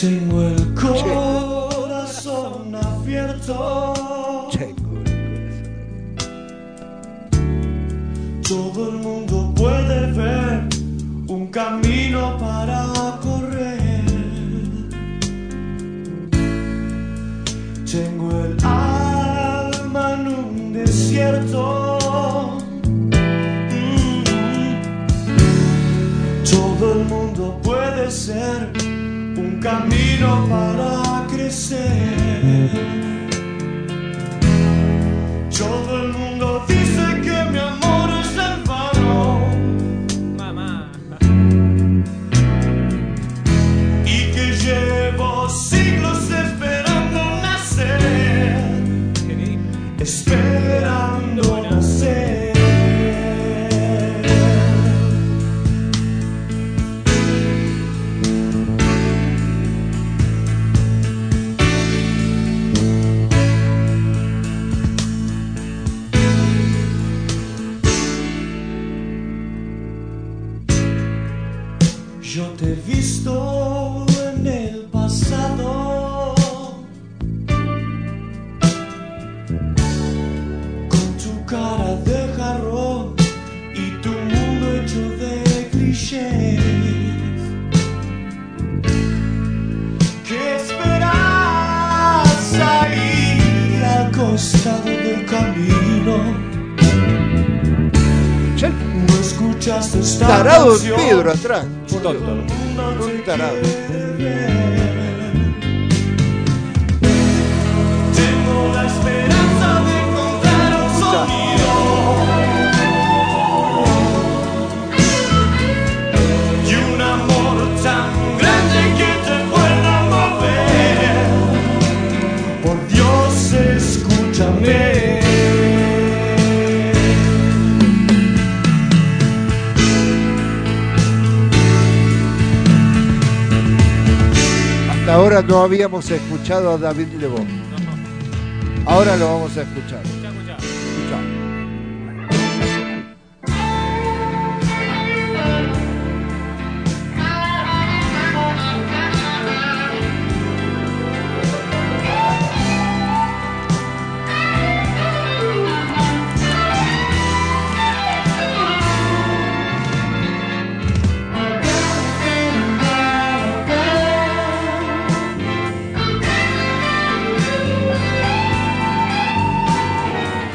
Tengo el corazón abierto. Todo el mundo puede ver un camino para correr. Tengo el alma en un desierto. Todo el mundo puede ser un camino para crecer. Todo el mundo dice que mi amor es en vano, mamá, y que llevo siglos esperando nacer. Esperando nacer. Yo te he visto en el pasado con tu cara de jarrón y tu mundo hecho de clichés. ¿Qué esperas ahí al costado del camino? No escuchaste esta tarado canción, Pedro atrás. Todo el mundo te tarado. Tengo la esperanza de encontrar un sonido y un amor tan grande que te pueda mover. Por Dios, escúchame. Ahora no habíamos escuchado a David Lebón. No. Ahora lo vamos a escuchar.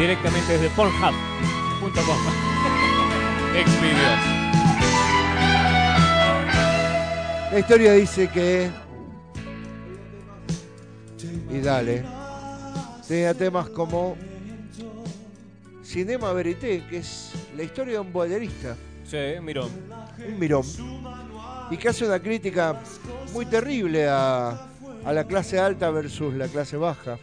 Directamente desde Pornhub.com. Exvideos. La historia dice que... Y dale. Tenía temas como... Cinema Verité, que es la historia de un boilerista. Sí, un mirón. Un mirón. Y que hace una crítica muy terrible a la clase alta versus la clase baja.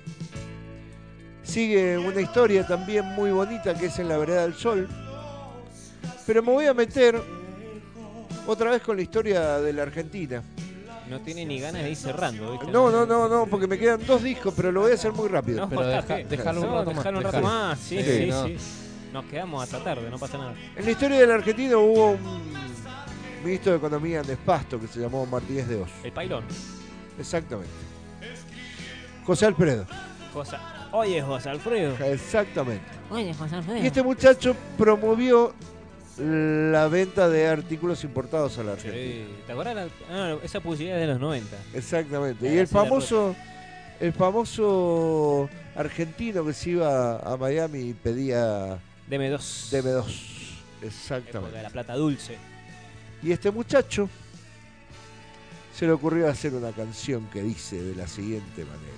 Sigue una historia también muy bonita que es En la vereda del sol. Pero me voy a meter otra vez con la historia de la Argentina. No tiene ni ganas de ir cerrando, ¿viste? No, porque me quedan 2 discos, pero lo voy a hacer muy rápido. No, pero dejarlo un rato más. Sí. Nos quedamos hasta tarde, no pasa nada. En la historia de la Argentina hubo un ministro de Economía en despasto que se llamó Martínez de Hoz. El Pailón. Exactamente. José Alfredo. Oye, José Alfredo. Exactamente. Oye, José Alfredo. Y este muchacho promovió la venta de artículos importados a la Argentina. Sí. ¿Te acuerdas? Ah, esa publicidad es de los 90. Exactamente. Y el famoso argentino que se iba a Miami y pedía... DM2. DM2. Exactamente. La plata dulce. Y este muchacho se le ocurrió hacer una canción que dice de la siguiente manera.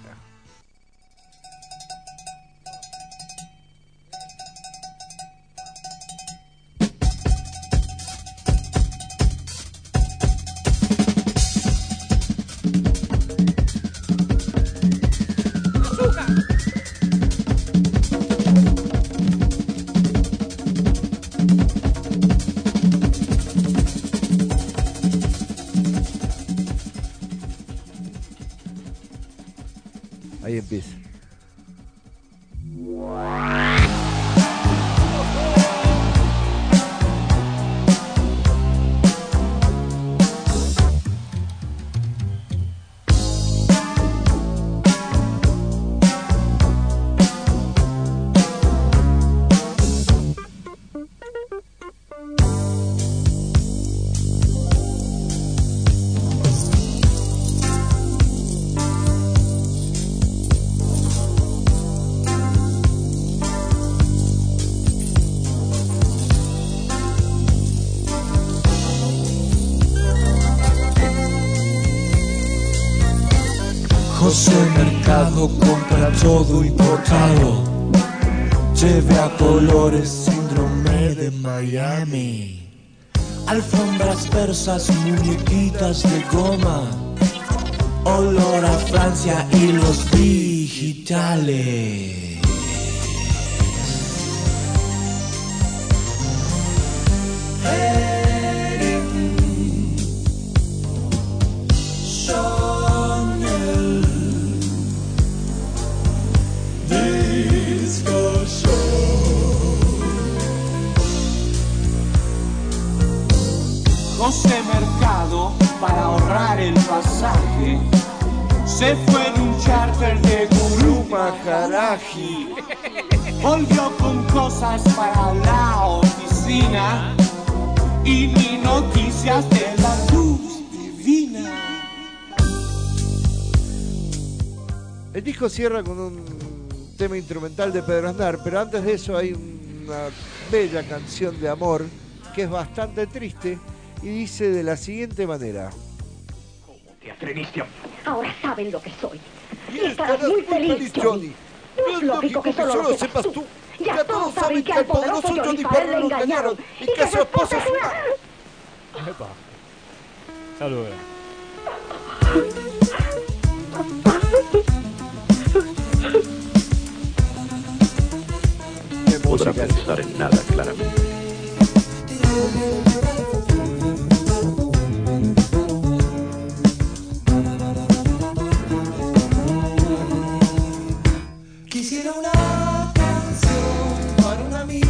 Compra todo importado, lleve a colores, síndrome de Miami, alfombras persas, muñequitas de goma, olor a Francia y los digitales. José Mercado, para ahorrar el pasaje, se fue en un charter de Gurú Maharaji. Volvió con cosas para la oficina y ni noticias de la luz divina. El disco cierra con un tema instrumental de Pedro Aznar, pero antes de eso hay una bella canción de amor que es bastante triste. Y dice de la siguiente manera. ¿Cómo te atreviste a mí? Ahora saben lo que soy. Y estarás muy feliz, Johnny. No es lógico que solo lo sepas tú. Ya todos saben que al poderoso Johnny Parra lo engañaron y que su esposa es una... ¡Epa! Saluda. No podrá pensar en nada claramente. Quisiera una canción para un amigo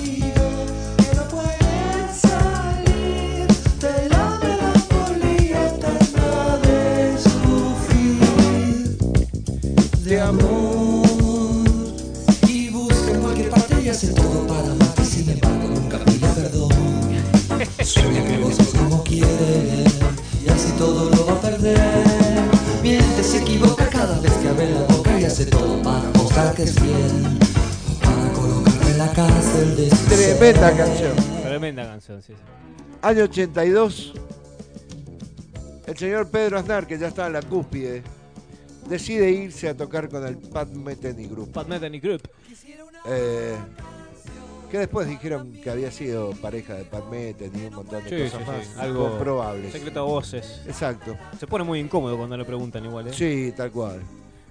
que no puede salir de la melancolía eterna de sufrir de amor. Y busca en cualquier parte y hace todo para amarte, sin embargo nunca pide perdón. Sueña que vos sos como quiere y así todo lo va a perder. Miente, se equivoca cada vez que abre la boca y hace todo para mostrar que es fiel, para colocarle la cárcel de su ser. Tremenda canción. Tremenda canción, sí, sí. Año 82. El señor Pedro Aznar, que ya estaba en la cúspide, decide irse a tocar con el Pat Metheny Group. Pat Metheny Group. Que después dijeron que había sido pareja de Pat Metheny y un montón de cosas más. Sí. Algo comprobables. Secreto a voces. Exacto. Se pone muy incómodo cuando le preguntan igual, ¿eh? Sí, tal cual.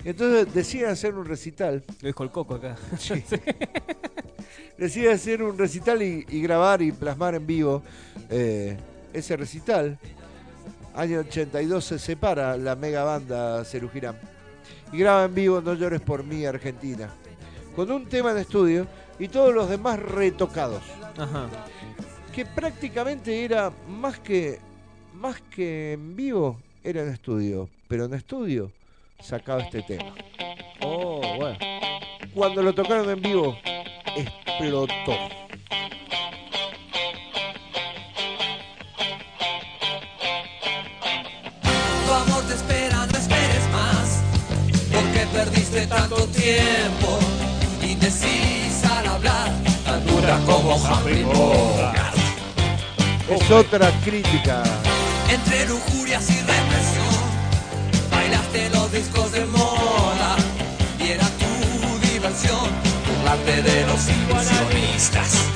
Entonces deciden hacer un recital. Lo dijo el Coco acá. Sí. Sí. Deciden hacer un recital y grabar y plasmar en vivo ese recital. Año 82 se separa la mega banda Serú Girán. Y graba en vivo No llores por mí, Argentina, con un tema en estudio y todos los demás retocados. Ajá. Que prácticamente era más que en vivo, era en estudio. pero en estudio sacaba este tema. Oh, bueno. Cuando lo tocaron en vivo, explotó. Tu amor te espera, no esperes más, porque perdiste tanto tiempo. Indecis al hablar, tan dura como Humphrey Bogart. Es otra crítica. Entre lujurias y represión, bailaste los discos de moda, y era tu diversión, burlarte de los ilusionistas.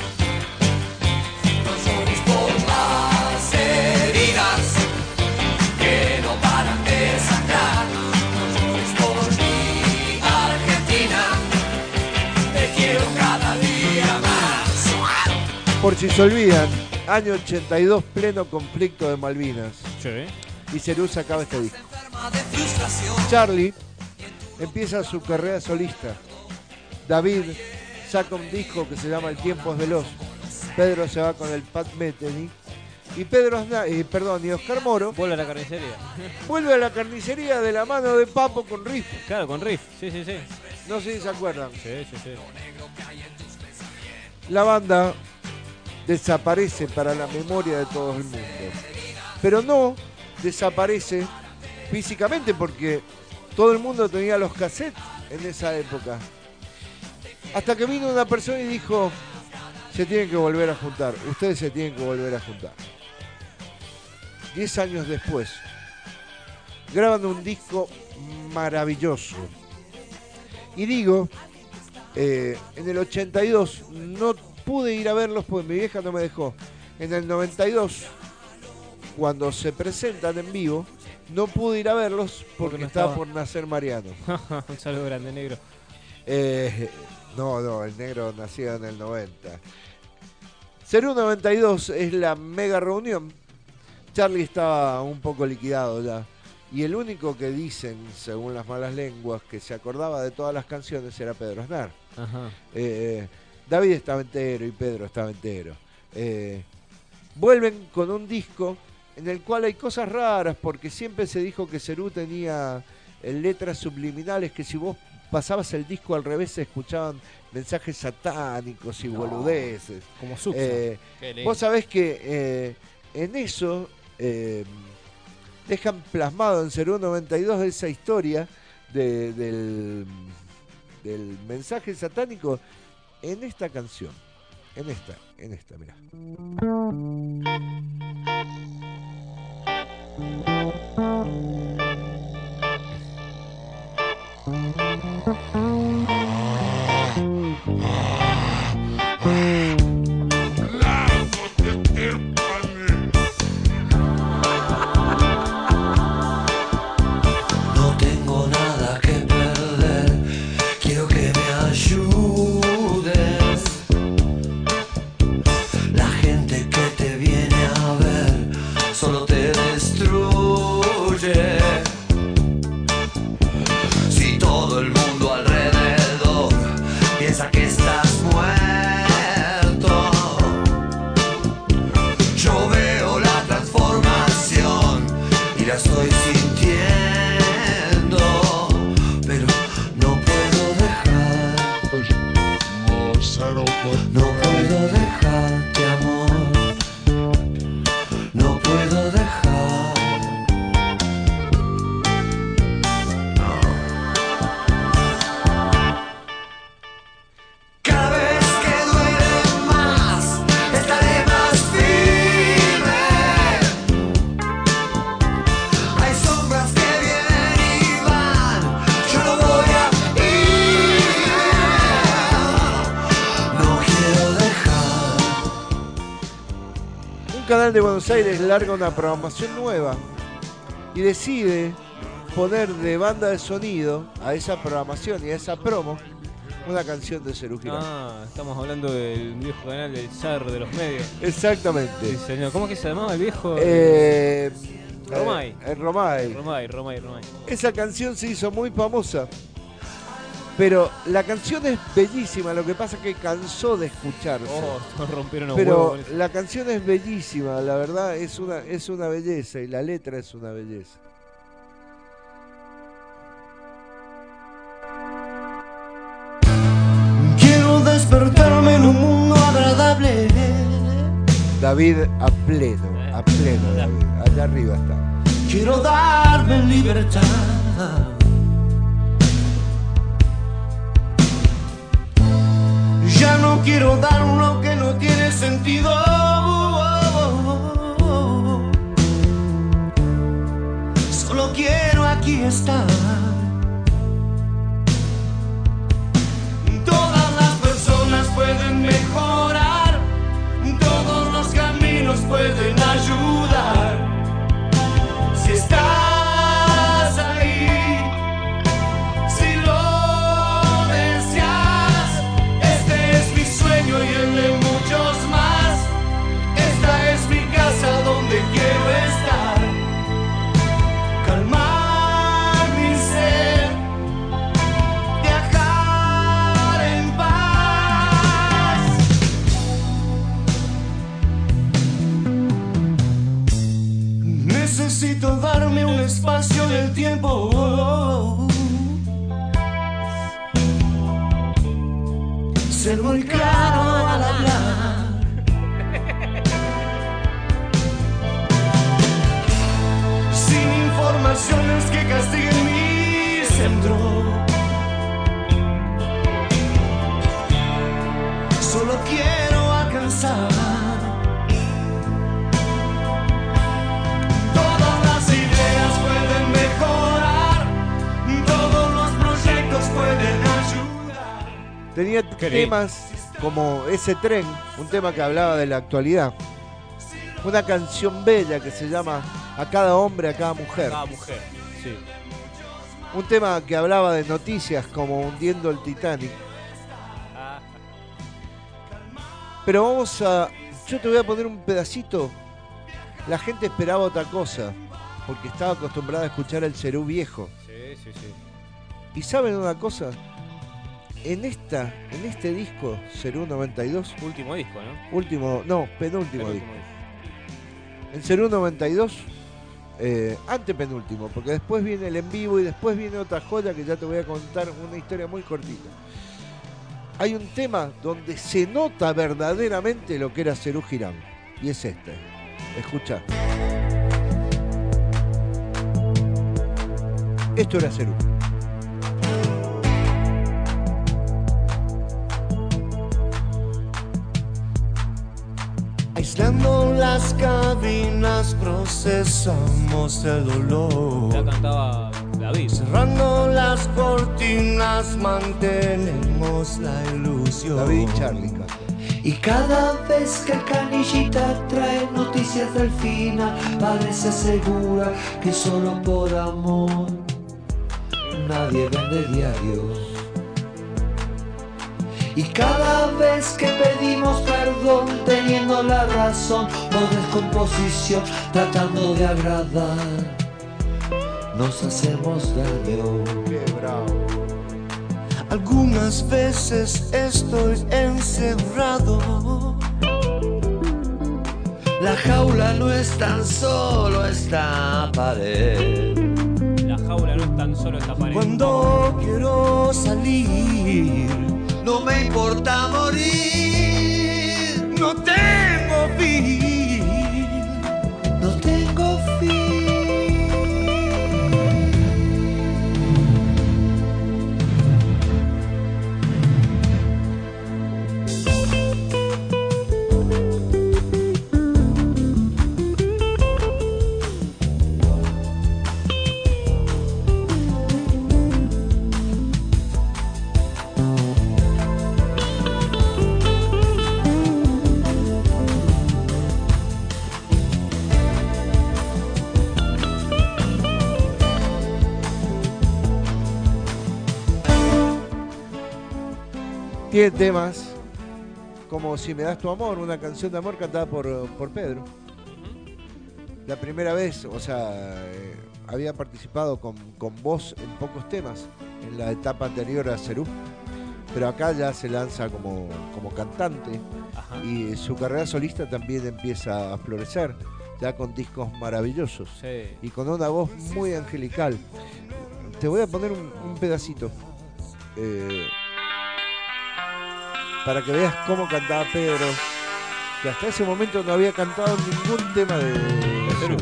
No llores por las heridas que no paran de sangrar, no llores por mi Argentina, te quiero cada día más. Por si se olvidan, año 82, pleno conflicto de Malvinas. Sí. Y Serú sacaba este disco. Charlie empieza su carrera solista. David saca un disco que se llama El tiempo es veloz. Pedro se va con el Pat Metheny. Y Pedro Aznar, perdón, y Oscar Moro vuelve a la carnicería. Vuelve a la carnicería de la mano de Papo con Riff. Claro, con Riff, sí, sí, sí. No sé si se acuerdan. Sí, sí, sí. La banda desaparece para la memoria de todo el mundo, pero no desaparece físicamente, porque todo el mundo tenía los cassettes en esa época, hasta que vino una persona y dijo: se tienen que volver a juntar, ustedes se tienen que volver a juntar. 10 años después graban un disco maravilloso. Y digo, en el 82 no pude ir a verlos porque mi vieja no me dejó. En el 92, cuando se presentan en vivo, no pude ir a verlos porque no estaba por nacer Mariano. Un saludo grande, negro. No, el negro nació en el 90. Serú 92 es la mega reunión. Charlie estaba un poco liquidado ya, y el único que dicen, según las malas lenguas, que se acordaba de todas las canciones era Pedro Aznar. Ajá. David estaba entero y Pedro estaba entero. Vuelven con un disco en el cual hay cosas raras, porque siempre se dijo que Serú tenía letras subliminales, que si vos pasabas el disco al revés se escuchaban mensajes satánicos y boludeces. Como Suxa. Vos sabés que en eso dejan plasmado en Serú 92 esa historia del mensaje satánico. En esta canción, en esta, mirá. No tengo nada que perder, quiero que me ayudes. Canal de Buenos Aires larga una programación nueva y decide poner de banda de sonido a esa programación y a esa promo una canción de Serú Girán. Ah, estamos hablando del viejo canal del zar de los medios. Exactamente. Sí, señor. ¿Cómo que se llamaba el viejo? Romay. Romay. Esa canción se hizo muy famosa, pero la canción es bellísima, lo que pasa es que cansó de escucharse. Oh, rompieron los huevos. Pero la canción es bellísima, la verdad, es una belleza, y la letra es una belleza. David a pleno, David. Allá arriba está. Quiero darme libertad. Ya no quiero dar lo que no tiene sentido. Solo quiero aquí estar. Todas las personas pueden mejorar, todos los caminos pueden ayudar. Si estás ahí, si lo deseas, este es mi sueño y el de muchos más. Esta es mi casa donde quiero estar. Calmar mi ser, viajar en paz. Necesito darme un espacio del tiempo, ser muy claro al hablar. Informaciones que castiguen mi centro. Solo quiero alcanzar. Todas las ideas pueden mejorar, todos los proyectos pueden ayudar. Tenía temas como ese tren, un tema que hablaba de la actualidad. Una canción bella que se llama A cada hombre, a cada mujer. A cada mujer, sí. Un tema que hablaba de noticias como hundiendo el Titanic. Ah. Pero vamos a... Yo te voy a poner un pedacito. La gente esperaba otra cosa, porque estaba acostumbrada a escuchar el Serú viejo. Sí, sí, sí. ¿Y saben una cosa? En este disco, Serú 92... Último disco, ¿no? Último, no, penúltimo disco. En Serú 92, antepenúltimo, porque después viene el en vivo y después viene otra joya que ya te voy a contar, una historia muy cortita. Hay un tema donde se nota verdaderamente lo que era Serú Girán, y es este. Escuchá. Esto era Serú. Aislando las cabinas procesamos el dolor. Ya cantaba David. Cerrando las cortinas mantenemos la ilusión. David y Charly. Y cada vez que el canillita trae noticias del final, parece segura que solo por amor nadie vende diarios. Y cada vez que pedimos perdón, teniendo la razón o descomposición, tratando de agradar, nos hacemos daño. Qué bravo. Algunas veces estoy encerrado. La jaula no es tan solo esta pared. La jaula no es tan solo esta pared. Cuando quiero salir, no me importa morir, no tengo fin, no tengo fin. Tiene temas como Si me das tu amor, una canción de amor cantada por Pedro. La primera vez, o sea, había participado con voz en pocos temas en la etapa anterior a Serú, pero acá ya se lanza como cantante. Ajá. Y su carrera solista también empieza a florecer, ya con discos maravillosos. Sí. Y con una voz muy angelical. Te voy a poner un pedacito. Para que veas cómo cantaba Pedro que hasta ese momento no había cantado ningún tema de Serú.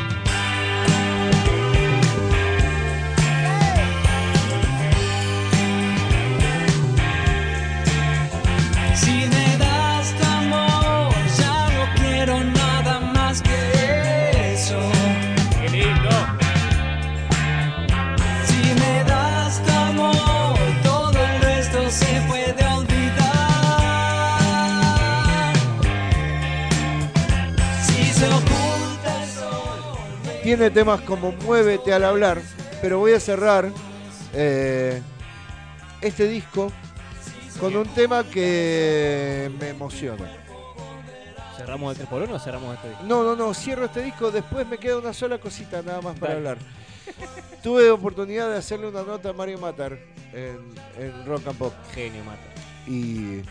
Tiene temas como Muévete al hablar, pero voy a cerrar este disco con un tema que me emociona. ¿Cerramos el 3x1 o cerramos este disco? No, cierro este disco, después me queda una sola cosita nada más para hablar. Tuve oportunidad de hacerle una nota a Mario Matar en Rock and Pop. Genio Matar. Y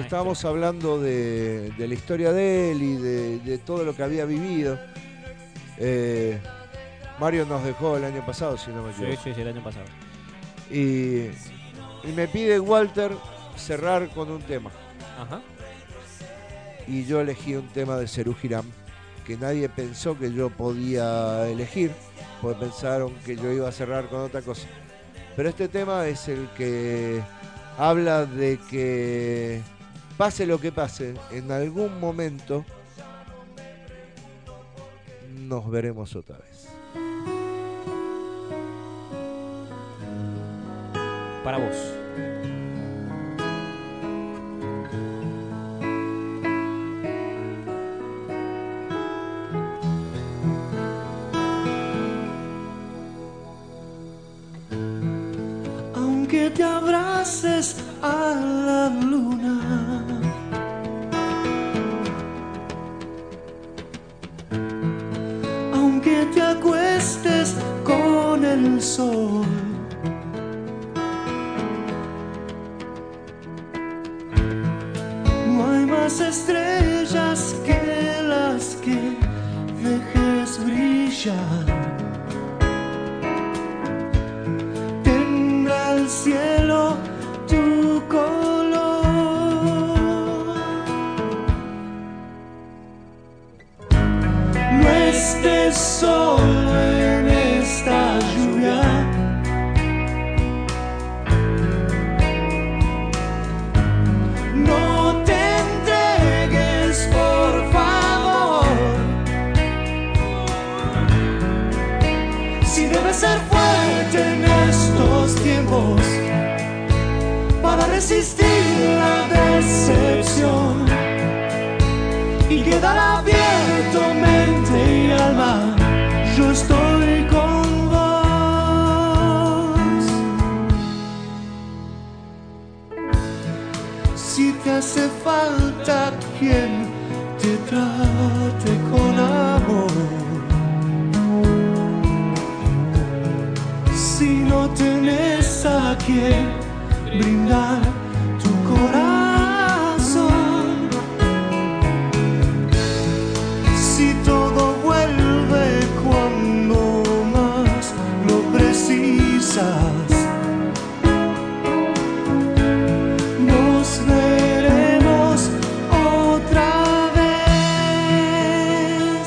estábamos hablando de la historia de él y de todo lo que había vivido. Mario nos dejó el año pasado, si no me equivoco. Sí, el año pasado. Y me pide Walter cerrar con un tema. Ajá. Y yo elegí un tema de Serú Girán que nadie pensó que yo podía elegir, porque pensaron que yo iba a cerrar con otra cosa. Pero este tema es el que habla de que, pase lo que pase, en algún momento nos veremos otra vez. Para vos. Aunque te abraces a la luna, te acuestes con el sol, no hay más estrellas que las que dejes brillar. Tendrá el cielo tu color. No estés solo en esta lluvia, no te entregues, por favor. Si debes ser fuerte en estos tiempos para resistir la decepción y quedar abierto mente y alma. Yo estoy con vos. Si te hace falta quien te trate con amor, si no tenés a quien brindar tu corazón, si todo vuelve cuando más lo precisas, nos veremos otra vez.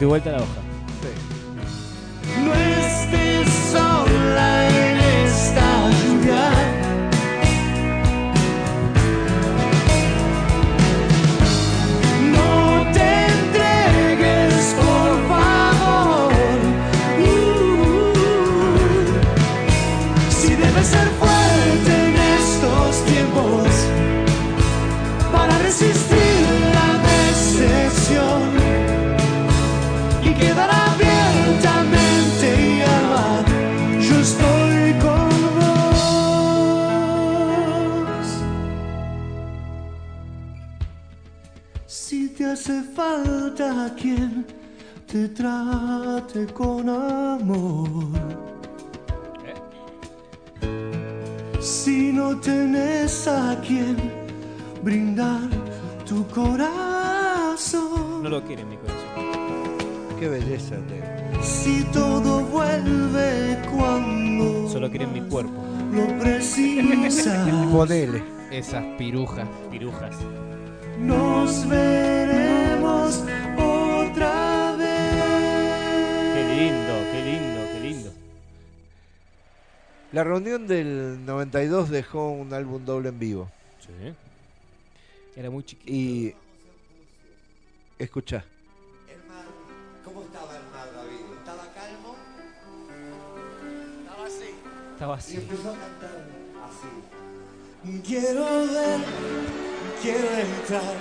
De vuelta a la hoja. Sí. No estés sola en esta lluvia. No te entregues, por favor. Si debes ser fuerte en estos tiempos para resistir la decepción. Quedar abiertamente y amar, yo estoy con vos. Si te hace falta quien te trate con amor, si si no tenés a quien brindar tu corazón? No lo quiere mi corazón. Qué belleza tengo. Si todo vuelve cuando solo quieren mi cuerpo. Lo precisas. Podele. Esas pirujas, pirujas. Nos veremos otra vez. Qué lindo, qué lindo, qué lindo. La reunión del 92 dejó un álbum doble en vivo. Sí. Era muy chiquito. Y escuchá. El mar, ¿cómo estaba el mar, David? ¿Estaba calmo? Estaba así. Estaba así. Y empezó a cantar así. Quiero ver, quiero entrar.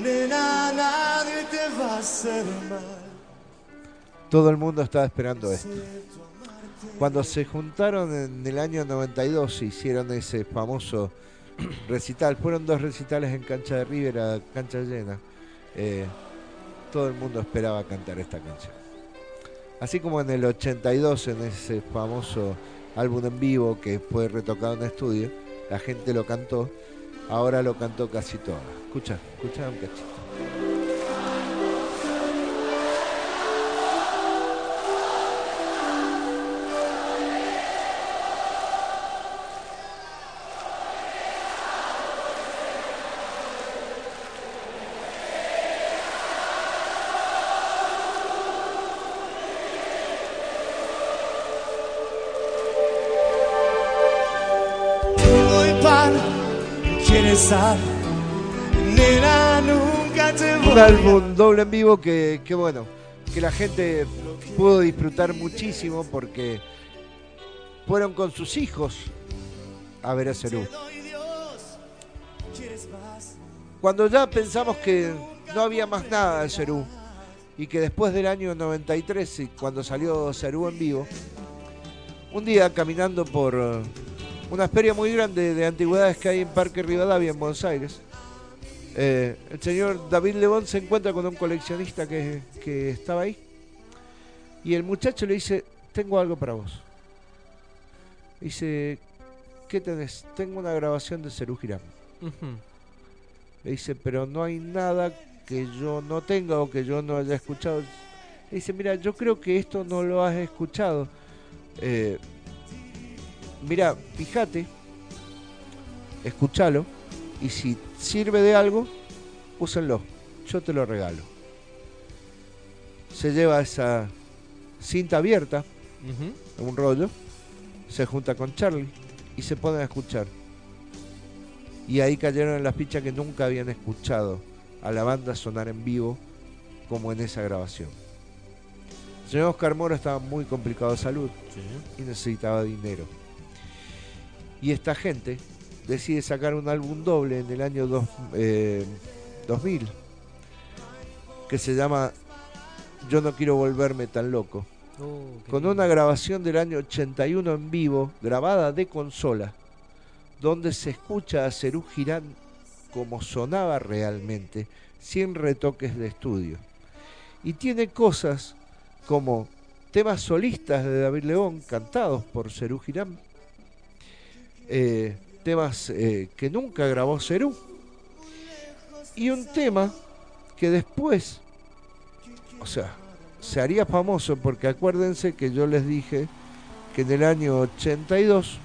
Nena, nadie te va a hacer mal. Todo el mundo estaba esperando esto. Cuando se juntaron en el año 92 y hicieron ese famoso recital, fueron dos recitales en cancha de River a cancha llena, todo el mundo esperaba cantar esta canción. Así como en el 82, en ese famoso álbum en vivo que fue retocado en estudio, la gente lo cantó, ahora lo cantó casi toda. Escucha, escucha un cachito. Un álbum doble en vivo que bueno, que la gente pudo disfrutar muchísimo porque fueron con sus hijos a ver a Serú. Cuando ya pensamos que no había más nada de Serú y que después del año 93 y cuando salió Serú en vivo, un día caminando por una feria muy grande de antigüedades que hay en Parque Rivadavia, en Buenos Aires, el señor David Lebón se encuentra con un coleccionista que estaba ahí. Y el muchacho le dice, tengo algo para vos. Dice, ¿qué tenés? Tengo una grabación de Serú Girán. Uh-huh. Le dice, pero no hay nada que yo no tenga o que yo no haya escuchado. Le dice, mira, yo creo que esto no lo has escuchado. Mira, fíjate, escúchalo y si sirve de algo, úsenlo, yo te lo regalo. Se lleva esa cinta abierta, uh-huh, un rollo, se junta con Charlie y se ponen a escuchar. Y ahí cayeron en las fichas que nunca habían escuchado a la banda sonar en vivo como en esa grabación. El señor Oscar Moro estaba muy complicado de salud, sí, y necesitaba dinero. Y esta gente decide sacar un álbum doble en el año 2000 que se llama Yo no quiero volverme tan loco, con una grabación del año 81 en vivo, grabada de consola, donde se escucha a Serú Girán como sonaba realmente, sin retoques de estudio. Y tiene cosas como temas solistas de David Lebón cantados por Serú Girán, temas que nunca grabó Serú y un tema que después, o sea, se haría famoso porque acuérdense que yo les dije que en el año 82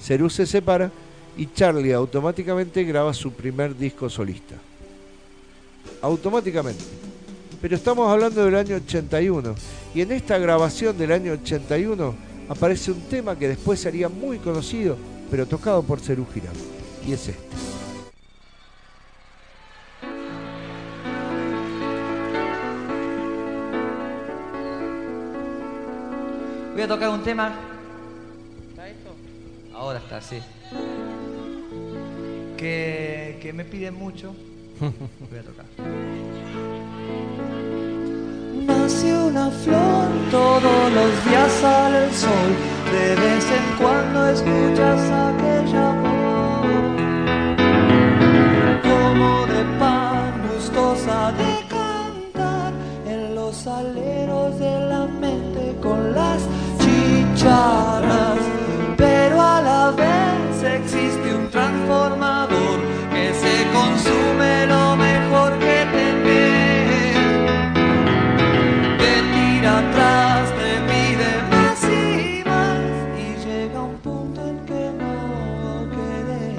Serú se separa y Charlie automáticamente graba su primer disco solista, automáticamente, pero estamos hablando del año 81 y en esta grabación del año 81 aparece un tema que después sería muy conocido, pero tocado por Serú Girán, y es este. Voy a tocar un tema. ¿Está esto? Ahora está, sí. Que me piden mucho. Voy a tocar. Nació una flor, todos los días sale el sol, de vez en cuando escuchas aquella voz, como de pan gustosa de cantar, en los aleros de la mente con las chicharras, pero a la de un transformador que se consume lo mejor que tenés. Te tira atrás, te pide más y más, y llega un punto en que no querés.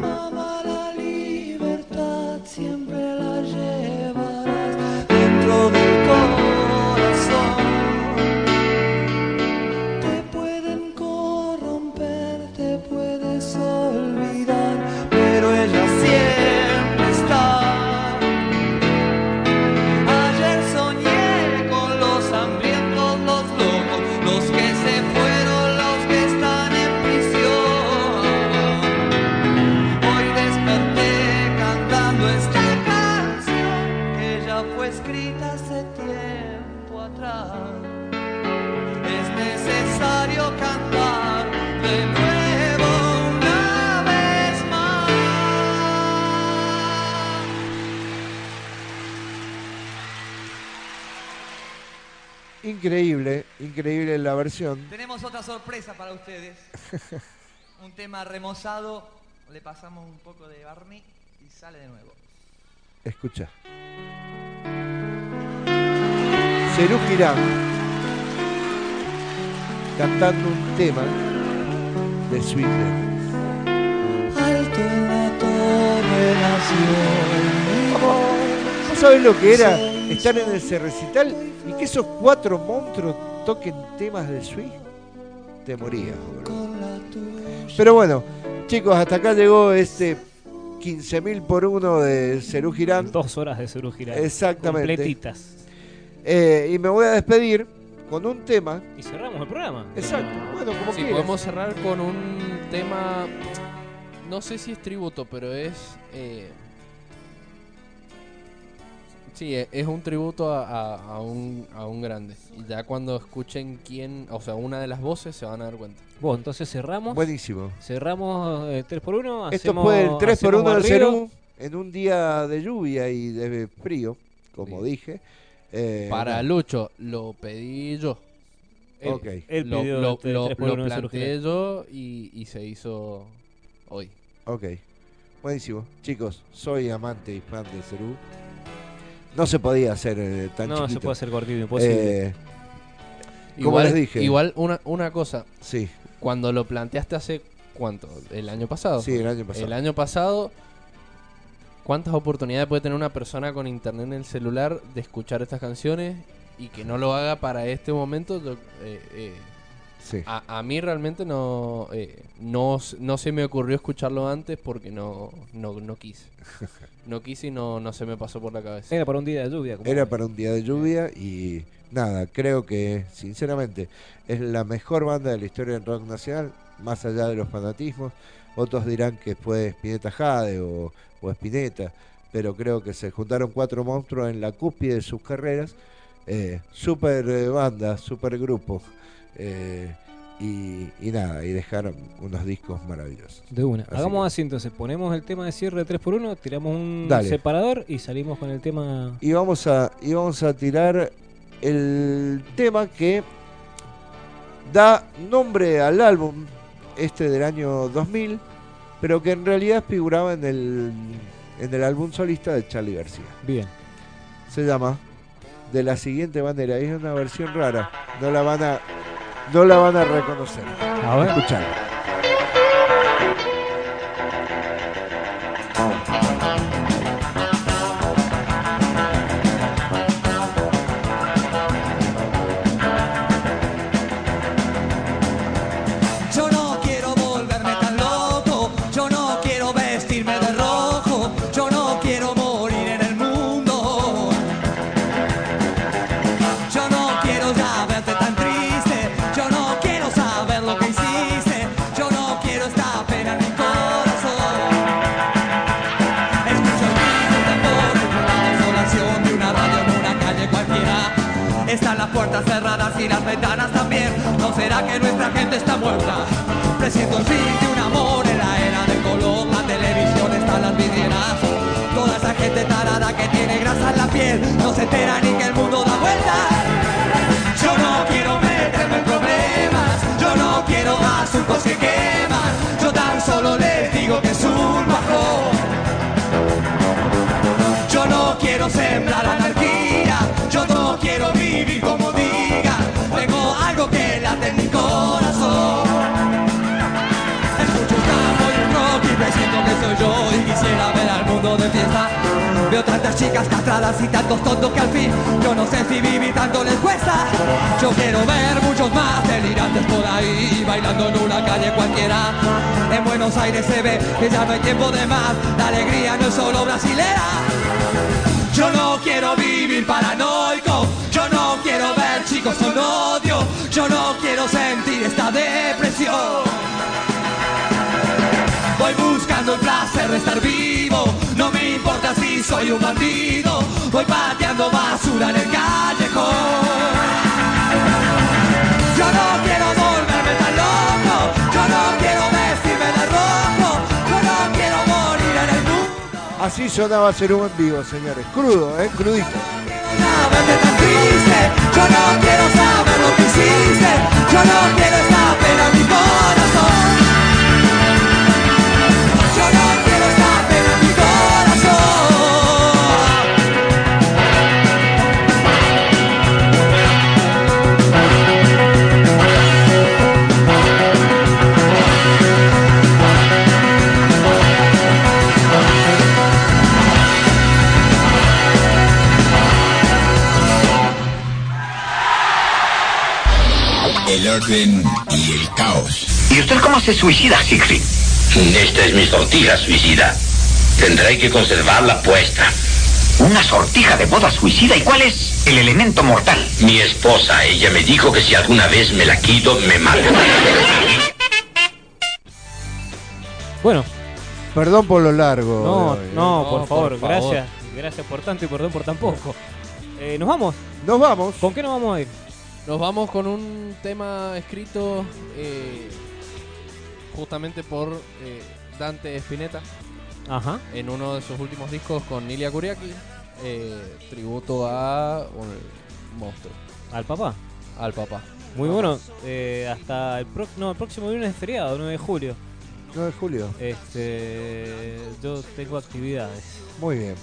Mamá, la libertad siempre la llevarás dentro del corazón. Increíble, increíble la versión. Tenemos otra sorpresa para ustedes. Un tema remozado, le pasamos un poco de barniz y sale de nuevo. Escucha. Serú Girán cantando un tema de Sui Generis. Alto en la toleración. ¿No sabes lo que era estar en ese recital y que esos cuatro monstruos toquen temas de Sui? Te morías, bro. Pero bueno, chicos, hasta acá llegó este 15.000 por 1 de Serú Girán. 2 horas de Serú Girán. Exactamente. Completitas. Y me voy a despedir con un tema. Y cerramos el programa. Exacto. Bueno, como quieras. Podemos cerrar con un tema. No sé si es tributo, pero es. Sí, es un tributo a un grande. Y ya cuando escuchen quién, o sea, una de las voces, se van a dar cuenta. Bueno, entonces cerramos. Buenísimo. Cerramos 3x1. Esto fue el 3x1 de Serú en un día de lluvia y de frío, como dije. Para Lucho, lo pedí yo. Okay. Él pidió lo planteé yo y se hizo hoy. Ok, buenísimo. Chicos, soy amante y fan de Serú. No se podía hacer tan chiquito. No, se puede hacer cortito, imposible. Como igual, les dije. Igual una cosa. Sí. Cuando lo planteaste hace, ¿cuánto? ¿El año pasado? Sí, el año pasado. El año pasado, ¿cuántas oportunidades puede tener una persona con internet en el celular de escuchar estas canciones y que no lo haga para este momento? Sí. A mí realmente no se me ocurrió escucharlo antes porque no quise. No quise y no se me pasó por la cabeza. Era para un día de lluvia. Era para un día de lluvia y nada, creo que sinceramente es la mejor banda de la historia del rock nacional, más allá de los fanatismos. Otros dirán que fue Spinetta Jade o Spinetta, pero creo que se juntaron cuatro monstruos en la cúspide de sus carreras. Super banda, super grupo. Y nada, y dejaron unos discos maravillosos. De una. Hagamos así entonces, ponemos el tema de cierre 3x1, tiramos un separador y salimos con el tema. Y vamos a tirar el tema que da nombre al álbum este del año 2000, pero que en realidad figuraba en el álbum solista de Charly García. Bien. Se llama De la siguiente manera, es una versión rara, no la van a reconocer. A ver, escuchar. Yo no quiero volverme tan loco, yo no quiero vestirme de rojo, yo no quiero morir en el mundo. Yo no quiero ya verte tan triste, yo no quiero saber lo que hiciste, yo no quiero esta pena en mi corazón. Escucho el grito de tambores por la desolación de una radio en una calle cualquiera. Están las puertas cerradas y las ventanas también. ¿No será que nuestra gente está muerta? Presiento el fin de un amor en la era del color. La televisión está en las vidrieras. Toda esa gente tarada que tiene grasa en la piel no se entera ni que el mundo da vueltas. Yo no quiero meterme en problemas. asuntos que queman. Yo tan solo les digo que es un bajón. Yo no quiero sembrar anarquía, yo no quiero vivir como diga. Tengo algo que late en mi corazón. Escucho un campo y un rock y me siento que soy yo y quisiera ver al mundo de fiesta. Veo tantas chicas castradas y tantos tontos que al fin yo no sé si vivir tanto les cuesta. Yo quiero ver muchos más delirantes por ahí bailando en una calle cualquiera. En Buenos Aires se ve que ya no hay tiempo de más. La alegría no es solo brasilera. Yo no quiero vivir paranoico. Yo no quiero ver chicos con odio. Yo no quiero sentir esta depresión. Voy buscando el placer de estar vivo, no me importa si soy un bandido, voy pateando basura en el callejón. Yo no quiero volverme tan loco, yo no quiero vestirme de rojo, yo no quiero morir en el mundo. Así sonaba Serú en vivo, señores, crudo, crudito. Yo no quiero saberme tan triste, yo no quiero saber lo que hiciste, yo no quiero esta pena en mi corazón. El orden y el caos. ¿Y usted cómo se suicida, Siegfried? Esta es mi sortija suicida. Tendré que conservarla puesta. ¿Una sortija de boda suicida? ¿Y cuál es el elemento mortal? Mi esposa. Ella me dijo que si alguna vez me la quito, me mata. Bueno. Perdón por lo largo. No, por favor. Gracias. Gracias por tanto y perdón por tan poco. ¿Nos vamos? Nos vamos. ¿Con qué nos vamos a ir? Nos vamos con un tema escrito justamente por Dante Spinetta. Ajá. En uno de sus últimos discos con Illya Kuryaki, tributo a un monstruo. ¿Al papá? Al papá. Muy bueno. Hasta el próximo viernes es feriado, 9 de julio. 9 de julio. Yo tengo actividades. Muy bien.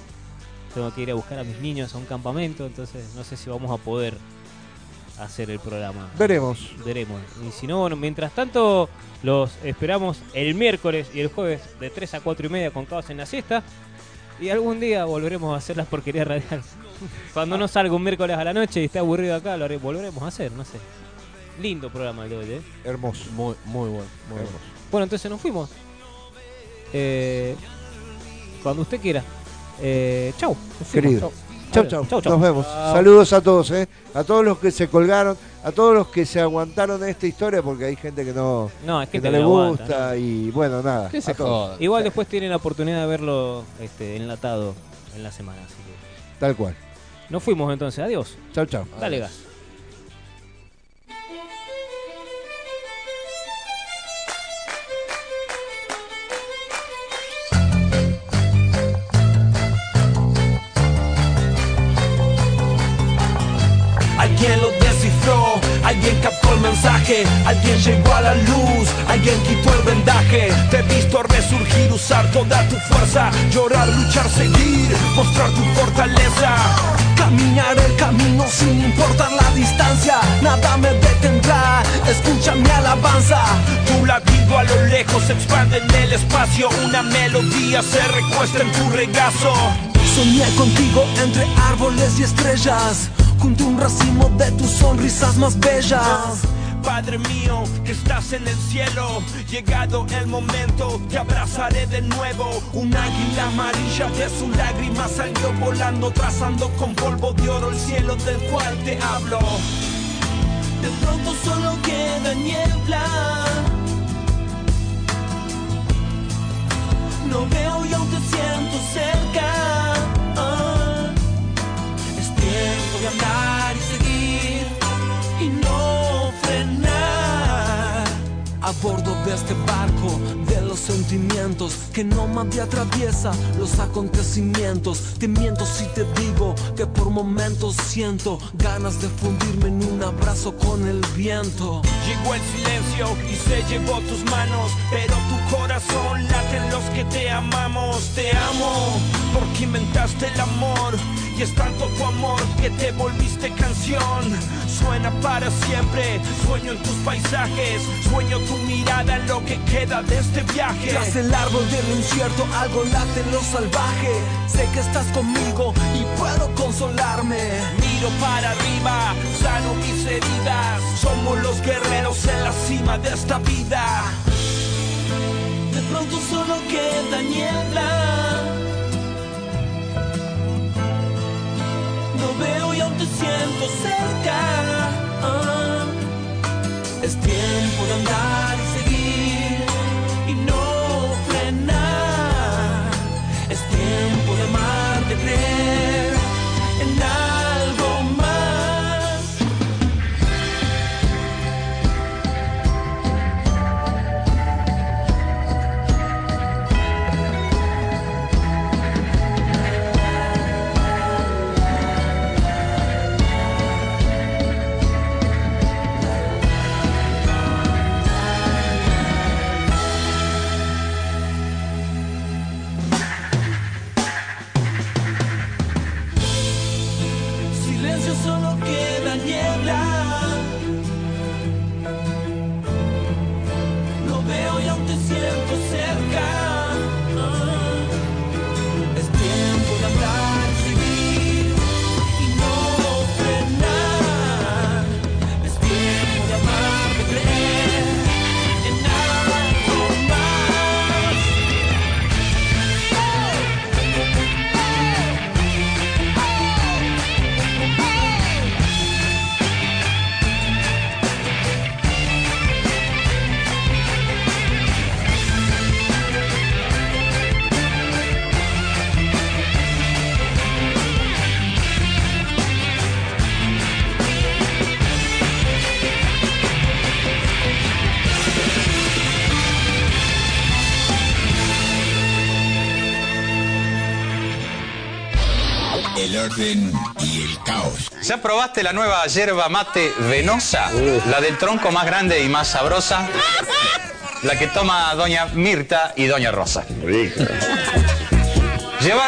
Tengo que ir a buscar a mis niños a un campamento, entonces no sé si vamos a poder hacer el programa. Veremos. Y si no, bueno, mientras tanto los esperamos el miércoles y el jueves de 3 a 4 y media con Caos en la Siesta. Y algún día volveremos a hacer las porquerías radiales. Cuando no salga un miércoles a la noche y esté aburrido acá, lo volveremos a hacer, no sé. Lindo programa el de hoy, ¿eh? Hermoso. Muy bueno. Muy hermoso. Bueno, entonces nos fuimos. Cuando usted quiera. Chau. Querido. Chau. Chau. Nos vemos. Chau. Saludos a todos, a todos los que se colgaron, a todos los que se aguantaron esta historia, porque hay gente que no le gusta, aguanta, ¿no? Y bueno, nada. Se igual después tienen la oportunidad de verlo enlatado en la semana. Así que... Tal cual. Nos fuimos entonces, adiós. Chau. Dale, adiós. Gas. Alguien lo descifró, alguien captó el mensaje, alguien llegó a la luz, alguien quitó el vendaje. Te he visto resurgir, usar toda tu fuerza, llorar, luchar, seguir, mostrar tu fortaleza. Caminar el camino sin importar la distancia, nada me detendrá, escucha mi alabanza. Tu latido a lo lejos se expande en el espacio, una melodía se recuesta en tu regazo. Soñé contigo entre árboles y estrellas, junto un racimo de tus sonrisas más bellas. Padre mío, que estás en el cielo, llegado el momento, te abrazaré de nuevo. Un águila amarilla de su lágrima salió volando, trazando con polvo de oro el cielo del cual te hablo. De pronto solo queda niebla, no veo y aún te siento cerca. Voy a andar y seguir y no frenar. A bordo de este barco de los sentimientos que nómade atraviesa los acontecimientos. Te miento si te digo que por momentos siento ganas de fundirme en un abrazo con el viento. Llegó el silencio murió y se llevó tus manos, pero tu corazón late en los que te amamos. Te amo porque inventaste el amor, y es tanto tu amor que te volviste canción. Suena para siempre, sueño en tus paisajes, sueño tu mirada en lo que queda de este viaje. Tras el árbol de lo incierto algo late en lo salvaje, sé que estás conmigo y puedo consolarme. Miro para arriba, sano mis heridas, somos los guerreros en la cima de esta vida. De pronto solo queda niebla, no veo y aún te siento cerca. Ah, es tiempo de andar y seguir y no frenar. Es tiempo de amar, de creer en algo más. Orden y el caos. ¿Ya probaste la nueva yerba mate venosa? La del tronco más grande y más sabrosa. La que toma doña Mirta y doña Rosa. Rico. Lleva...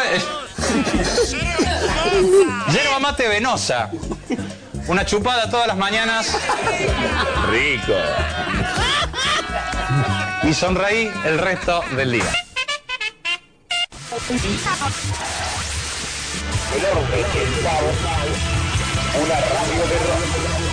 yerba mate venosa. Una chupada todas las mañanas. Rico. Y sonreí el resto del día. El orden y el caos, una radio de rock.